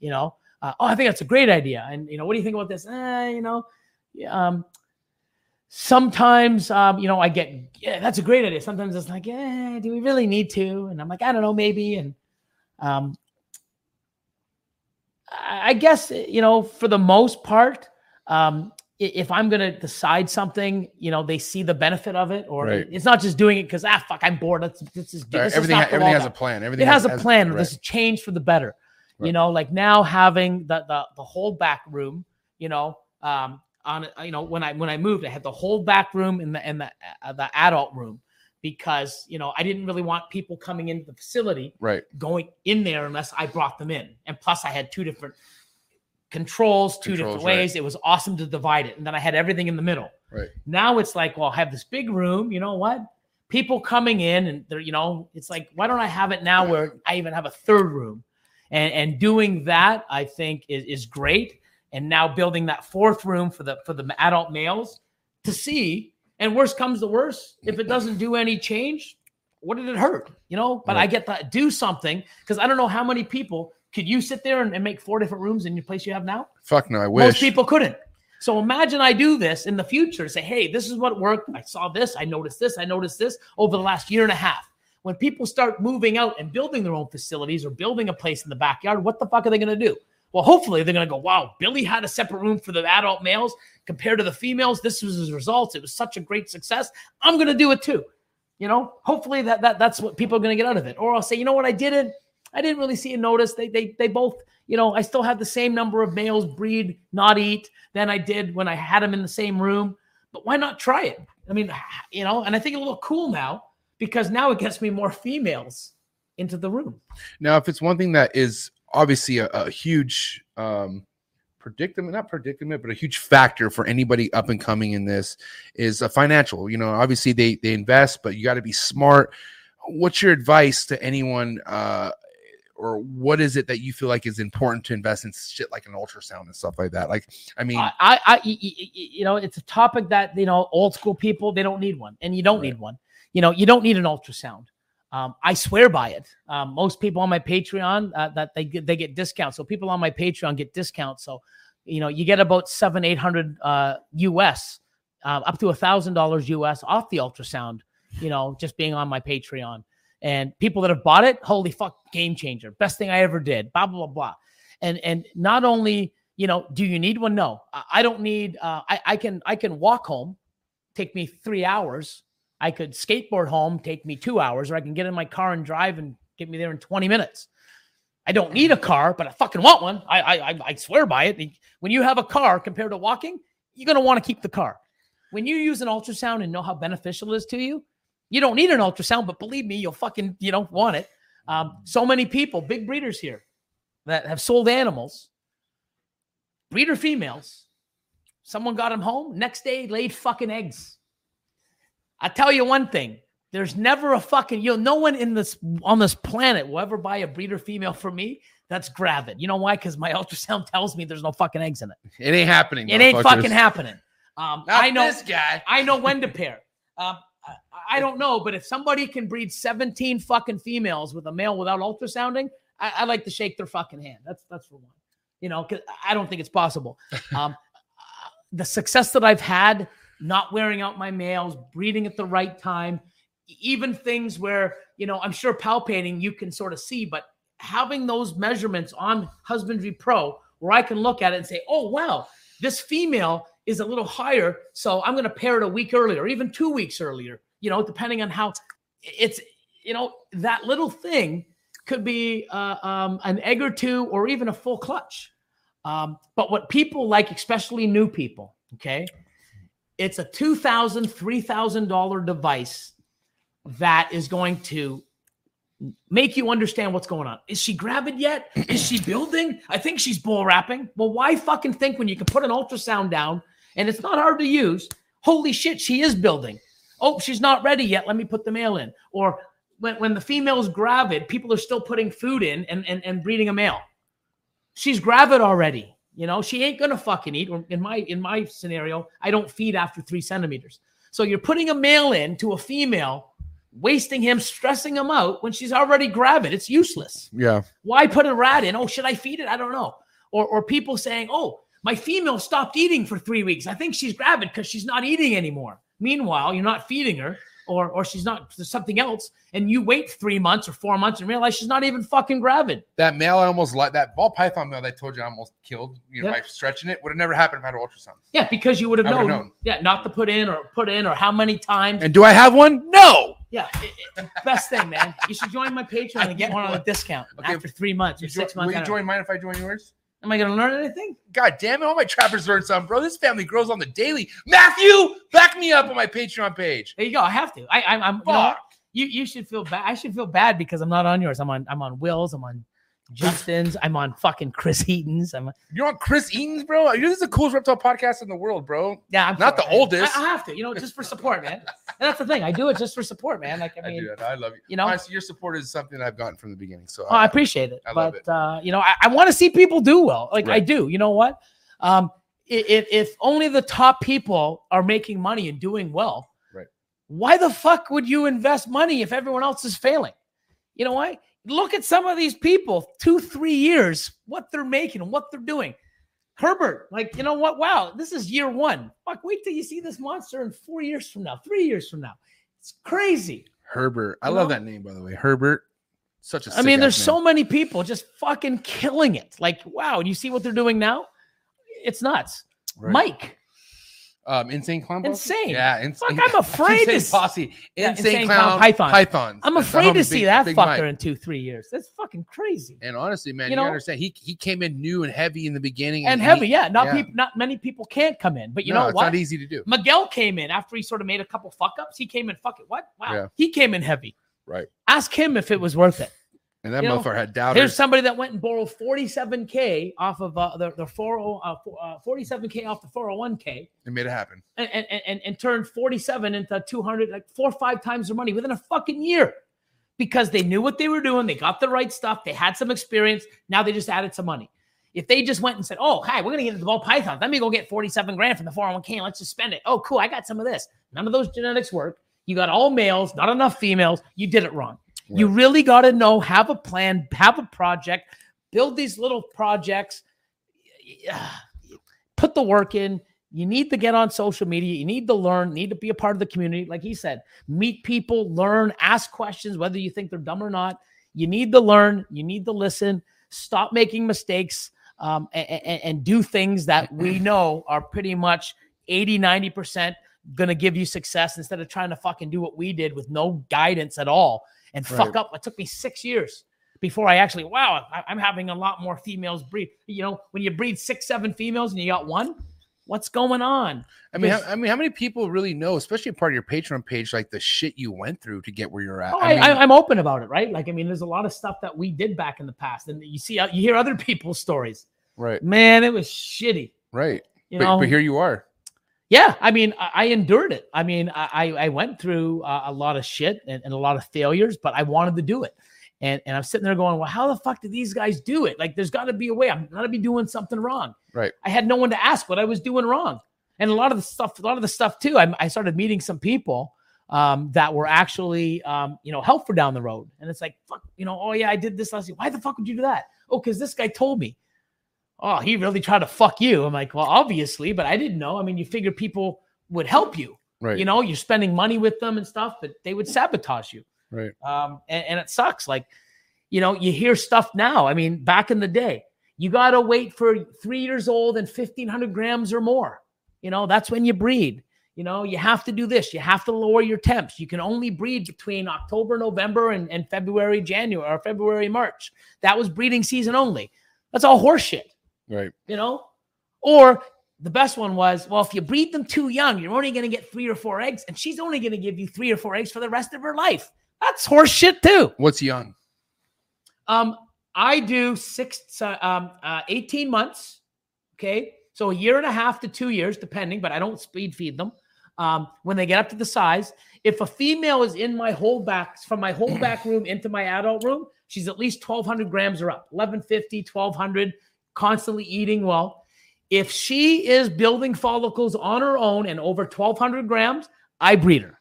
You know, oh, I think that's a great idea. And, you know, what do you think about this? You know, sometimes, you know, I get, yeah, that's a great idea. Sometimes it's like, yeah, do we really need to? And I'm like, I don't know, maybe. And, I guess, you know, for the most part, if I'm going to decide something, you know, they see the benefit of it, or right. It's not just doing it because, fuck, I'm bored. Everything has a plan. Everything has a plan. Right. There's a change for the better, right. You know, like now having the whole back room, you know, on, you know, when I moved, I had the whole back room and the adult room. Because, you know, I didn't really want people coming into the facility right. going in there unless I brought them in. And plus I had two different controls, different ways. Right. It was awesome to divide it. And then I had everything in the middle. Right. Now it's like, well, I have this big room. You know what? People coming in and they're, you know, it's like, why don't I have it now where I even have a third room? And doing that, I think, is great. And now building that fourth room for the adult males to see. And worse comes to worse, if it doesn't do any change, what did it hurt? You know, but right. I get to do something because I don't know how many people could you sit there and make four different rooms in your place you have now? Fuck no, I wish. Most people couldn't. So imagine I do this in the future, say, hey, this is what worked. I saw this. I noticed this. I noticed this over the last year and a half. When people start moving out and building their own facilities or building a place in the backyard, what the fuck are they going to do? Well, hopefully they're going to go, wow, Billy had a separate room for the adult males compared to the females. This was his results. It was such a great success. I'm going to do it too. You know, hopefully that's what people are going to get out of it. Or I'll say, you know what? I didn't really see a notice. They both, you know, I still had the same number of males breed, not eat than I did when I had them in the same room, but why not try it? I mean, you know, and I think it'll look cool now because now it gets me more females into the room. Now, if it's one thing that is obviously a huge predicament, but a huge factor for anybody up and coming in this is a financial, you know, obviously they invest, but you got to be smart. What's your advice to anyone or what is it that you feel like is important to invest in shit like an ultrasound and stuff like that? Like, I mean, I you know, it's a topic that, you know, old school people, they don't need one and you don't right. need one. You know, you don't need an ultrasound. I swear by it. Most people on my Patreon that they get discounts. So people on my Patreon get discounts. So, you know, you get about $700-800 US, up to $1,000 US off the ultrasound. You know, just being on my Patreon and people that have bought it. Holy fuck, game changer! Best thing I ever did. Blah blah blah blah. And not only, you know, do you need one? No, I don't need. I can walk home. Take me 3 hours. I could skateboard home, take me 2 hours, or I can get in my car and drive and get me there in 20 minutes. I don't need a car, but I fucking want one. I swear by it. When you have a car compared to walking, you're going to want to keep the car. When you use an ultrasound and know how beneficial it is to you, you don't need an ultrasound, but believe me, you'll fucking, you don't want it. So many people, big breeders here that have sold animals, breeder females, someone got them home, next day laid fucking eggs. I tell you one thing, there's never a fucking, you know, no one in this, on this planet will ever buy a breeder female for me that's gravid. You know why? Because my ultrasound tells me there's no fucking eggs in it. It ain't happening. It ain't fucking happening. I know this guy. I know when to pair. I don't know, but if somebody can breed 17 fucking females with a male without ultrasounding, I'd like to shake their fucking hand. That's for one. You know, because I don't think it's possible. The success that I've had, not wearing out my males, breeding at the right time, even things where, you know, I'm sure palpating you can sort of see, but having those measurements on Husbandry Pro where I can look at it and say, oh, wow, this female is a little higher, so I'm going to pair it a week earlier, even 2 weeks earlier, you know, depending on how it's, you know, that little thing could be an egg or two or even a full clutch. But what people like, especially new people, okay, it's a $2,000, $3,000 device that is going to make you understand what's going on. Is she gravid yet? Is she building? I think she's bull wrapping. Well, why fucking think when you can put an ultrasound down and it's not hard to use? Holy shit, she is building. Oh, she's not ready yet. Let me put the male in. Or when the female's gravid, people are still putting food in and breeding a male. She's gravid already. You know, she ain't going to fucking eat. In my scenario, I don't feed after 3 centimeters. So you're putting a male in to a female, wasting him, stressing him out when she's already gravid. It's useless. Yeah. Why put a rat in? Oh, should I feed it? I don't know. Or people saying, oh, my female stopped eating for 3 weeks. I think she's gravid because she's not eating anymore. Meanwhile, you're not feeding her or she's not, there's something else. And you wait 3 months or 4 months and realize she's not even fucking gravid. That male, I almost like that ball python male that I told you I almost killed, you know, by stretching it, would have never happened if I had an ultrasound. Yeah, because you would have known. Yeah, not to put in or how many times. And do I have one? No. Yeah, best thing, man. You should join my Patreon and get one on a discount after 3 months or 6 months. Will you join mine if I join yours? Am I going to learn anything? God damn it. All my trappers learn something, bro. This family grows on the daily. Matthew, back me up on my Patreon page. There you go. I have to. I'm fuck. You should feel bad. I should feel bad because I'm not on yours. I'm on Will's. I'm on Justin's. I'm on fucking Chris Eaton's. You're on Chris Eaton's, bro? This is the coolest reptile podcast in the world, bro. Yeah, I'm not the oldest. I have to. You know, just for support, man. And that's the thing. I do it just for support, man. Like, I mean, I love you. You know, honestly, your support is something I've gotten from the beginning. So I appreciate it. I love it. You know, I want to see people do well. Like right. I do. You know what? If only the top people are making money and doing well, right? Why the fuck would you invest money if everyone else is failing? You know why? Look at some of these people, 2-3 years, what they're making, what they're doing. Herbert, like, you know what? Wow, this is year one. Fuck, wait till you see this monster in 4 years from now, 3 years from now. It's crazy. Herbert. I love that name, by the way. Herbert. Such a, I mean, there's so many people just fucking killing it. Like, wow. And you see what they're doing now? It's nuts. Right. Mike. Insane clown. Insane. Yeah. Fuck, I'm afraid to posse. Insane clown python. I'm afraid to see that fucker in 2-3 years. That's fucking crazy. And honestly, man, you understand he came in new and heavy in the beginning. And heavy, yeah. Not many people can't come in, but you know what? It's not easy to do. Miguel came in after he sort of made a couple fuck ups. He came in fucking what? Wow. Yeah. He came in heavy. Right. Ask him if it was worth it. And that motherfucker had doubters. Here's somebody that went and borrowed $47,000 off of the 47K off the 401K. And made it happen. And turned 47 into 200, like 4 or 5 times their money within a fucking year because they knew what they were doing. They got the right stuff. They had some experience. Now they just added some money. If they just went and said, oh, hi, we're going to get into the ball python. Let me go get $47,000 from the 401K and let's just spend it. Oh, cool. I got some of this. None of those genetics work. You got all males, not enough females. You did it wrong. Right. You really got to know, have a plan, have a project, build these little projects, put the work in. You need to get on social media. You need to learn, need to be a part of the community. Like he said, meet people, learn, ask questions, whether you think they're dumb or not. You need to learn. You need to listen. Stop making mistakes and do things that we know are pretty much 80, 90% going to give you success instead of trying to fucking do what we did with no guidance at all. And fuck up. It took me 6 years before I actually, wow, I'm having a lot more females breed. You know, when you breed 6-7 females and you got one, What's going on? I mean, how many people really know, especially a part of your Patreon page, like the shit you went through to get where you're at? Oh, I'm open about it, right? Like, I mean, there's a lot of stuff that we did back in the past, and you see, you hear other people's stories, right? Man, it was shitty, right? But here you are. Yeah, I mean, I endured it. I mean, I went through a lot of shit and a lot of failures, but I wanted to do it. And I'm sitting there going, well, how the fuck did these guys do it? Like, there's got to be a way. I'm going to be doing something wrong. Right. I had no one to ask what I was doing wrong. And a lot of the stuff too, I started meeting some people that were actually, helpful down the road. And it's like, fuck, oh yeah, I did this last year. Why the fuck would you do that? Oh, because this guy told me. Oh, he really tried to fuck you. I'm like, well, obviously, but I didn't know. I mean, you figure people would help you. Right. You're spending money with them and stuff, but they would sabotage you. Right. And it sucks. Like, you hear stuff now. I mean, back in the day, you got to wait for 3 years old and 1,500 grams or more. That's when you breed. You have to do this. You have to lower your temps. You can only breed between October, November and February, January, or February, March. That was breeding season only. That's all horseshit. Right. Or the best one was, well, if you breed them too young, you're only going to get 3 or 4 eggs, and she's only going to give you 3 or 4 eggs for the rest of her life. That's horse shit too. What's young? I do 18 months. Okay. So a year and a half to 2 years, depending, but I don't speed feed them. When they get up to the size, if a female is in my whole back room into my adult room, she's at least 1,200 grams or up, 1,150, 1,200, constantly eating well. If she is building follicles on her own and over 1,200 grams, I breed her.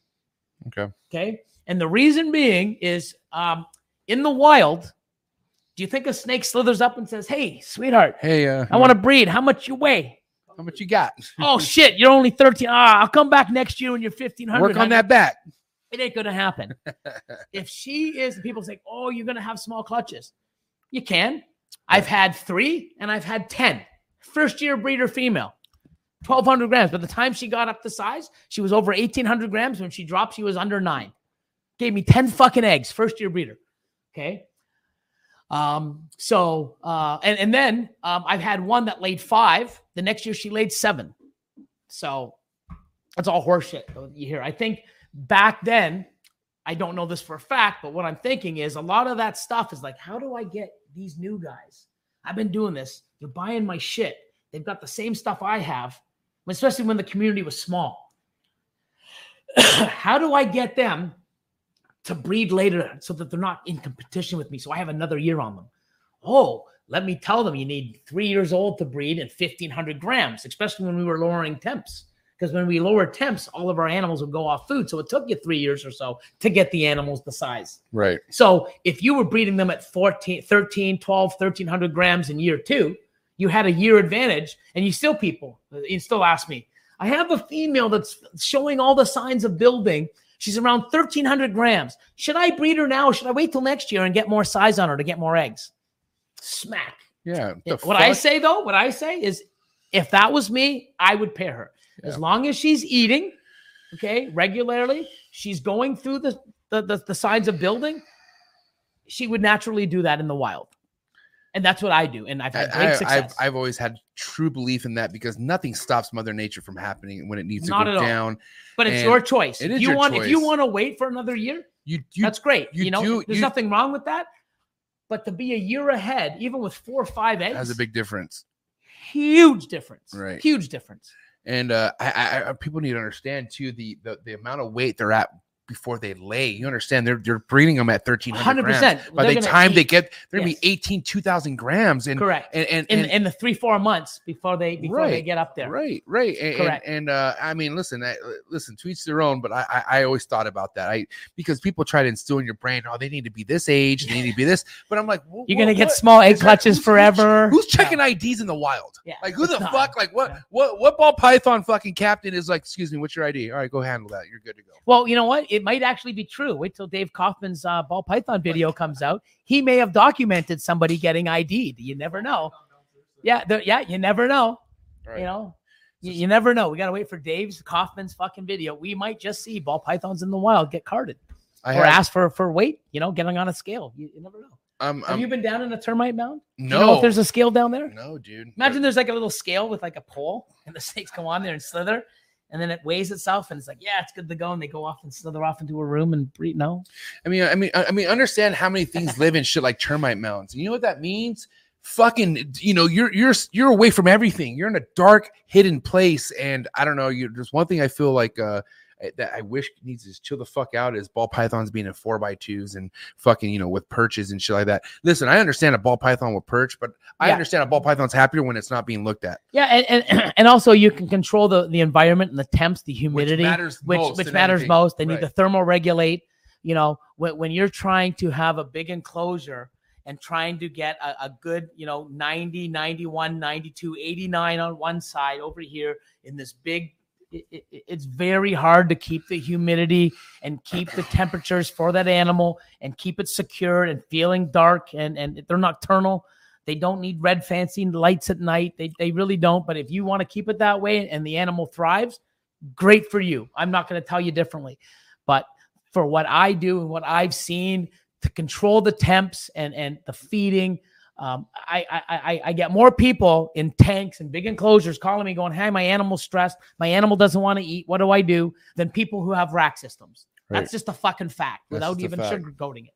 Okay. Okay. And the reason being is in the wild, do you think a snake slithers up and says, hey, sweetheart, hey, I want to breed. How much you weigh? How much you got? Oh, shit. You're only 13. I'll come back next year when you're 1,500. Work on that back. It ain't going to happen. If she is, people say, oh, you're going to have small clutches. You can. I've had 3 and I've had 10. First year breeder female. 1,200 grams. By the time she got up to size, she was over 1,800 grams. When she dropped, she was under 9. Gave me 10 fucking eggs, first year breeder. Okay. So then I've had one that laid 5. The next year she laid 7. So that's all horseshit you hear. I think back then, I don't know this for a fact, but what I'm thinking is a lot of that stuff is like, how do I get these new guys? I've been doing this. They're buying my shit. They've got the same stuff I have, especially when the community was small. How do I get them to breed later so that they're not in competition with me, so I have another year on them? Oh, let me tell them you need 3 years old to breed and 1,500 grams, especially when we were lowering temps. Because when we lowered temps, all of our animals would go off food. So it took you 3 years or so to get the animals the size. Right. So if you were breeding them at 13, 12, 1,300 grams in year 2, you had a year advantage. And you still ask me, I have a female that's showing all the signs of building. She's around 1,300 grams. Should I breed her now? Or should I wait till next year and get more size on her to get more eggs? Smack. Yeah. What I say is if that was me, I would pair her. Yeah. As long as she's eating, okay, regularly, she's going through the signs of building, she would naturally do that in the wild. And that's what I do. And I've had great success. I've always had true belief in that because nothing stops Mother Nature from happening when it needs to go down. But it's your choice. If you want to wait for another year, that's great. There's nothing wrong with that. But to be a year ahead, even with 4 or 5 eggs, has a big difference. Huge difference. Right. Huge difference. And I people need to understand too the amount of weight they're at before they lay. You understand they're breeding them at 1,300 grams. By the time they get, they're going to be 2,000 grams. And, correct. And in the 3-4 months before they get up there. Right. Correct. And I mean, listen, to each their own, but I always thought about that. Because people try to instill in your brain, oh, they need to be this age. They need to be this. But I'm like, you're going to get small egg clutches forever. Who's checking IDs in the wild? Yeah, like who the fuck? Like what ball python fucking captain is like, excuse me, what's your ID? All right, go handle that. You're good to go. Well, you know what? It might actually be true. Wait till Dave Kaufman's ball python video comes out. He may have documented somebody getting ID'd. You never know. Yeah, you never know. Right. You never know. We got to wait for Dave's Kaufman's fucking video. We might just see ball pythons in the wild get carded or ask for weight, getting on a scale. You never know. Have you been down in a termite mound? No. Do you know if there's a scale down there? No, dude. Imagine there's like a little scale with like a pole, and the snakes go on there and slither, and then it weighs itself, and it's like, yeah, it's good to go, and they go off and slither off into a room and breathe. No. I mean, understand how many things live in shit like termite mounds. You know what that means? Fucking, you know, you're away from everything. You're in a dark, hidden place, and I don't know. There's one thing I feel like. That I wish needs to chill the fuck out is ball pythons being in 4x2s and fucking, you know, with perches and shit like that. Listen, I understand a ball python will perch, but I understand a ball python's happier when it's not being looked at. Yeah, and also you can control the environment and the temps, the humidity, which matters most. They need to thermoregulate. You know, when you're trying to have a big enclosure and trying to get a good, you know, 90, 91, 92, 89 on one side over here in this big, it's very hard to keep the humidity and keep the temperatures for that animal and keep it secure and feeling dark. And they're nocturnal. They don't need red fancy lights at night. They really don't. But if you want to keep it that way and the animal thrives, great for you. I'm not going to tell you differently. But for what I do and what I've seen to control the temps and the feeding, I get more people in tanks and big enclosures calling me going, hey, my animal's stressed. My animal doesn't want to eat. What do I do? Than people who have rack systems. Right. That's just a fucking fact without even sugarcoating it.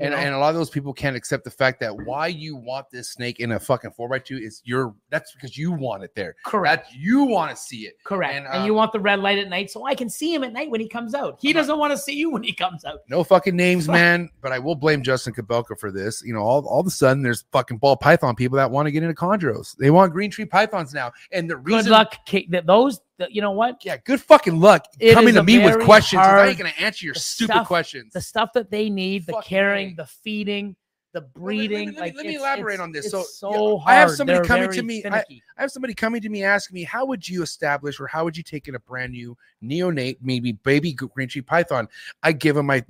And a lot of those people can't accept the fact that why you want this snake in a fucking 4x2 is that's because you want it there. Correct. You want to see it. Correct. And you want the red light at night so I can see him at night when he comes out. He doesn't want to see you when he comes out. No fucking names, man. But I will blame Justin Kabelka for this. You know, all of a sudden there's fucking ball python people that want to get into chondros. They want green tree pythons now. And the reason good luck that those. You know what? Yeah, good fucking luck coming to me with questions. I ain't gonna answer your stupid questions. The stuff that they need, the caring, the feeding, the breeding. Let me elaborate on this. So I have somebody coming to me. I have somebody coming to me asking me, how would you establish or how would you take in a brand new neonate, maybe baby green tree python? I give them my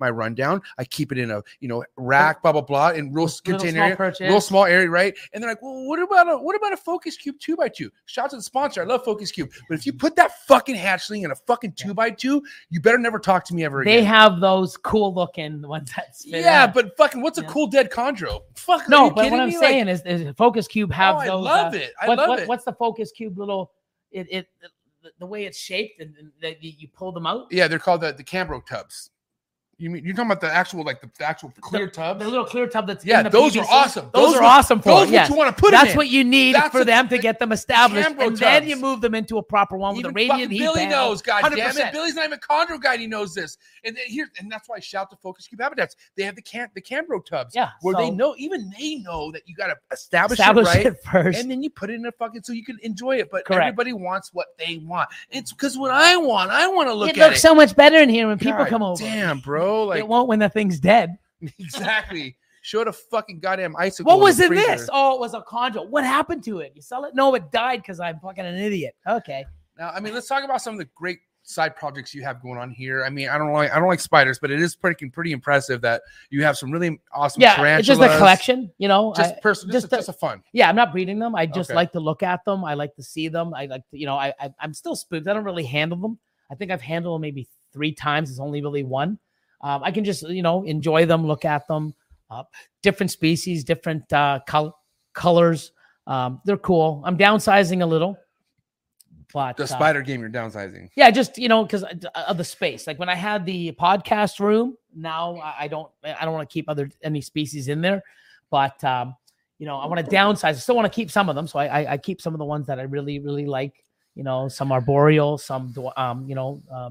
rundown. I keep it in a rack, blah blah blah, in real container, real small area, right? And they're like, well, what about a Focus Cube 2x2? Shout out to the sponsor. I love Focus Cube, but if you put that fucking hatchling in a fucking 2x2, you better never talk to me ever again. They have those cool looking ones that spin out. But fucking, what's a cool dead chondro? Fuck no. But what I'm saying is Focus Cube have those. I love it. What's the Focus Cube little? The way it's shaped and that you pull them out. Yeah, they're called the Cambro tubs. You're talking about the actual clear tubs? The little clear tub that's in the those PVC. Are awesome. Those are awesome for those what you want to put in. That's what you need for them to get them established. Cambro and tubs. Then you move them into a proper one with a radiant heat. Billy knows, goddammit. Billy's not even a chondro guy, and he knows this. And that's why I shout to Focus Cube Habitats. They have the Cambro tubs. Yeah. Where they know that you gotta establish it first. And then you put it in a fucking so you can enjoy it. But everybody wants what they want. It's because what I want to look at it. It looks so much better in here when people come over. Damn, bro. Like, it won't when the thing's dead. Exactly. Showed a fucking goddamn icicle. What was in this? Oh, it was a chondro. What happened to it? You sell it? No, it died because I'm fucking an idiot. Okay. Now, I mean, let's talk about some of the great side projects you have going on here. I mean, I don't like spiders, but it is pretty impressive that you have some really awesome tarantulas. It's just a collection, you know. Just a fun. Yeah, I'm not breeding them. I just like to look at them. I like to see them. I like to, I'm still spooked. I don't really handle them. I think I've handled them maybe 3 times. It's only really one. I can just, enjoy them, look at them, different species, different colors. They're cool. I'm downsizing a little. But the spider game you're downsizing. Yeah, just, because of the space. Like when I had the podcast room, now I don't want to keep any species in there. But, I want to downsize. I still want to keep some of them. So I keep some of the ones that I really, really like. Some arboreal, some, I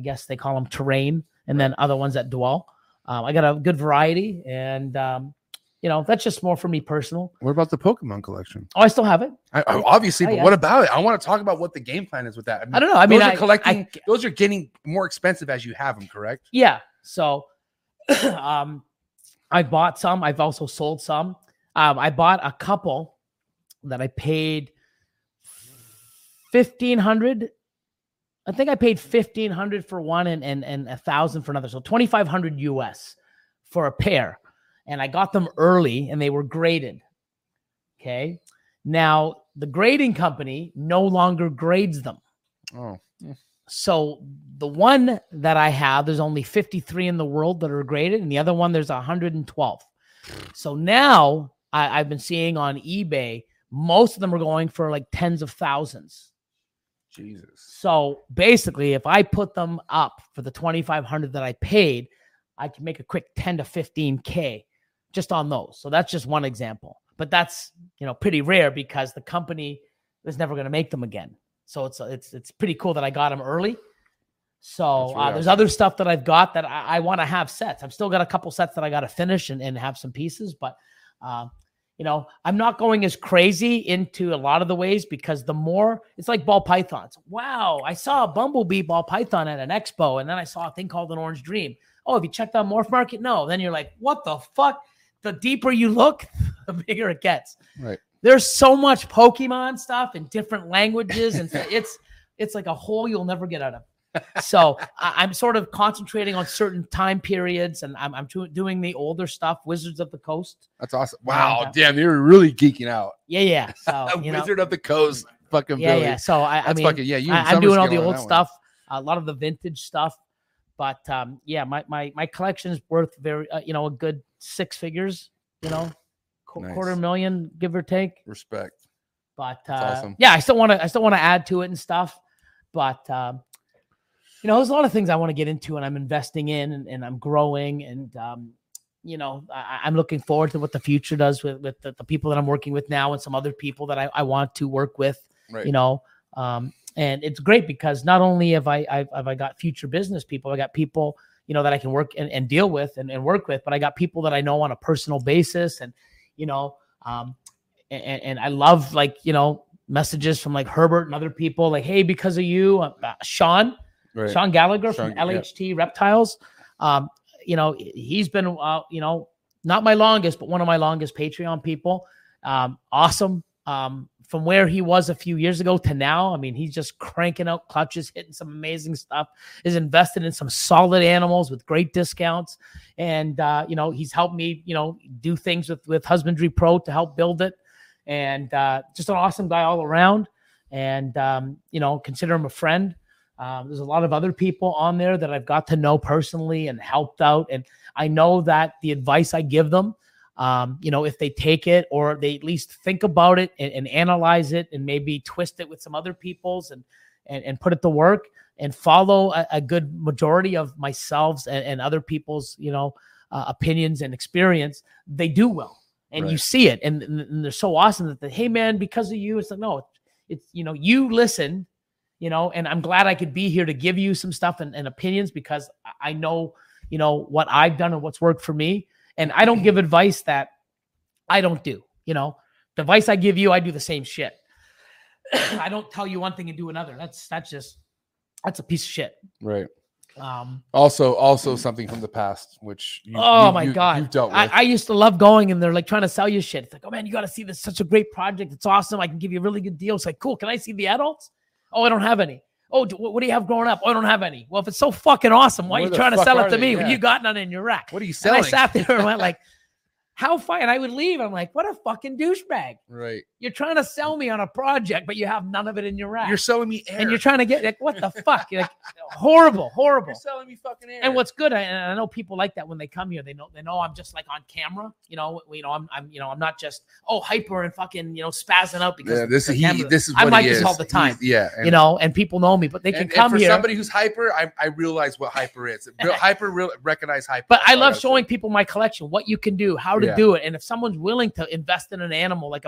guess they call them terrain. And then other ones that dwell. I got a good variety, and that's just more for me personal. What about the Pokemon collection? Oh, I still have it. But what about it? I want to talk about what the game plan is with that. I don't know. I mean, those are getting more expensive as you have them, correct? Yeah. So, I bought some. I've also sold some. I bought a couple that I paid $1,500. I think I paid $1,500 for one and $1,000 for another. So $2,500 US for a pair. And I got them early and they were graded. Okay. Now the grading company no longer grades them. Oh. So the one that I have, there's only 53 in the world that are graded. And the other one, there's 112. So now I've been seeing on eBay, most of them are going for like tens of thousands. Jesus. So basically, if I put them up for the $2,500 that I paid, I can make a quick 10 to 15K just on those. So that's just one example. But that's, you know, pretty rare because the company is never going to make them again. So it's pretty cool that I got them early. So there's other stuff that I've got that I want to have sets. I've still got a couple sets that I got to finish and have some pieces. But, you know, I'm not going as crazy into a lot of the ways because the more it's like ball pythons. Wow, I saw a bumblebee ball python at an expo, and then I saw a thing called an orange dream. Oh, have you checked out Morph Market? No. Then you're like, what the fuck? The deeper you look, the bigger it gets. Right. There's so much Pokemon stuff in different languages, and it's like a hole you'll never get out of. So I'm sort of concentrating on certain time periods, and I'm doing the older stuff, Wizards of the Coast. That's awesome. Wow, damn, you're really geeking out. Yeah, yeah. So you Wizard of the Coast, fucking yeah, Billy. Yeah. So I'm doing all the old stuff, a lot of the vintage stuff, but yeah, my collection's worth very, a good six figures, nice. $250,000, give or take. Respect. But awesome. Yeah, I still want to add to it and stuff, but. There's a lot of things I want to get into and I'm investing in and I'm growing and, I'm looking forward to what the future does with the people that I'm working with now and some other people that I want to work with, right. And it's great because not only have I got future business people, I got people, that I can work and deal with and work with, but I got people that I know on a personal basis and, and I love messages from like Herbert and other people like, hey, because of you, Sean. Right. Sean Gallagher from LHT Reptiles. He's been, not my longest, but one of my longest Patreon people. Awesome. From where he was a few years ago to now, I mean, he's just cranking out clutches, hitting some amazing stuff, is invested in some solid animals with great discounts. And, he's helped me, do things with Husbandry Pro to help build it. And just an awesome guy all around. And, consider him a friend. There's a lot of other people on there that I've got to know personally and helped out. And I know that the advice I give them, if they take it or they at least think about it and analyze it and maybe twist it with some other people's and put it to work and follow a good majority of myself's and other people's, opinions and experience, they do well. And right. You see it. And they're so awesome that, hey, man, because of you, it's like, no, it's, you listen. And I'm glad I could be here to give you some stuff and opinions because I know, what I've done and what's worked for me. And I don't give advice that I don't do, the advice I give you, I do the same shit. I don't tell you one thing and do another. That's a piece of shit. Right. Also something from the past, which you've dealt with. I used to love going and they're like trying to sell you shit. It's like, oh man, you got to see this, such a great project. It's awesome. I can give you a really good deal. It's like, cool. Can I see the adults? Oh, I don't have any. Oh, what do you have growing up? Oh, I don't have any. Well, if it's so fucking awesome, why are you trying to sell it to me when you got none in your rack? What are you selling? And I sat there and went like, how fine. I would leave. I'm like, what a fucking douchebag. Right. You're trying to sell me on a project, but you have none of it in your rack. You're selling me air. And you're trying to get like, what the fuck? You're like, horrible. You're selling me fucking air. And what's good, I know people like that when they come here. They know I'm just like on camera. I'm not just hyper and fucking spazzing out because this is all the time. And people know me, but they can come here. For somebody who's hyper, I realize what hyper is. Recognize hyper. But I love showing people my collection, what you can do, how to do it. And if someone's willing to invest in an animal, like,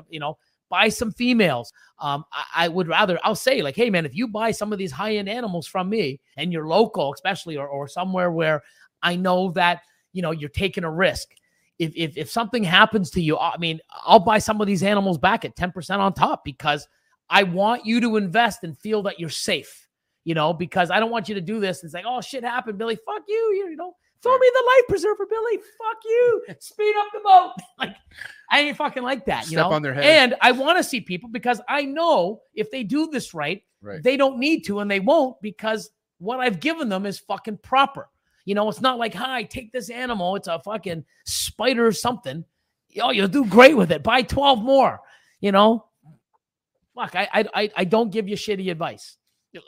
buy some females, I would rather, I'll say like, hey man, if you buy some of these high-end animals from me and you're local, especially, or somewhere where I know that, you're taking a risk. If something happens to you, I mean, I'll buy some of these animals back at 10% on top because I want you to invest and feel that you're safe, because I don't want you to do this. And it's like, oh shit happened, Billy, fuck you, throw me the life preserver, Billy. Fuck you. Speed up the boat. Like, I ain't fucking like that. Step on their head. And I want to see people because I know if they do this right, they don't need to and they won't because what I've given them is fucking proper. It's not like, hi, take this animal. It's a fucking spider or something. Oh, you'll do great with it. Buy 12 more. Fuck, I don't give you shitty advice.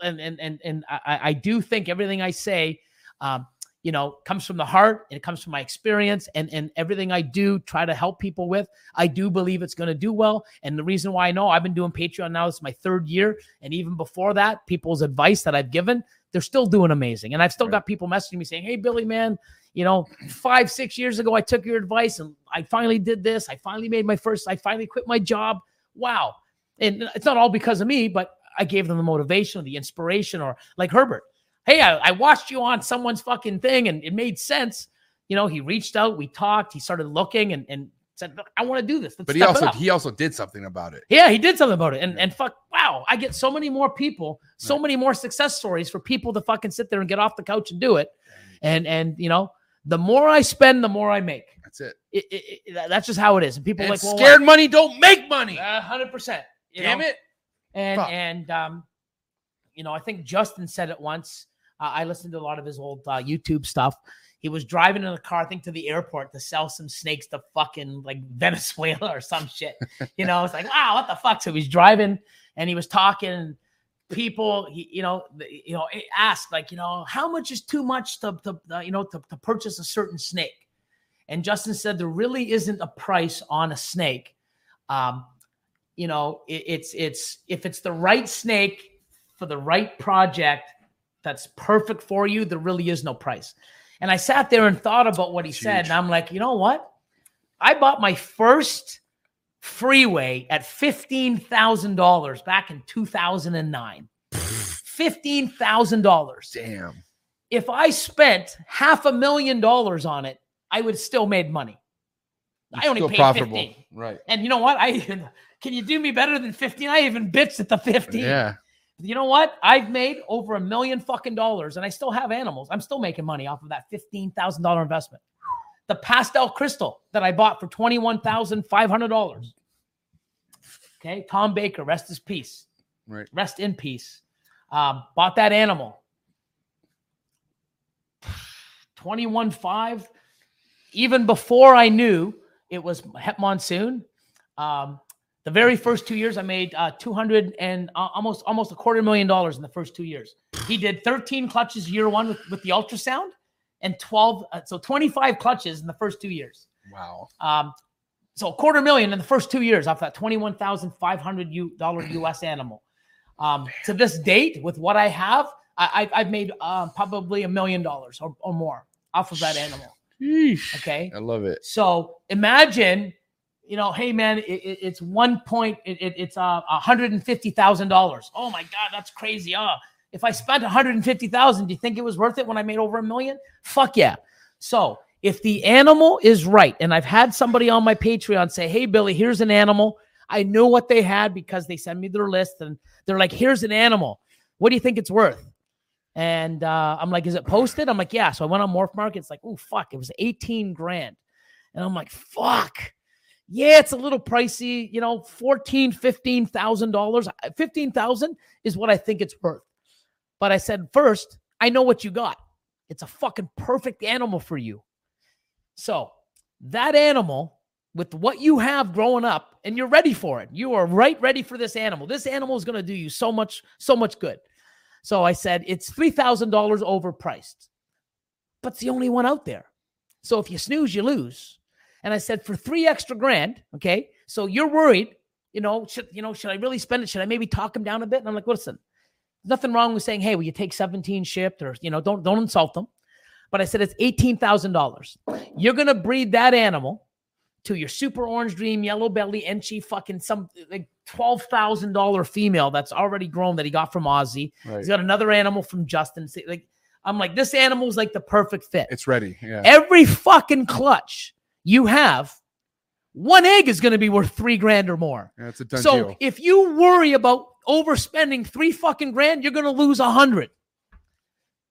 And I do think everything I say, you know, comes from the heart and it comes from my experience and everything I do try to help people with. I do believe it's going to do well. And the reason why I know, I've been doing Patreon now, it's my third year. And even before that, people's advice that I've given, they're still doing amazing. And I've still got people messaging me saying, hey, Billy, man, you know, 5-6 years ago, I took your advice and I finally did this. I finally made my first, I finally quit my job. Wow. And it's not all because of me, but I gave them the motivation or the inspiration, or like Herbert. Hey, I watched you on someone's fucking thing and it made sense. You know, he reached out, we talked, he started looking and said, I want to do this. Let's but he also did something about it. Yeah, he did something about it. And fuck, wow, I get so many more people, so many more success stories for people to fucking sit there and get off the couch and do it. And you know, the more I spend, the more I make. That's it. That's just how it is. And people like, well, scared money don't make money. 100%. Damn it. And you know, I think Justin said it once. I listened to a lot of his old YouTube stuff. He was driving in a car, I think, to the airport to sell some snakes to fucking like Venezuela or some shit. You know, it's like, wow, what the fuck? So he's driving and he was talking. People, you know, asked like, you know, how much is too much to purchase a certain snake? And Justin said there really isn't a price on a snake. You know, it's if it's the right snake for the right project that's perfect for you, there really is no price. And I sat there and thought about what he said, and I'm like, you know what? I bought my first freeway at $15,000 back in 2009. $15,000. Damn. If I spent $500,000 on it, I would still made money. I only paid $15,000. Right. And you know what? Can you do me better than $15,000? I even bitched at the $15,000. Yeah. You know what? I've made over $1 million fucking dollars, and I still have animals. I'm still making money off of that $15,000 investment. The pastel crystal that I bought for $21,500. Okay, Tom Baker, rest his peace. Right. Rest in peace. Bought that animal. $21,500. Even before I knew it was Het Monsoon. The very first 2 years, I made almost $250,000 in the first 2 years. He did 13 clutches year one with the ultrasound, and 25 clutches in the first 2 years. Wow! So $250,000 in the first 2 years off that $21,500 US animal. To this date, with what I have, I've made probably $1 million or more off of that animal. Yeesh. Okay, I love it. So imagine. You know, hey man, it's $150,000. Oh my God, that's crazy. If I spent $150,000, do you think it was worth it when I made over $1 million? Fuck yeah. So if the animal is right, and I've had somebody on my Patreon say, hey Billy, here's an animal. I know what they had because they send me their list and they're like, here's an animal. What do you think it's worth? And I'm like, is it posted? I'm like, yeah. So I went on Morph Market. It's like, oh fuck, it was $18,000. And I'm like, fuck. Yeah, it's a little pricey, you know, $15,000. $15,000 is what I think it's worth. But I said, first, I know what you got. It's a fucking perfect animal for you. So that animal with what you have growing up, and you're ready for it. You are ready for this animal. This animal is going to do you so much good. So I said, it's $3,000 overpriced, but it's the only one out there. So if you snooze, you lose. And I said, for $3,000 extra, okay, so you're worried, should I really spend it? Should I maybe talk him down a bit? And I'm like, listen, nothing wrong with saying, hey, will you take 17 shipped, or, you know, don't insult them. But I said, it's $18,000. You're going to breed that animal to your super orange dream, yellow belly, Enchi, fucking some like $12,000 female that's already grown that he got from Aussie. Right. He's got another animal from Justin. Like, I'm like, this animal's like the perfect fit. It's ready. Yeah. Every fucking clutch you have, one egg is going to be worth $3,000 or more. Yeah, it's a done deal. So if you worry about overspending $3,000, you're going to lose $100.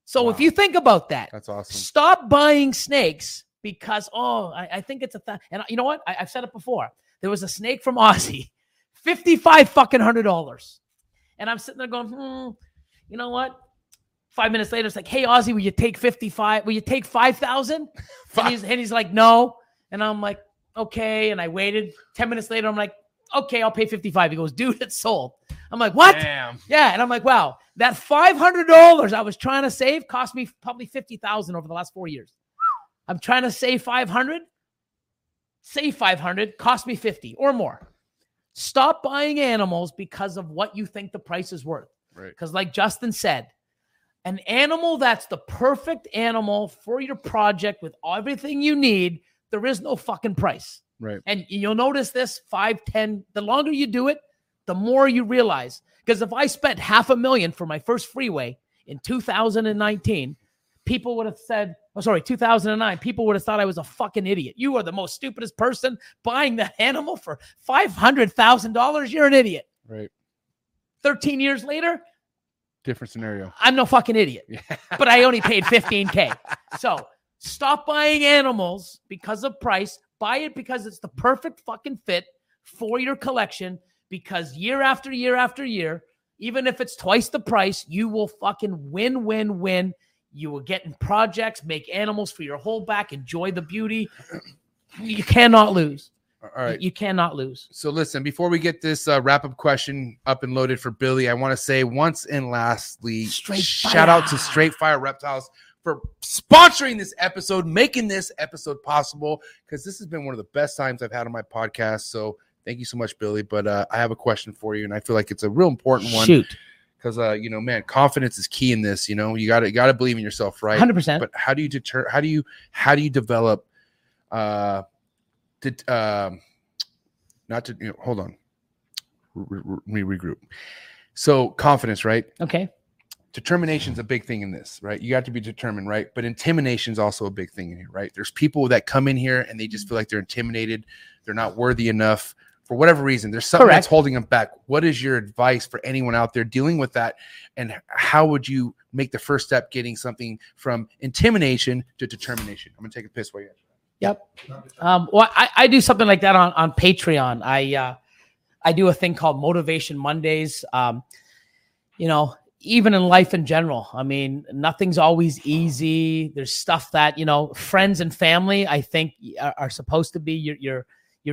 So wow. If you think about that, that's awesome. Stop buying snakes because, I think it's and you know what? I've said it before. There was a snake from Aussie, $5,500. And I'm sitting there going, you know what? 5 minutes later, it's like, hey, Aussie, will you take 55? Will you take 5,000? And he's like, no. And I'm like, okay. And I waited 10 minutes later. I'm like, okay, I'll pay 55. He goes, dude, it's sold. I'm like, what? Damn. Yeah. And I'm like, wow. That $500 I was trying to save cost me probably $50,000 over the last 4 years. I'm trying to save 500, save 500, cost me 50 or more. Stop buying animals because of what you think the price is worth. Right. Because like Justin said, an animal that's the perfect animal for your project with everything you need, there is no fucking price. Right. And you'll notice this 5, 10, the longer you do it, the more you realize. Because if I spent $500,000 for my first freeway in 2019, people would have said, oh, sorry, 2009, people would have thought I was a fucking idiot. You are the most stupidest person buying that animal for $500,000. You're an idiot. Right. 13 years later. Different scenario. I'm no fucking idiot, yeah. But I only paid $15K. So stop buying animals because of price. Buy it because it's the perfect fucking fit for your collection. Because year after year after year, even if it's twice the price, you will fucking win, win, win. You will get in projects, make animals for your whole back, enjoy the beauty. You cannot lose. All right. You cannot lose. So listen, before we get this wrap-up question up and loaded for Billy, I want to say once and lastly, shout out to Straight Fire Reptiles for sponsoring this episode, making this episode possible, because this has been one of the best times I've had on my podcast. So thank you so much, Billy. But I have a question for you, and I feel like it's a real important one. Shoot. Because, you know, man, confidence is key in this. You know, you got to believe in yourself, right? 100%. But how do you deter? How do you develop? Hold on. Regroup. So confidence, right? Okay. Determination's a big thing in this, right? You got to be determined, right? But intimidation's also a big thing in here, right? There's people that come in here and they just feel like they're intimidated. They're not worthy enough. For whatever reason, there's something that's holding them back. What is your advice for anyone out there dealing with that? And how would you make the first step getting something from intimidation to determination? I'm going to take a piss while you're at that. Yep. Well, I do something like that on Patreon. I do a thing called Motivation Mondays. You know, even in life in general, I mean, nothing's always easy. There's stuff that, you know, friends and family, I think, are supposed to be your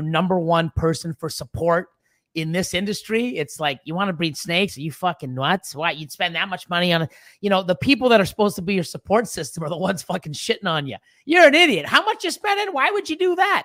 number one person for support in this industry. It's like, you want to breed snakes? Are you fucking nuts? Why you'd spend that much money on it? You know, the people that are supposed to be your support system are the ones fucking shitting on you. You're an idiot. How much you spending? Why would you do that?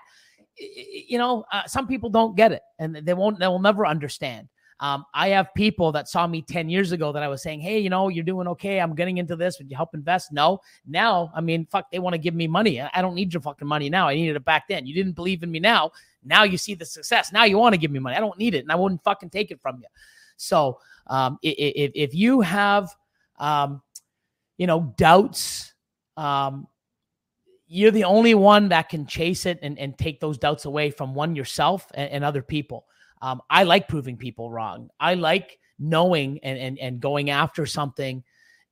You know, some people don't get it and they will never understand. I have people that saw me 10 years ago that I was saying, hey, you know, you're doing okay. I'm getting into this. Would you help invest? No. Now, I mean, fuck, they want to give me money. I don't need your fucking money now. I needed it back then. You didn't believe in me now. Now you see the success. Now you want to give me money. I don't need it. And I wouldn't fucking take it from you. So if you have, you know, doubts, you're the only one that can chase it and take those doubts away from one yourself and other people. I like proving people wrong. I like knowing and going after something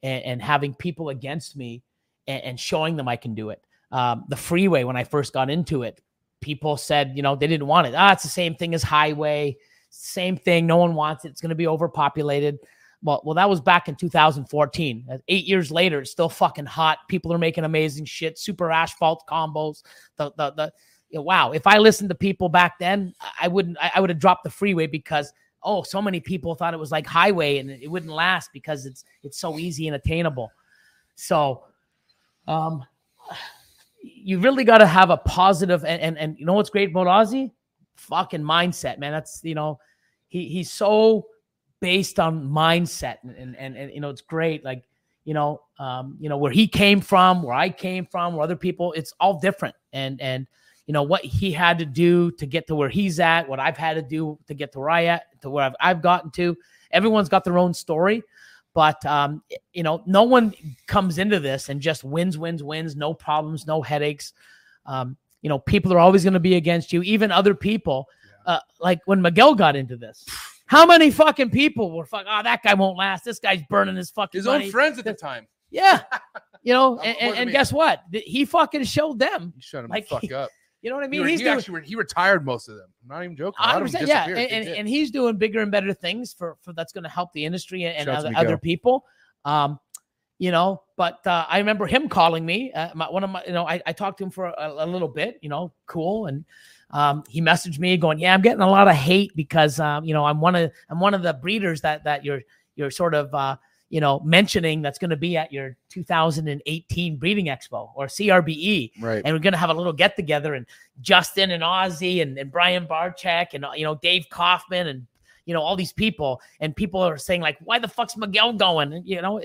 and having people against me and showing them I can do it. The freeway, when I first got into it, people said, you know, they didn't want it. It's the same thing as highway, same thing. No one wants it. It's going to be overpopulated. Well, that was back in 2014. 8 years later, it's still fucking hot. People are making amazing shit, super asphalt combos, wow. If I listened to people back then, I would have dropped the freeway because, so many people thought it was like highway and it wouldn't last because it's so easy and attainable. So, you really got to have a positive and you know, what's great about Ozzy? Fucking mindset, man. That's, you know, he's so based on mindset and you know, it's great. Like, you know, where he came from, where I came from, where other people, it's all different. And, you know, what he had to do to get to where he's at, what I've had to do to get to where I've gotten to. Everyone's got their own story, but, you know, no one comes into this and just wins, no problems, no headaches. You know, people are always going to be against you, even other people. Like when Miguel got into this, how many fucking people were that guy won't last. This guy's burning his fucking money. His own friends at the time. Yeah. You know, and guess what? He fucking showed them. He shut him the fuck up. You know what I mean? He retired most of them. I'm not even joking. 100%, yeah. And he's doing bigger and better things for that's going to help the industry and other people. You know, but I remember him calling me. I talked to him for a little bit. You know, cool. And he messaged me going, "Yeah, I'm getting a lot of hate because you know, I'm one of the breeders that you're sort of you know, mentioning that's going to be at your 2018 breeding expo or CRBE. Right. And we're going to have a little get together, and Justin and Ozzy and Brian Bar Chek and, you know, Dave Kaufman and, you know, all these people, and people are saying like, why the fuck's Miguel going? And, you know,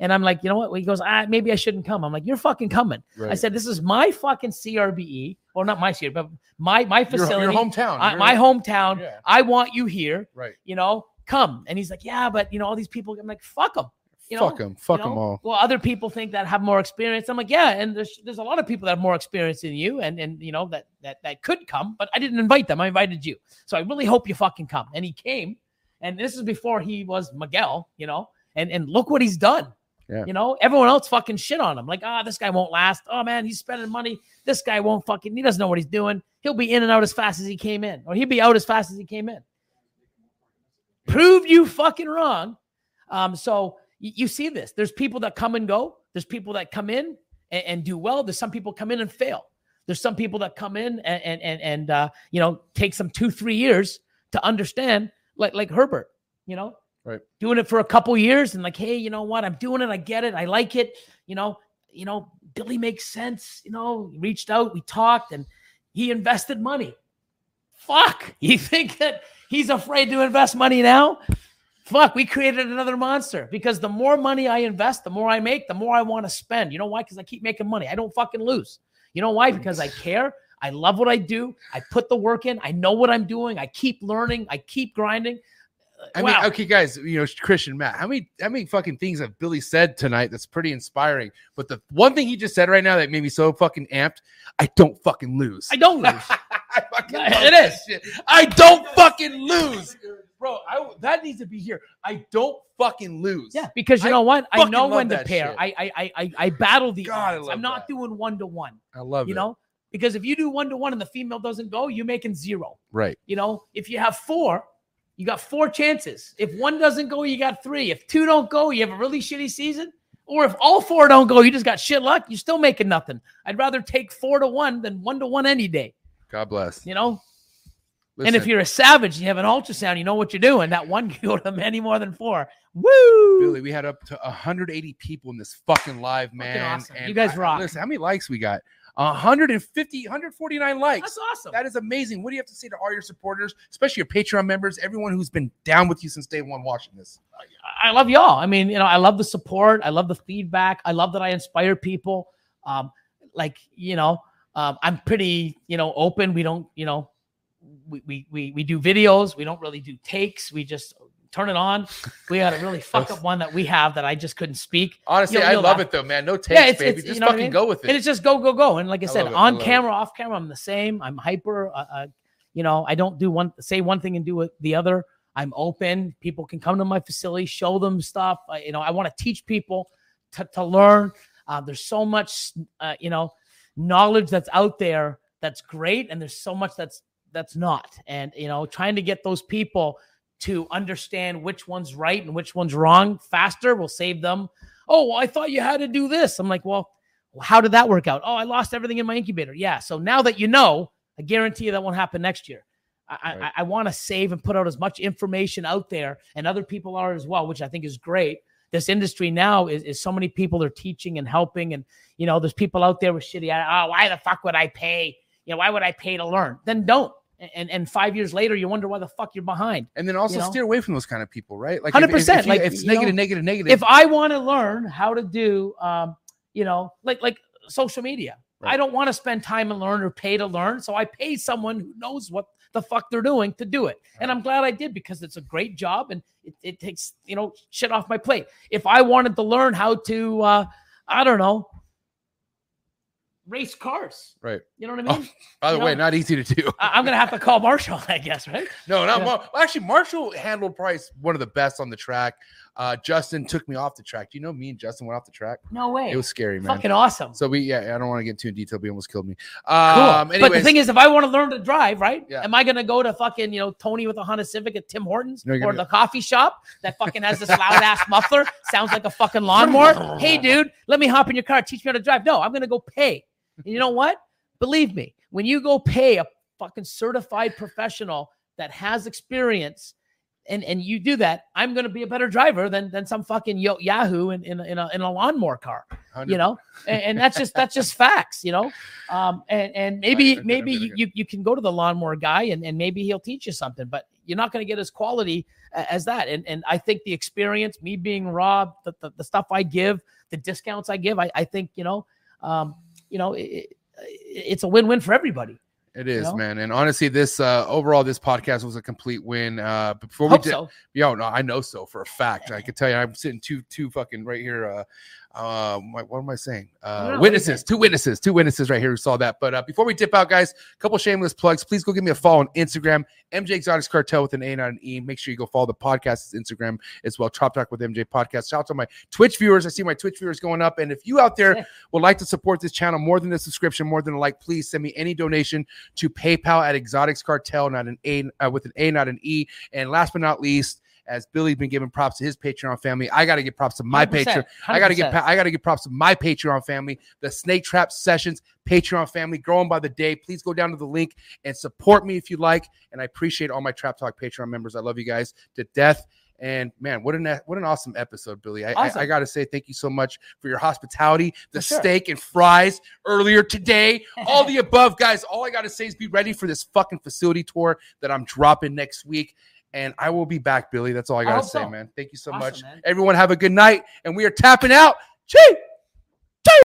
and I'm like, you know what? He goes, maybe I shouldn't come. I'm like, you're fucking coming. Right. I said, this is my fucking CRBE, or not my CRBE, but my facility, your hometown, my hometown. Yeah. I want you here. Right. You know, come. And he's like, yeah, but you know, all these people. I'm like, fuck them. You know, fuck them. Fuck them all. Well, other people think that have more experience. I'm like, yeah, and there's a lot of people that have more experience than you, and you know that could come, but I didn't invite them. I invited you, so I really hope you fucking come. And he came, and this is before he was Miguel, you know, and look what he's done. Yeah. You know, everyone else fucking shit on him. Like, this guy won't last. Oh, man, he's spending money. This guy won't fucking, he doesn't know what he's doing. He'll be in and out as fast as he came in, or he'll be out as fast as he came in. Proved you fucking wrong. So you see this. There's people that come and go. There's people that come in and do well. There's some people come in and fail. There's some people that come in and you know, take some 2-3 years to understand, like Herbert, you know. Right. Doing it for a couple years and like, hey, you know what? I'm doing it. I get it. I like it. You know, Billy makes sense. You know, he reached out, we talked, and he invested money. Fuck. You think that he's afraid to invest money now? Fuck. We created another monster, because the more money I invest, the more I make, the more I want to spend. You know why? Because I keep making money. I don't fucking lose. You know why? Because I care. I love what I do. I put the work in. I know what I'm doing. I keep learning. I keep grinding. I mean, okay, guys, you know, Christian, Matt, how many fucking things have Billy said tonight that's pretty inspiring? But the one thing he just said right now that made me so fucking amped, I don't fucking lose. I don't lose. I fucking it is. Shit. I don't fucking lose. Bro, that needs to be here. I don't fucking lose. Yeah, because you know what? I know when to pair. I battle the odds. I'm not doing 1-to-1. I love it. You know, because if you do 1-to-1 and the female doesn't go, you're making 0. Right. You know, if you have 4... You got 4 chances. If 1 doesn't go, you got 3. If 2 don't go, you have a really shitty season. Or if all 4 don't go, you just got shit luck. You're still making nothing. I'd rather take 4-to-1 than 1-to-1 any day. God bless. You know? Listen. And if you're a savage and you have an ultrasound, you know what you're doing. That 1 can go to any more than 4. Woo! Billy, we had up to 180 people in this fucking live, man. Fucking awesome. And you guys rock. Listen, how many likes we got? 149 likes. That's awesome. That is amazing. What do you have to say to all your supporters, especially your Patreon members, everyone who's been down with you since day one watching this? I love y'all. I mean, you know, I love the support. I love the feedback. I love that I inspire people. I'm pretty, you know, open. We don't, you know, we do videos. We don't really do takes. We just turn it on. We had a really fuck up one that we have that I just couldn't speak. Honestly, I love it though, man. No takes, yeah, baby. Just fucking go with it. And it's just go. And like I said, on camera, off camera, I'm the same. I'm hyper. You know, I don't do say one thing and do the other. I'm open. People can come to my facility, show them stuff. You know, I want to teach people to learn. There's so much, you know, knowledge that's out there that's great, and there's so much that's not. And you know, trying to get those people to understand which one's right and which one's wrong faster will save them. Oh, well, I thought you had to do this. I'm like, well, how did that work out? Oh, I lost everything in my incubator. Yeah. So now that you know, I guarantee you that won't happen next year. Right. I want to save and put out as much information out there, and other people are as well, which I think is great. This industry now is so many people are teaching and helping, and you know, there's people out there with shitty. Why the fuck would I pay? You know, why would I pay to learn? Then don't. And 5 years later, you wonder why the fuck you're behind. And then also, you know, steer away from those kind of people, right? Like 100%. If it's negative. If I want to learn how to do, you know, like social media, right. I don't want to spend time and learn or pay to learn. So I pay someone who knows what the fuck they're doing to do it. Right. And I'm glad I did, because it's a great job, and it takes, you know, shit off my plate. If I wanted to learn how to, I don't know, race cars, right? You know what I mean? By the way, not easy to do. I'm gonna have to call Marshall, I guess, right? No, not actually. Marshall handled probably one of the best on the track. Justin took me off the track. Do you know me and Justin went off the track? No way. It was scary, man. Fucking awesome. So I don't want to get too in detail. But he almost killed me. Cool. But the thing is, if I want to learn to drive, right? Yeah. Am I gonna go to fucking, you know, Tony with a Honda Civic at Tim Hortons, or the coffee shop that fucking has this loud ass muffler? Sounds like a fucking lawnmower. Hey, dude, let me hop in your car. Teach me how to drive. No, I'm gonna go pay. And you know what? Believe me, when you go pay a fucking certified professional that has experience, and you do that, I'm going to be a better driver than some fucking Yahoo in a lawnmower car, 100%. You know, and that's just facts, you know? And maybe you can go to the lawnmower guy and maybe he'll teach you something, but you're not going to get as quality as that. And I think the experience, me being raw, the stuff I give, the discounts I give, I think, you know, it's a win-win for everybody. It is, man. And honestly, this overall, this podcast was a complete win. Before we did, I know so for a fact. I could tell you, I'm sitting two fucking right here. What am I saying? Two witnesses right here who saw that. But before we dip out, guys, a couple shameless plugs. Please go give me a follow on Instagram, MJ Exotics Cartel with an A, not an E. Make sure you go follow the podcast's Instagram as well. Chop Talk with MJ Podcast. Shout out to my Twitch viewers. I see my Twitch viewers going up. And if you out there would like to support this channel more than a subscription, more than a like, please send me any donation to PayPal at Exotics Cartel, not an A, with an A, not an E. And last but not least, as Billy's been giving props to his Patreon family, I got to give props to my Patreon. I got to give props to my Patreon family. The Snake Trap Sessions Patreon family, growing by the day. Please go down to the link and support me if you like. And I appreciate all my Trap Talk Patreon members. I love you guys to death. And man, what an awesome episode, Billy. I got to say thank you so much for your hospitality, steak and fries earlier today, all the above, guys. All I got to say is be ready for this fucking facility tour that I'm dropping next week. And I will be back, Billy. That's all I got to say, man. Thank you so much. Man. Everyone have a good night. And we are tapping out. Cheers.